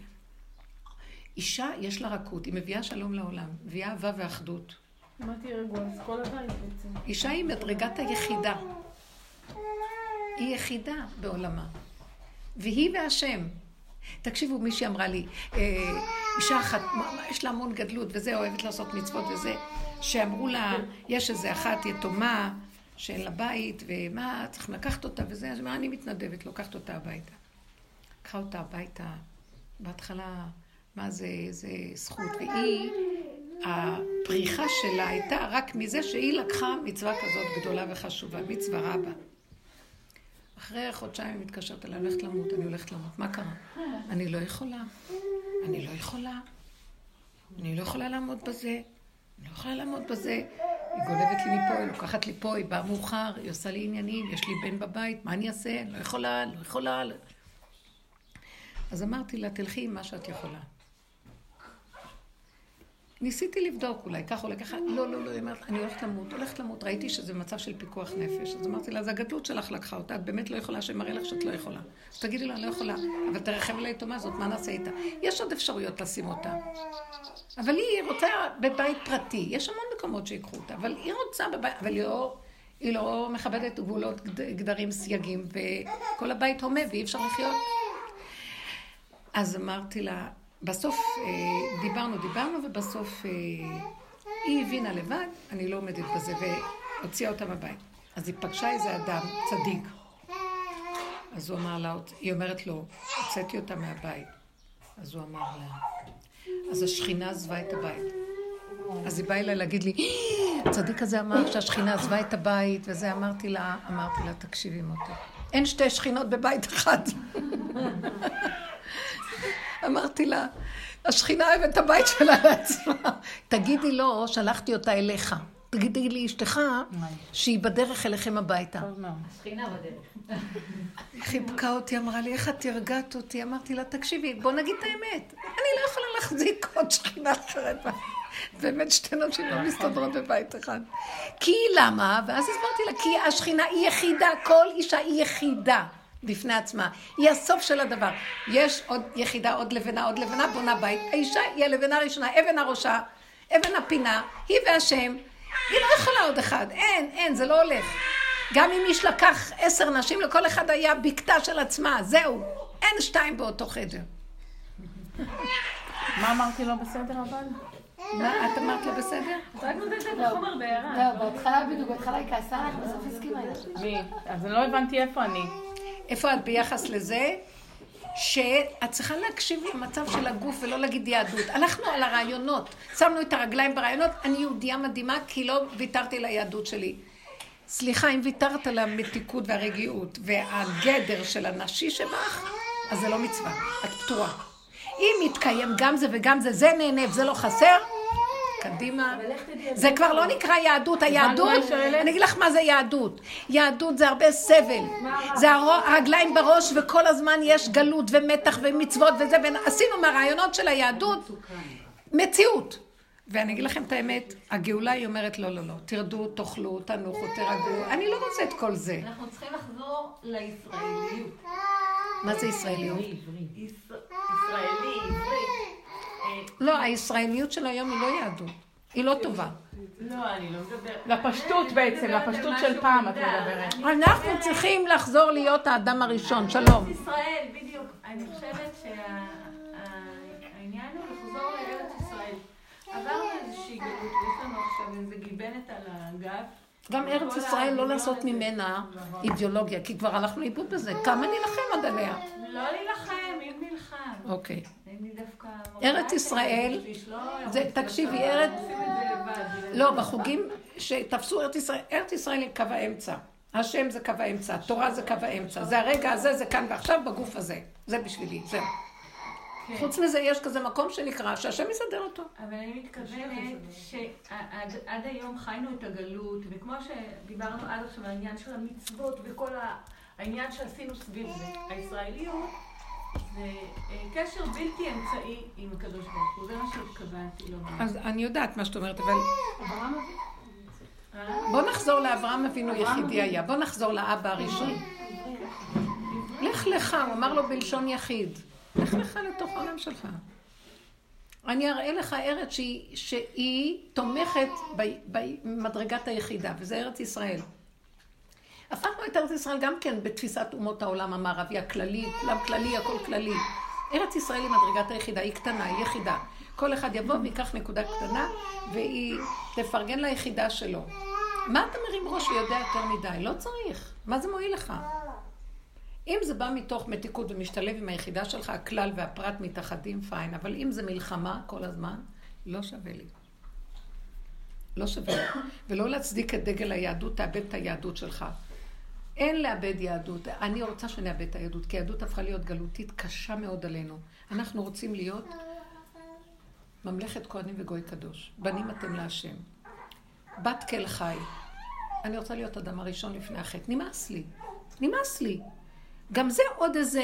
אישה יש לה רכות, היא מביאה שלום לעולם, מביאה אהבה ואחדות. מה תהיה רגוע? אז כל הבית בעצם. אישה היא מדרגת היחידה. היא יחידה בעולמה. והיא והשם. תקשיבו, מישהי אמרה לי, אישה אחת, יש לה המון גדלות וזה, אוהבת לעשות מצוות וזה, שאמרו לה, יש איזה אחת יתומה שאין לה בית, ומה, צריך לקחת אותה וזה, אז מה, אני מתנדבת, לוקחת אותה הביתה. לקחה אותה הביתה, בהתחלה, מה זה, זה זכות, והיא, הפריחה שלה הייתה רק מזה שהיא לקחה מצווה כזאת גדולה וחשובה, מצווה רבה. אחרי חודשיים היא מתקשרת אליי, הולכת למות, אני הולכת למות. מה קרה? אני לא יכולה. אני לא יכולה. אני לא יכולה לעמוד בזה. אני לא יכולה לעמוד בזה. היא גולבת לי מפה, היא לוקחת לי פה, היא באה מאוחר, היא עושה לי עניינים, יש לי בן בבית, מה אני אעשה? אני לא יכולה, לא יכולה. אז אמרתי לה, תלכי עם מה שאת יכולה. ניסיתי לבדוק, אולי ככה, אולי ככה, לא, אני הולכת למות, ראיתי שזה מצב של פיקוח נפש, אז אמרתי לה, אז הגדלות שלך לקחה אותה, את באמת לא יכולה, שמראה לך שאת לא יכולה. אז תגידי לה, אני לא יכולה, אבל תרחב על היתומה הזאת, מה נעשה איתה? יש עוד אפשרויות לשים אותה, אבל היא רוצה בבית פרטי, יש המון מקומות שיקחו אותה, אבל היא רוצה בבית, אבל היא לא מכבדת גבולות, גדרים, סייגים, וכל הבית הומה, ואי אפשר לחיות. אז אמרתי לה, בסוף דיברנו, ובסוף היא הבינה לבד, אני לא עומדת בזה, והוציאה אותה מבית. אז היא פגשה איזה אדם, צדיק. אז הוא אמר לה, היא אומרת לו, הוצאתי אותה מהבית. אז הוא אמר לה, אז השכינה עזבה את הבית. אז היא באה אליי להגיד לי, הצדיק הזה אמר שהשכינה עזבה את הבית, וזה אמרתי לה, תקשיבי מותי. אין שתי שכינות בבית אחד. אמרתי לה, השכינה אוהבת את הבית שלה לעצמה. תגידי לו, שלחתי אותה אליך. תגידי לי, אשתך, שהיא בדרך אליכם הביתה. השכינה בדרך. היא חיבקה אותי, אמרה לי, איך את הרגעת אותי? אמרתי לה, תקשיבי, בוא נגיד את האמת. אני לא יכולה להחזיק עוד שכינה אחרת. באמת שתי נשים לא מסתדרות בבית אחד. כי למה? ואז הסברתי לה, כי השכינה היא יחידה, כל אישה היא יחידה. בפני עצמה. היא הסוף של הדבר. יש עוד יחידה, עוד לבנה, בונה בית. האישה היא הלבנה הראשונה, אבן הראשה, אבן הפינה, היא והשם. היא לא יכולה עוד אחד. אין, זה לא הולך. גם אם יש לקח 10 נשים, לכל אחד היה בקתה של עצמה. זהו. אין 2 באותו חדר. מה אמרתי לו בסדר אבל? מה? את אמרת לו בסדר? את רק נותנת את החומר בהירה. לא, בהתחלה היא כעסה לך, בסוף הסכימה. מי? אז אני לא הבנתי איפה אני. איפה את ביחס לזה? שאת צריכה להקשיב למצב של הגוף ולא להגיד יהדות. הלכנו על הרעיונות, שמנו את הרגליים ברעיונות, אני יהודיה מדהימה כי לא ויתרתי ליהדות שלי. סליחה, אם ויתרת על המתיקות והרגיעות והגדר של הנשי שבך, אז זה לא מצווה, את פתורה. אם יתקיים גם זה וגם זה, זה נהנה וזה לא חסר, קדימה. זה כבר לא נקרא יהדות. היהדות, אני אגיד לך מה זה יהדות. יהדות זה הרבה סבל. זה הרגליים בראש וכל הזמן יש גלות ומתח ומצוות וזה. ועשינו מהרעיונות של היהדות מציאות. ואני אגיד לכם את האמת, הגאולה היא אומרת לא. תרדו, תאכלו, תנוחו, תרגעו. אני לא רוצה את כל זה. אנחנו צריכים לחזור לישראליות. מה זה ישראליות? ישראלי. לא, הישראליות של היום היא לא יהדות, היא לא טובה. לא, אני לא מדברת. לפשטות בעצם, לפשטות של פעם את מדברת. אנחנו צריכים לחזור להיות האדם הראשון, שלום. ישראל, בדיוק. אני חושבת שהעניין הוא לחזור לארץ ישראל. עברנו איזושהי גאות, יש לנו עכשיו איזה גיבנת על הגב. גם ארץ ישראל לא לעשות ממנה אידיאולוגיה, כי כבר אנחנו איבוד בזה. כמה נלחם עד עליה? לא נלחם, אם נלחם. אוקיי. ארץ ישראל, תקשיבי, ארץ, לא, בחוגים שתפסו ארץ ישראל, ארץ ישראל היא קו האמצע. השם זה קו האמצע, התורה זה קו האמצע, זה הרגע הזה, זה כאן ועכשיו בגוף הזה. זה בשבילי, זהו. חוץ מזה יש כזה מקום שנקרא, שהשם יסדר אותו. אבל אני מתכוונת שעד היום חיינו את הגלות, וכמו שדיברנו עד עכשיו על העניין של המצוות וכל העניין שעשינו סביב הישראליות, זה קשר בלתי אמצעי עם הקדוש ברוך הוא, זה מה שהתכוונתי לו. אז אני יודעת מה שאת אומרת, אבל... אברהם אבינו. בוא נחזור לאברהם אבינו יחידי היה, בוא נחזור לאבא הראשון. לך לך, הוא אמר לו בלשון יחיד. לך לך לתוך העולם שלך. אני אראה לך ארץ שהיא תומכת במדרגת היחידה, וזה ארץ ישראל. הפכנו את ארץ ישראל גם כן בתפיסת אומות העולם המערבי הכללי, עולם כללי, הכל כללי. ארץ ישראל היא מדרגת היחידה, היא קטנה, היא יחידה. כל אחד יבוא ויקח נקודה קטנה, והיא תפרגן ליחידה שלו. מה אתה מרים ראש ויודע יותר מדי? לא צריך. מה זה מועיל לך? אם זה בא מתוך מתיקות ומשתלב עם היחידה שלך, הכלל והפרט מתאחדים פיין, אבל אם זה מלחמה כל הזמן, לא שווה לי. לא שווה לי. ולא להצדיק את דגל היהדות, תאבד את היהדות שלך. אין לאבד יהדות. אני רוצה שנאבד את היהדות, כי היהדות הפכה להיות גלותית קשה מאוד עלינו. אנחנו רוצים להיות ממלכת כהנים וגוי קדוש. בנים אתם להשם. בת כל חי. אני רוצה להיות אדם הראשון לפני החטא. נמאס לי. נמאס לי. גם זה עוד איזה...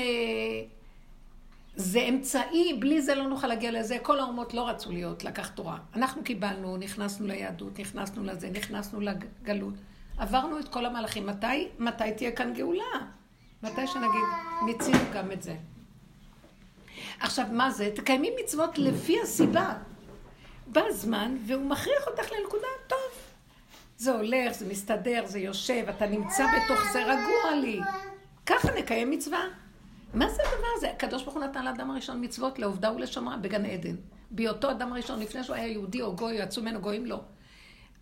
זה אמצעי, בלי זה לא נוכל להגיע לזה. כל האומות לא רצו להיות לקח תורה. אנחנו קיבלנו, נכנסנו ליהדות, נכנסנו לזה, נכנסנו לגלות. עברנו את כל המהלכים. מתי תהיה כאן גאולה? מתי שנגיד, מיצינו גם את זה. עכשיו, מה זה? תקיימים מצוות לפי הסיבה. בא הזמן, והוא מכריח אותך לנקודה טוב. זה הולך, זה מסתדר, זה יושב, אתה נמצא בתוך זה, רגוע לי. ככה נקיים מצווה. מה זה הדבר הזה? הקדוש ברוך הוא נתן לאדם הראשון מצוות לעובדה ולשומרה בגן עדן. בהיותו אדם הראשון, לפני שהוא היה יהודי או גוי, יצאו ממנו גויים לא.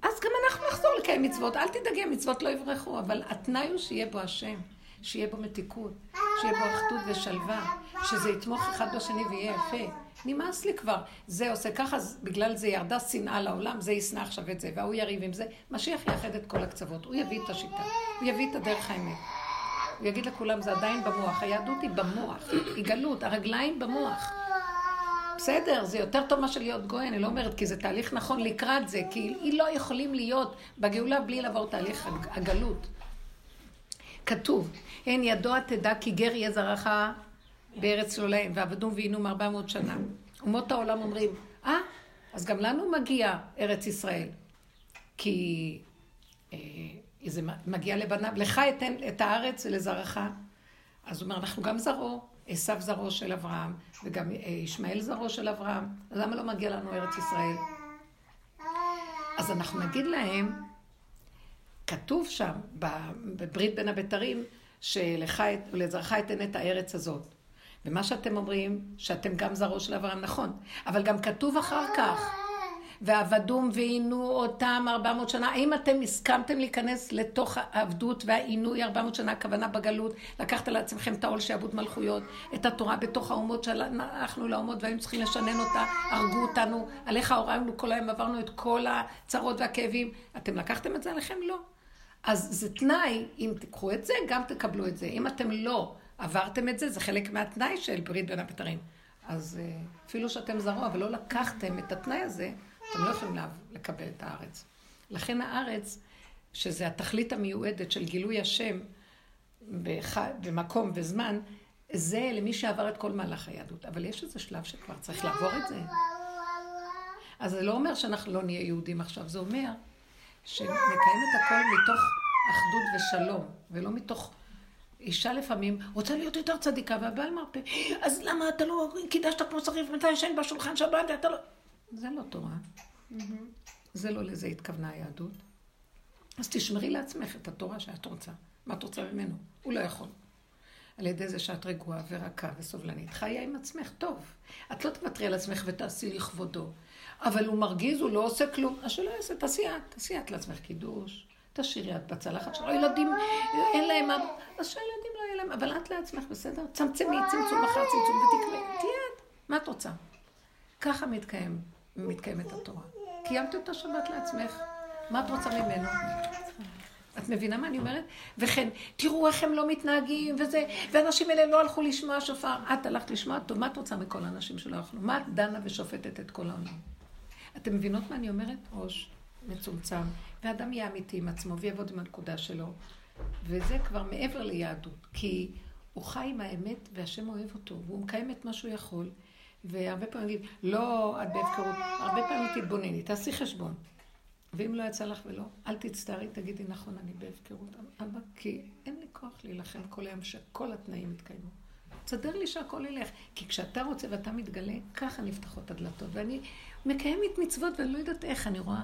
אז גם אנחנו נחזור לקיים מצוות. אל תדאגי, מצוות לא יברחו, אבל התנאי הוא שיהיה בו השם, שיהיה בו מתיקות, שיהיה בו אחדות ושלווה, שזה יתמוך אחד בשני ויהיה יפה. נמאס לי כבר. זה עושה ככה, בגלל זה ירדה שנאה לעולם, זה ישנא עכשיו את זה, והוא יריב עם זה. משיח יאחד את כל הקצוות. הוא יביא את השיטה, הוא יביא את הדרך האמת. הוא יגיד לכולם, זה עדיין במוח. היהדות היא במוח, היא גלות, הרגליים במוח. בסדר, זה יותר טוב מה של להיות גוי, אני לא אומרת, כי זה תהליך נכון לקראת זה, כי היא לא יכולים להיות בגאולה בלי לעבור תהליך הגלות. כתוב, הן ידוע תדע כי גר יהיה זרעך בארץ לא להם, ועבדום ועינום 400 שנה. אומות העולם אומרים, אז גם לנו מגיע ארץ ישראל, כי... זה מגיע לבניו, לך אתן את הארץ ולזרעך. אז הוא אומר, אנחנו גם זרעו, עשיו זרעו של אברהם, וגם ישמעאל זרעו של אברהם. אז למה לא מגיע לנו ארץ ישראל? אז אנחנו נגיד להם, כתוב שם, בברית בין הבתרים, שלזרעך אתן את הארץ הזאת. ומה שאתם אומרים, שאתם גם זרעו של אברהם, נכון. אבל גם כתוב אחר כך, ועבדום ועינו אותם 400 שנה. האם אתם הסכמתם להיכנס לתוך העבדות והעינוי 400 שנה, הכוונה בגלות, לקחת לעצמכם את העול שעבוד מלכויות, את התורה בתוך האומות שאנחנו לאומות, והיום צריכים לשנן אותה, הרגו אותנו, עליך הורענו כל היום, עברנו את כל הצרות והכאבים. אתם לקחתם את זה עליכם? לא. אז זה תנאי, אם תקחו את זה, גם תקבלו את זה. אם אתם לא עברתם את זה, זה חלק מהתנאי של ברית בין הבתרים. אז אפילו שאתם זרוע, אבל לא לקחתם את התנאי הזה, אתם לא יכולים לקבל את הארץ. לכן הארץ, שזה התכלית המיועדת של גילוי השם במקום וזמן, זה למי שעבר את כל מהלך היהדות. אבל יש איזה שלב שכבר צריך לעבור את זה. אז זה לא אומר שאנחנו לא נהיה יהודים עכשיו. זה אומר שנקיים את הכל מתוך אחדות ושלום, ולא מתוך... אישה לפעמים רוצה להיות יותר צדיקה, והבעל מרפא. אז למה אתה לא קידשת כמו שריף? מתי ישן בשולחן שבת? אתה לא... זה לא תורה. זה לא לזה התכוונה היהדות. אז תשמרי לעצמך את התורה שאת רוצה. מה את רוצה ממנו? הוא לא יכול. על ידי זה שאת רגועה ורכה וסובלנית. חיה עם עצמך טוב. את לא תוותרי על עצמך ותעשי לכבודו. אבל הוא מרגיז, הוא לא עושה כלום. אז שלא יעשה, תעשי את לעצמך קידוש. תשאירי את בצלחת שלו. ילדים, אין להם... אז שהילדים לא יהיה להם, אבל את לעצמך, בסדר? צמצמי, צמצום אחר, צמצום ותקמי. תהיה, מה את רוצה? ככה מתקיימת התורה. קיימת את השבת לעצמך. מה את רוצה ממנו? את מבינה מה אני אומרת? וכן, תראו איך הם לא מתנהגים וזה, ואנשים אלה לא הלכו לשמוע שופר. את הלכת לשמוע, טוב, מה את רוצה מכל האנשים שלא הלכנו? מה את דנה ושופטת את כל העולם? אתם מבינות מה אני אומרת? ראש מצומצם. ואדם יהיה אמיתי עם עצמו ויעבוד עם הנקודה שלו. וזה כבר מעבר ליהדות, כי הוא חי עם האמת והשם אוהב אותו, והוא מקיים את מה שהוא יכול. והרבה פעמים נגיד, לא, את בהבקרות, הרבה פעמים תתבונני, תעשי חשבון. ואם לא יצא לך ולא, אל תצטערי, תגידי נכון, אני בהבקרות. אבא, כי אין לי כוח להילחם כל היום שכל התנאים יתקיימו. תסדר לי שהכל ילך, כי כשאתה רוצה ואתה מתגלה, ככה נפתחות הדלתות. ואני מקיימת מצוות ואני לא יודעת איך אני רואה.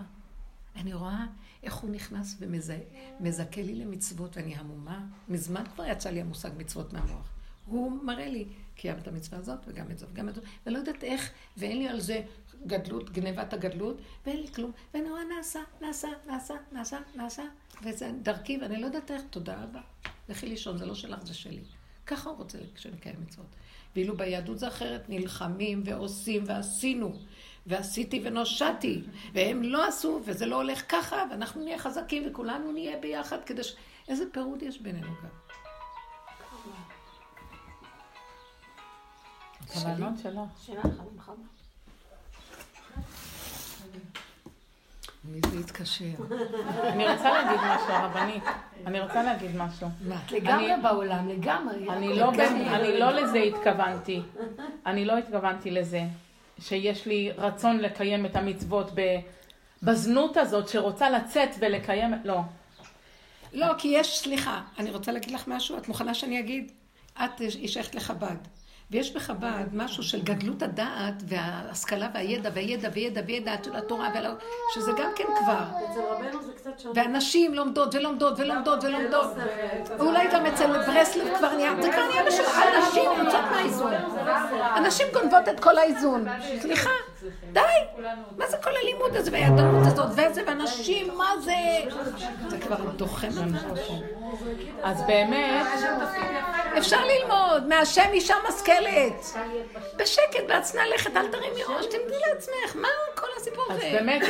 אני רואה איך הוא נכנס ומזכה לי למצוות ואני המומה. מזמן כבר יצא לי המושג מצוות מהמוח. הוא מראה לי, קיימת המצווה הזאת וגם את זאת וגם את זאת, ולא יודעת איך, ואין לי על זה גדלות, גנבת הגדלות, ואין לי כלום, ואני רואה נעשה, וזה דרכי, ואני לא יודעת איך, תודה רבה, לכי לישון, זה לא שלך, זה שלי. ככה הוא רוצה שנקיים מצוות. ואילו ביהדות זה אחרת, נלחמים ועושים ועשינו, ועשיתי ונושעתי, והם לא עשו, וזה לא הולך ככה, ואנחנו נהיה חזקים וכולנו נהיה ביחד, כדי ש... איזה פירוד יש בינינו גם. חלנות שלך. שאלה אחת עם חמה. מי זה התקשר? אני רוצה להגיד משהו, הרבנית. אני רוצה להגיד משהו. לגמרי בעולם, לגמרי. אני לא לזה התכוונתי. אני לא התכוונתי לזה. שיש לי רצון לקיים את המצוות בזנות הזאת שרוצה לצאת ולקיים... לא. לא, כי יש, סליחה. אני רוצה להגיד לך משהו. את מוכנה שאני אגיד? את ישכת לחב"ד. ויש בחב"ד משהו של גדלות הדעת וההשכלה והידע והידע והידע והידע התורה שזה גם כן כבר ואנשים לומדות ואולי גם אצל ברסלב כבר נהיה אנשים יוצאות מהאיזון, אנשים גונבות את כל האיזון. סליחה, די, מה זה כל הלימוד הזה והידעות הזאת וזה ואנשים, מה זה? זה כבר דוחם. אז באמת אפשר ללמוד מהשם, אישה משכלת בשקט בעצמה לכת, אל תרימי ראש, תמדי לעצמך, מה כל הסיפור הזה? אז באמת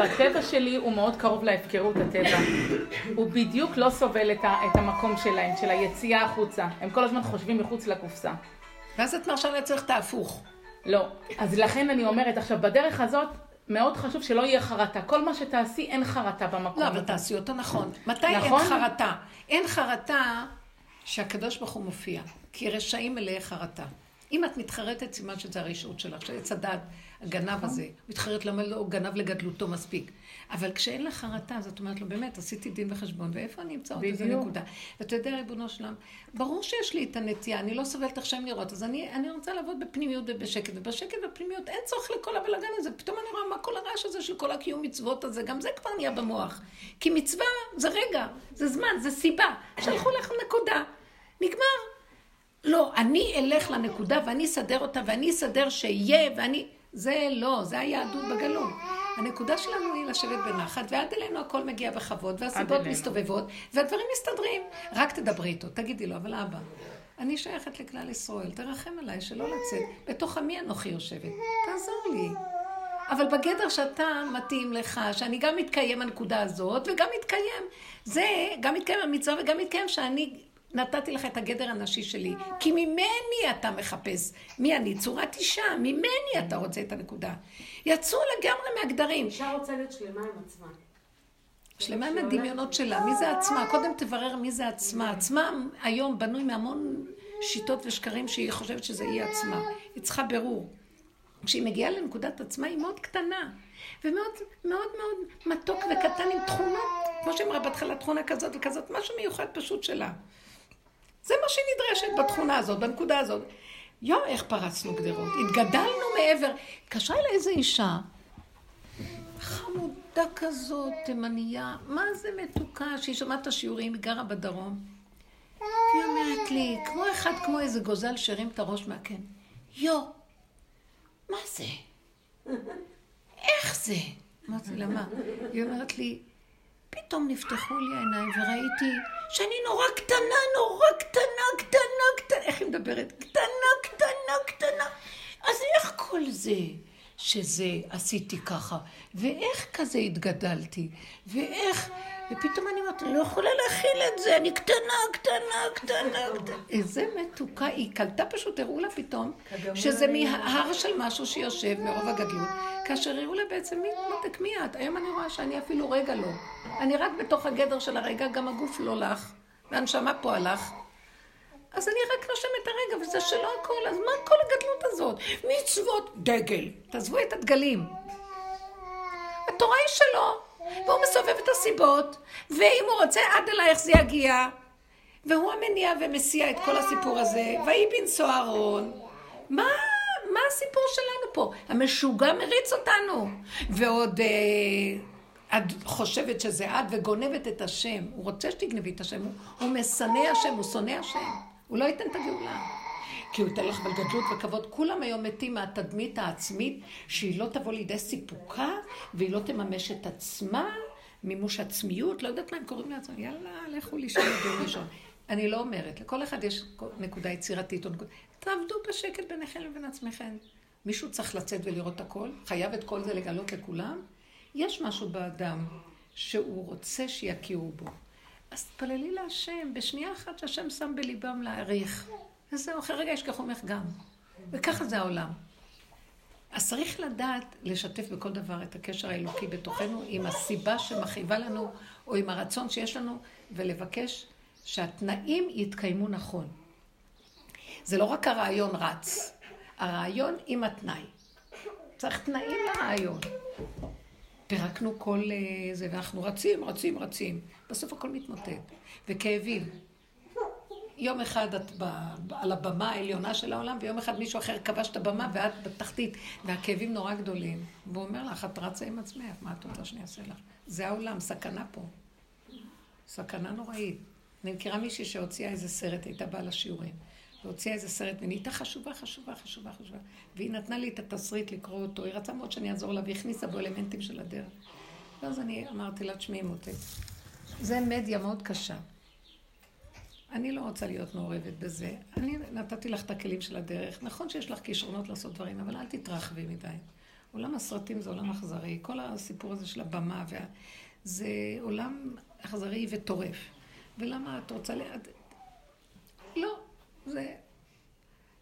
בטבע שלי הוא מאוד קרוב להפקרות. הטבע הוא בדיוק לא סובל את המקום שלהם, של היציאה החוצה, הם כל הזמן חושבים מחוץ לקופסה. ואז את מרשה לצריך תהפוך. לא, אז לכן אני אומרת עכשיו בדרך הזאת מאוד חשוב שלא יהיה חרטה. כל מה שתעשי אין חרטה במקום. לא, אבל תעשי אותו נכון. מתי אין חרטה? אין חרטה שהקדוש ברוך הוא מופיע. כי רשעים מלאי חרטה. אם את מתחרטת, סימן שזה הרשעות שלך. שעץ הדעת, הגנב הזה, מתחרט למה לא גנב לגדלותו מספיק. אבל כשאין לה חרטה, זאת אומרת לו, באמת, עשיתי דין וחשבון, ואיפה אני אמצא אותה? זה נקודה. ואתה יודע, ריבונו שלם, ברור שיש לי את הנטייה, אני לא סובלת עכשיו לראות, אז אני רוצה לעבוד בפנימיות ובשקט, ובשקט ובפנימיות אין צורך לכל הבלגן הזה. פתאום אני רואה מה כל הרעש הזה של כל הקיום מצוות הזה, גם זה כבר נהיה במוח. כי מצווה זה רגע, זה זמן, זה סיבה. שלחו לך נקודה, נגמר. לא, אני אלך לנקודה ואני אסדר אותה ואני אסדר שיהיה ואני... זה לא, זה היהדות בגלות. הנקודה שלנו היא לשבת בנחת, ועד אלינו הכל מגיע בכבוד, והסיבות מסתובבות, והדברים מסתדרים. רק תדברי איתו, תגידי לו, אבל אבא, אני שייכת לכלל ישראל, תרחם עליי שלא לצאת. בתוך עמי אנוכי יושבת, תעזור לי. אבל בגדר שאתה מתאים לך, שאני גם מתקיים הנקודה הזאת, וגם מתקיים, זה, גם מתקיים המצווה, וגם מתקיים שאני... נתתי לך את הגדר הנשי שלי, כי ממני אתה מחפש, מי אני? צורת אישה, ממני אתה רוצה את הנקודה. יצאו לגמרי מהגדרים. אישה רוצה להיות שלמה עם עצמה. שלמה עם הדמיונות שלה, מי זה עצמה? קודם תברר מי זה עצמה. עצמה היום בנוי מהמון שיטות ושקרים שהיא חושבת שזה היא עצמה. היא צריכה ברור. כשהיא מגיעה לנקודת עצמה היא מאוד קטנה, ומאוד מאוד מאוד מתוק וקטן עם תכונה, כמו שאמרה בהתחלה, תכונה כזאת וכזאת, משהו מיוחד פשוט שלה. זה מה שנדרשת בתכונה הזאת, בנקודה הזאת. יום, איך פרצנו גדרות, התגדלנו מעבר. קשה אליי איזו אישה, חמודה כזאת, תימניה, מה זה מתוקה, שהיא שמעת את השיעורים, היא גרה בדרום. והיא אומרת לי, כמו אחד, כמו איזה גוזל שרים את הראש מהקן. יו, מה זה? איך זה? אמרתי לה, מה? היא אומרת לי, פתאום נפתחו לי העיניים וראיתי שאני נורא קטנה, נורא קטנה, קטנה, קטנה. איך היא מדברת? קטנה, קטנה, קטנה. אז איך כל זה שזה עשיתי ככה, ואיך כזה התגדלתי, ואיך, ופתאום אני אומרת, אני לא יכולה להכיל את זה, אני קטנה. איזה מתוקה, היא קלטה פשוט, הראו לה פתאום, שזה מהר של משהו שיושב מרוב הגדלות, כאשר הראו לה בעצם מתמתק מיד, היום אני רואה שאני אפילו רגע לא, אני רק בתוך הגדר של הרגע, גם הגוף לא לך, והנשמה פה הלך, אז אני רק נושמת הרגע, וזה שלא הכל, אז מה כל הגדלות הזאת? מצוות דגל, תעזבו את הדגלים. התורה היא שלו, והוא מסובב את הסיבות, ואם הוא רוצה עד אלייך זה יגיע, והוא המניע ומסיע את כל הסיפור הזה, והיא בנסוע ארון. מה הסיפור שלנו פה? המשוגע מריץ אותנו, ועוד... את חושבת שזה את וגונבת את השם. הוא רוצה שתגנבי את השם. הוא מסנא השם, הוא שונא השם. הוא לא ייתן את הגאולה. כי הוא ייתן לך בגדלות וכבוד. כולם היום מתים מהתדמית העצמית, שהיא לא תבוא לידי סיפוקה, והיא לא תממש את עצמה, מימוש עצמיות. לא יודעת מה הם קוראים לעצמם. יאללה, לכו לשם דיון ראשון. אני לא אומרת. לכל אחד יש נקודה יצירתית. תעבדו בשקט ביניכם לבין עצמכם. מישהו צריך לצאת ולראות הכל. חייב את כל זה לגלות לכולם. יש משהו באדם שהוא רוצה שיקיעו בו. אז תפללי להשם, בשנייה אחת שהשם שם בליבם להעריך. וזהו, אחרי רגע ישכחו ממך גם. וככה זה העולם. אז צריך לדעת לשתף בכל דבר את הקשר האלוקי בתוכנו, עם הסיבה שמכאיבה לנו, או עם הרצון שיש לנו, ולבקש שהתנאים יתקיימו נכון. זה לא רק הרעיון רץ. הרעיון עם התנאי. צריך תנאים לרעיון. פרקנו כל זה, ואנחנו רצים. בסוף הכל מתמוטט. וכאבים. יום אחד את על הבמה העליונה של העולם, ויום אחד מישהו אחר כבש את הבמה, ואת בתחתית. והכאבים נורא גדולים. והוא אומר לך, את רצה עם עצמך, מה את רוצה שאני אעשה לך? זה העולם, סכנה פה. סכנה נוראית. אני מכירה מישהי שהוציאה איזה סרט, הייתה באה לשיעורים. והוציאה איזה סרט, ונהייתה חשובה. והיא נתנה לי את התסריט לקרוא אותו, היא רצה מאוד שאני אעזור לה, והכניסה בו אלמנטים של הדרך. ואז אני אמרתי לה, תשמעי מותי. זה מדיה מאוד קשה. אני לא רוצה להיות מעורבת בזה. אני נתתי לך את הכלים של הדרך. נכון שיש לך כישרונות לעשות דברים, אבל אל תתרחבי מדי. עולם הסרטים זה עולם אכזרי. כל הסיפור הזה של הבמה, זה עולם אכזרי וטורף. ולמה את רוצה לא. זה,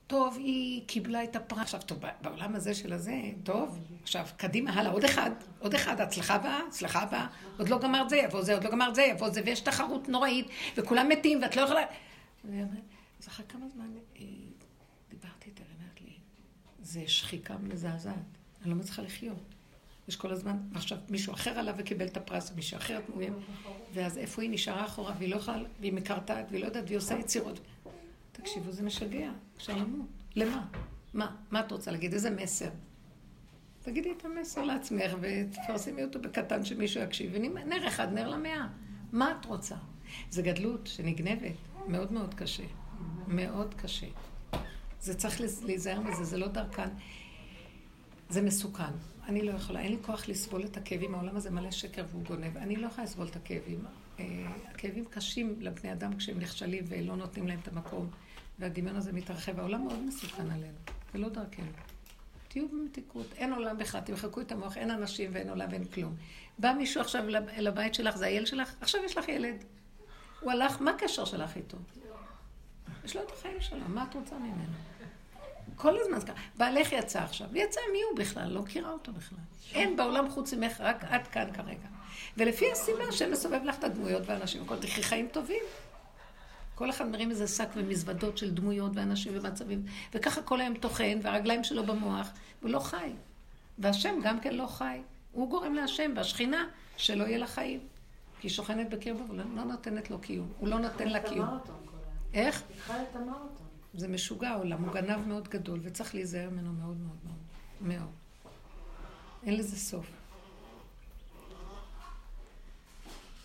טוב, היא קיבלה את הפרס. עכשיו, טוב, בעולם הזה של הזה, טוב, עכשיו, קדימה, הלאה, עוד אחד, הצלחה הבאה, עוד לא גמרת זה, יבוא זה, ויש תחרות נוראית, וכולם מתים, ואת לא יכולה... אז אחר כמה זמן, דיברתי איתה, אמרת לי, זה שחיקה מזעזעת, אני לא מצליחה לחיות. יש כל הזמן, עכשיו, מישהו אחר עלה וקיבל את הפרס, מישהו אחר תמוים, ואז איפה היא נשארה אחורה, והיא לא יכולה, והיא מקרטעת, והיא לא יודעת, והיא עושה יצירות. תקשיבו, זה משגע, אפשר למות. למה? מה את רוצה להגיד? איזה מסר? תגידי את המסר לעצמך, ותפרסמי אותו בקטן שמישהו יקשיב, ונר אחד, נר למאה. מה את רוצה? זה גדלות שנגנבת, מאוד מאוד קשה. מאוד קשה. זה צריך להיזהר מזה, זה לא דרכן. זה מסוכן. אני לא יכולה, אין לי כוח לסבול את הכאבים, העולם הזה מלא שקר והוא גונב. אני לא יכולה לסבול את הכאבים. הכאבים קשים לבני אדם כשהם נכשלים ולא נותנים להם את המקום. והדמיון הזה מתרחב, העולם מאוד מסוכן עלינו, ולא דרכנו. תהיו במתיקות, אין עולם בכלל, תמחקו את המוח, אין אנשים ואין עולם ואין כלום. בא מישהו עכשיו לבית שלך, זה הילד שלך, עכשיו יש לך ילד. הוא הלך, מה הקשר שלך איתו? יש לו את החיים שלו, מה את רוצה ממנו? כל הזמן זה ככה, בעלך יצא עכשיו, ויצא מי הוא בכלל, לא מכירה אותו בכלל. אין בעולם חוץ ממך, רק עד כאן כרגע. ולפי הסיבה שמסובב לך את הדמויות והאנשים, הכל תחי חיים טובים. כל אחד מרים איזה שק ומזוודות של דמויות ואנשים ומצבים, וככה כל היום תוכן, והרגליים שלו במוח, הוא לא חי. והשם גם כן לא חי. הוא גורם להשם, והשכינה שלא יהיה לה חיים. כי היא שוכנת בקרבו, הוא לא נותנת לו קיום. הוא לא נותן לה קיום. איך? זה משוגע העולם, הוא גנב מאוד גדול, וצריך להיזהר ממנו מאוד מאוד מאוד. אין לזה סוף.